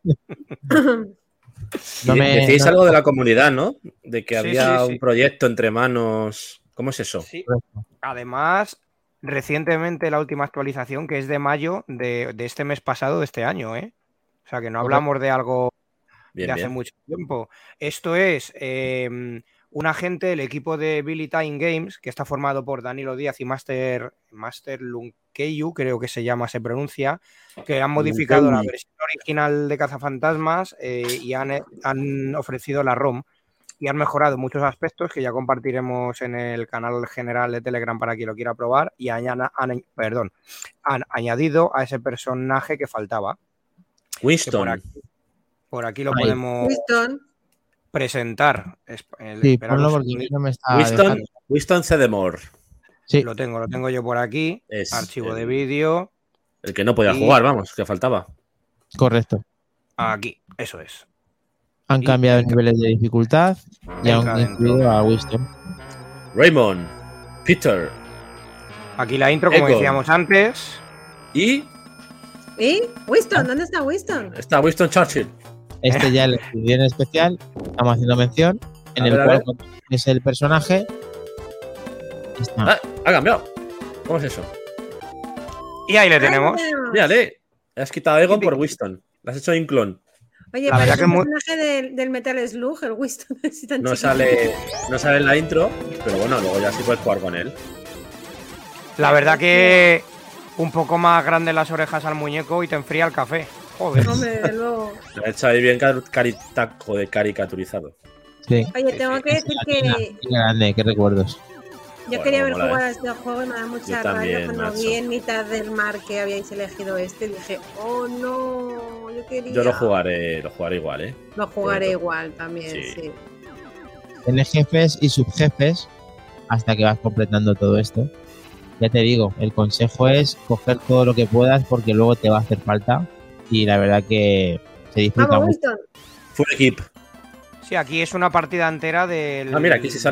Decís algo de la comunidad, ¿no? De que había un proyecto entre manos. ¿Cómo es eso? Sí. Además, recientemente la última actualización, que es de mayo de este mes pasado, de este año, ¿eh? O sea, que no hablamos de algo de hace mucho tiempo. Esto es un agente, el equipo de Billy Time Games, que está formado por Danilo Díaz y Master Lunkeyu, creo que se pronuncia, que han modificado la versión original de Cazafantasmas y han ofrecido la ROM. Y han mejorado muchos aspectos que ya compartiremos en el canal general de Telegram para quien lo quiera probar. Y han añadido a ese personaje que faltaba. Winston. Que por aquí lo podemos presentar. Sí, ponlo porque no me está Winston Cedemore. Sí. Lo tengo yo por aquí. Es archivo de vídeo. El que no podía jugar, vamos, que faltaba. Correcto. Aquí, eso es. Han cambiado niveles de dificultad y han incluido a Winston. Raymond, Peter. Aquí la intro, como decíamos antes. ¿Y? Winston, ¿dónde está Winston? Está Winston Churchill. Este ya le pidieron especial, estamos haciendo mención, en el cual es el personaje. Está. Ha cambiado. ¿Cómo es eso? Y ahí le tenemos. Mírale, has quitado a Egon por Winston. Le has hecho un clon. Oye, parece el personaje del Metal Slug, el Winston. No sale en la intro, pero bueno, luego ya sí puedes jugar con él. La verdad que un poco más grande las orejas al muñeco y te enfría el café. Joder. Hombre, de luego. Lo he hecho ahí bien caricaturizado. Sí. Oye, tengo que decir que... Qué grande, qué recuerdos. Yo quería haber jugado a este juego y me da mucha rabia cuando vi en mitad del mar que habíais elegido este y dije, oh no, yo quería... Yo lo jugaré igual, ¿eh? Lo jugaré igual también, sí. Tienes jefes y subjefes hasta que vas completando todo esto. Ya te digo, el consejo es coger todo lo que puedas porque luego te va a hacer falta y la verdad que se disfruta mucho. Full equip. Sí, aquí es una partida entera del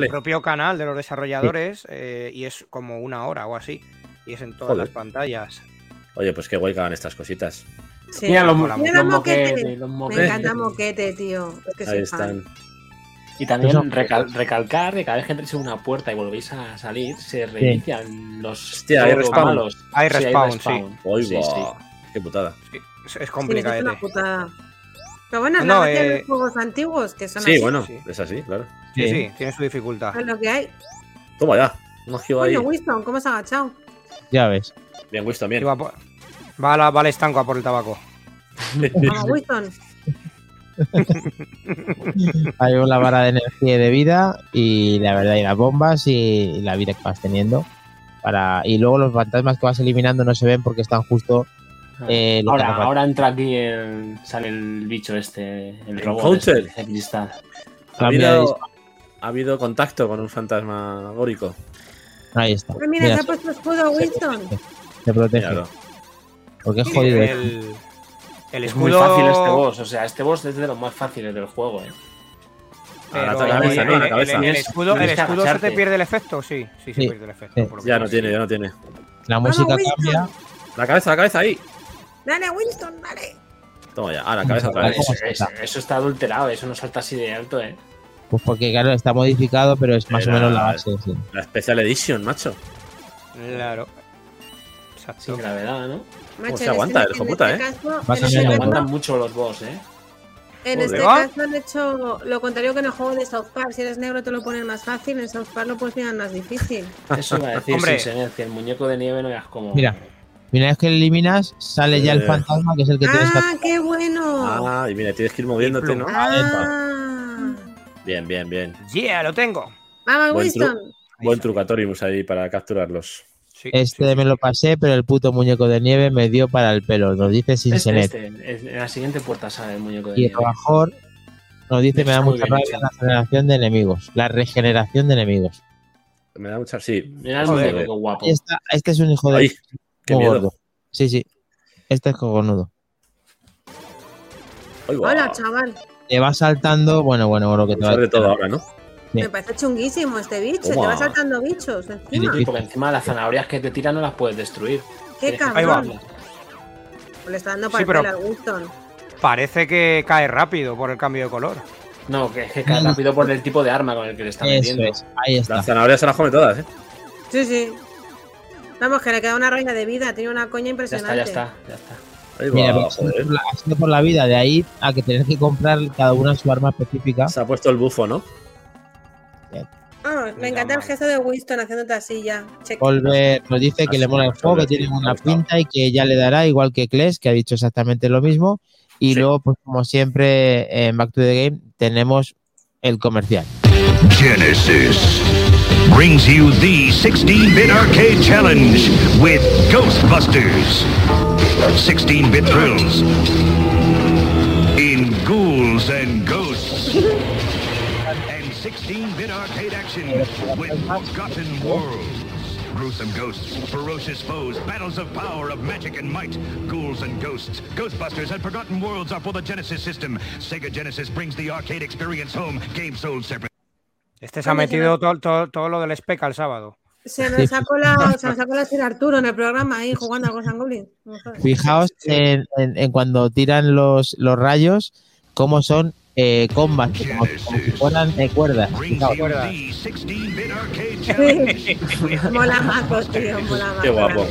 propio canal de los desarrolladores y es como 1 hora o así. Y es en todas las pantallas. Oye, pues qué guay que hagan estas cositas. Sí. Mira los moquetes. Me encanta moquete, tío. Es que ahí están. Fan. Y también recalcar que cada vez que entréis en una puerta y volvéis a salir, se reinician los... Hostia, hay respawn. Hay respawn. Qué putada. Sí, es complicado. Es una putada. Pero bueno, es la gracia de los juegos antiguos, que son así. Sí, bueno, es así, claro. Sí, sí, tiene su dificultad. Es lo que hay. Toma ya. No giro ahí. Winston, ¿cómo se ha agachado? Ya ves. Bien, Winston, bien. Va al estanco a por el tabaco. Vamos, Winston. Hay una barra de energía y de vida, y la verdad, y las bombas y la vida que vas teniendo. Y luego los fantasmas que vas eliminando no se ven porque están justo. Ahora entra aquí, sale el bicho este, el robot. Este, cristal. Ha habido contacto con un fantasma górico. Ahí está. Pero mira, se ha puesto escudo, Winston. Te protege. Claro. Porque es jodido. El escudo... Es muy fácil este boss. O sea, este boss es de los más fáciles del juego, ¿eh? El escudo se te pierde el efecto. Sí, se pierde el efecto. Sí. Ya no tiene. La música cambia. La cabeza, ahí. Dale, Winston, dale. Toma ya. Ah, la cabeza otra vez. Eso está adulterado. Eso no salta así de alto, ¿eh? Pues porque, claro, está modificado, pero es más o menos la base. Sí. La Special Edition, macho. Claro. Exacto. Sin gravedad, ¿no? Macho, se aguanta el hijoputa, ¿eh? Se aguantan mucho los boss, ¿eh? En este caso han hecho lo contrario que en el juego de South Park. Si eres negro te lo ponen más fácil, en South Park lo puedes mirar más difícil. Eso va a decir, que el muñeco de nieve no veas cómo. Mira, una vez que lo eliminas, sale ya el fantasma, que es el que tienes que... ¡Ah, qué bueno! Ah, y mira, tienes que ir moviéndote, ¿no? Bien. ¡Yeah, lo tengo! ¡Vamos, Winston! Buen trucatorius ahí para capturarlos. Sí, me lo pasé, pero el puto muñeco de nieve me dio para el pelo. Nos dice Sinsenet. En la siguiente puerta sale el muñeco de nieve. Y el bajor nos dice: me da mucha rabia la regeneración de enemigos. Me da mucha... Sí. Mira el muñeco guapo. Este es un hijo de... Qué gordo. Sí. Este es cogonudo. Hola, chaval. Te va saltando... Bueno, creo que te va a... Sobre todo ahora, ¿no? Me parece chunguísimo este bicho. Te va saltando bichos encima. Sí, porque encima las zanahorias que te tiran no las puedes destruir. ¡Qué cabrón! Le está dando para el Winston. Parece que cae rápido por el cambio de color. No, que es que cae rápido por el tipo de arma con el que le está metiendo. Es. Ahí está. Las zanahorias se las come todas, ¿eh? Sí. Vamos, que le queda una raya de vida. Tiene una coña impresionante. Ya está. Ahí va. Mira, ha sido por la vida. De ahí a que tenés que comprar cada una su arma específica. Se ha puesto el bufo, ¿no? Me encanta el gesto de Winston haciéndote así ya. Volver nos dice que le mola el juego, que tiene una pinta y que ya le dará, igual que Klesk, que ha dicho exactamente lo mismo. Y luego, pues como siempre, en Back to the Game tenemos el comercial. Genesis brings you the 16-bit arcade challenge with Ghostbusters. 16-bit thrills in ghouls and ghosts. 16-bit arcade action with forgotten worlds. Gruesome ghosts, ferocious foes, battles of power, of magic and might. Ghouls and Ghosts, Ghostbusters and Forgotten Worlds are for the Genesis system. Sega Genesis brings the arcade experience home. Games sold separately. Este se ha metido todo lo del SPEC al sábado. Se nos ha colado Sir Arturo en el programa ahí jugando a Ghosts and Goblins. Fijaos en cuando tiran los rayos, cómo son... combats como si fueran cuerdas. Mola macos, tío. Qué guapo.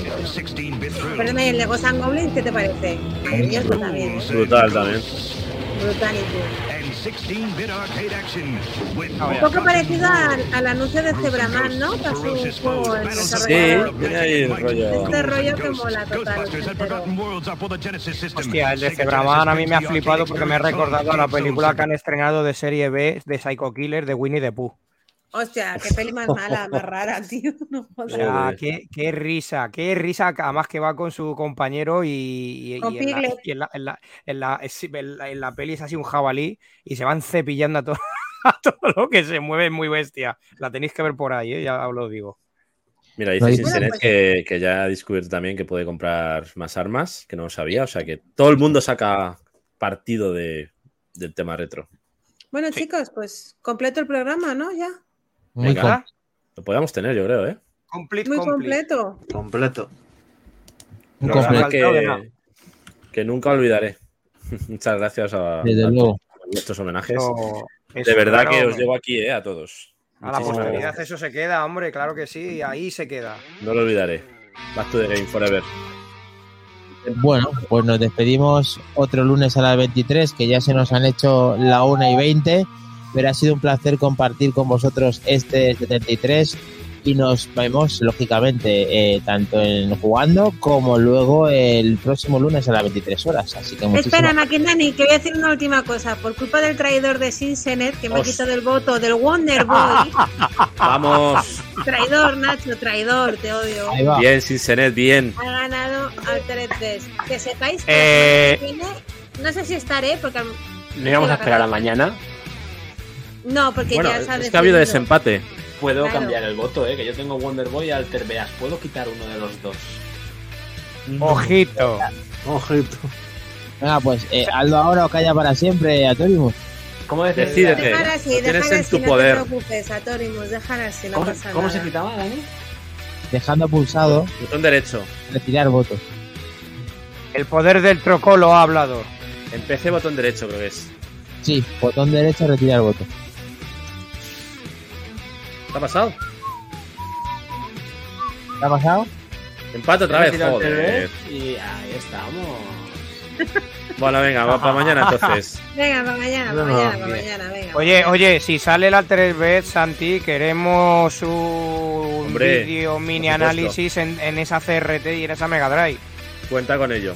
Pero el de Ghosts and Goblins, ¿qué te parece? Maravilloso también. Brutal. Un poco parecido al anuncio de Zebra Man, ¿no? Para su juego. Tiene ahí el rollo. Este rollo que mola total. Hostia, el de Zebra Man a mí me ha flipado porque me ha recordado a la película que han estrenado de serie B de Psycho Killer de Winnie the Pooh. Hostia, qué peli más mala, más rara, tío. No jodas. Ya, qué risa. Además que va con su compañero y en la peli es así un jabalí y se van cepillando a todo lo que se mueve, muy bestia. La tenéis que ver por ahí, ¿eh? Ya os lo digo. Mira, dice Sinsenet que ya ha descubierto también que puede comprar más armas, que no lo sabía. O sea que todo el mundo saca partido del tema retro. Bueno, chicos, pues completo el programa, ¿no? Ya. Venga, lo podíamos tener, yo creo, ¿eh? Muy completo. Un completo que nunca olvidaré. Muchas gracias a todos estos homenajes. De verdad claro, que os llevo aquí, a todos. A la posteridad eso se queda, hombre, claro que sí, ahí se queda. No lo olvidaré. Back to the Game forever. Bueno, pues nos despedimos otro lunes a las 23, que ya se nos han hecho la 1:20. pero ha sido un placer compartir con vosotros este 73 y nos vemos, lógicamente, tanto en Jugando como luego el próximo lunes a las 23 horas. Así que muchísimas... Espera, Maquinani, que voy a decir una última cosa. Por culpa del traidor de Sinsenet, que me ha quitado el voto del Wonder Boy. ¡Vamos! Traidor, Nacho, traidor, te odio. Ahí va. Bien, Sinsenet, bien. Ha ganado al 3-3. Que sepáis que no sé si estaré, porque... ¿No íbamos a esperar a la mañana? No, porque bueno, ya sabes. Es que ha habido desempate. Puedo cambiar el voto, que yo tengo Wonder Boy y Alter Beas. Puedo quitar uno de los dos. Ojito. Ojito. Venga, pues, Aldo ahora o calla para siempre, Atorimus. ¿Cómo decídete? Dejar así, tienes en tu poder. No te preocupes, Atorimus, dejar así, no pasa nada. ¿Cómo se quitaba, Dani? Dejando pulsado. Botón derecho. Retirar votos. El poder del trocolo ha hablado. Empecé botón derecho, creo que es. Sí, botón derecho, retirar votos. ¿Te ha pasado? ¿Te ha pasado? Empate otra vez, joder. Y ahí estamos. Bueno, venga, va para mañana entonces. Venga, para mañana, venga. Oye, si sale el Altered Beast, Santi, queremos un vídeo mini análisis en esa CRT y en esa Mega Drive. Cuenta con ello.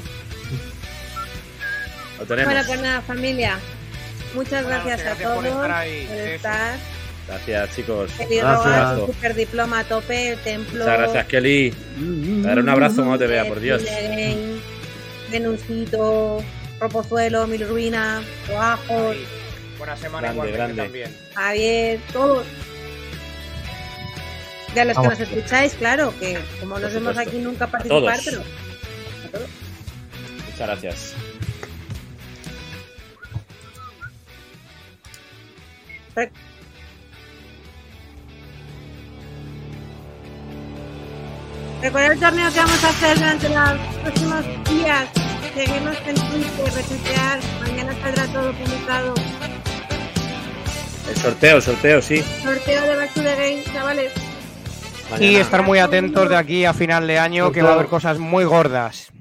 Lo tenemos. Bueno, pues nada, familia. Muchas gracias a todos por estar. Gracias, chicos. Gracias. Super diploma a tope, el templo. Muchas gracias, Kelly. Te daré un abrazo cuando te vea, por Dios. Menucito, Ropozuelo, Mil Ruinas, Oajos. Buena semana, igualmente también. Javier, todos. Ya los que nos escucháis, claro, que como nos vemos aquí nunca participar, pero. A todos. Muchas gracias. Recordad el torneo que vamos a hacer durante los próximos días. Seguimos en Twitter, retuitear. Mañana saldrá todo publicado. El sorteo, sí. Sorteo de Back to the Game, chavales. Mañana. Y estar muy atentos de aquí a final de año, que va a haber cosas muy gordas.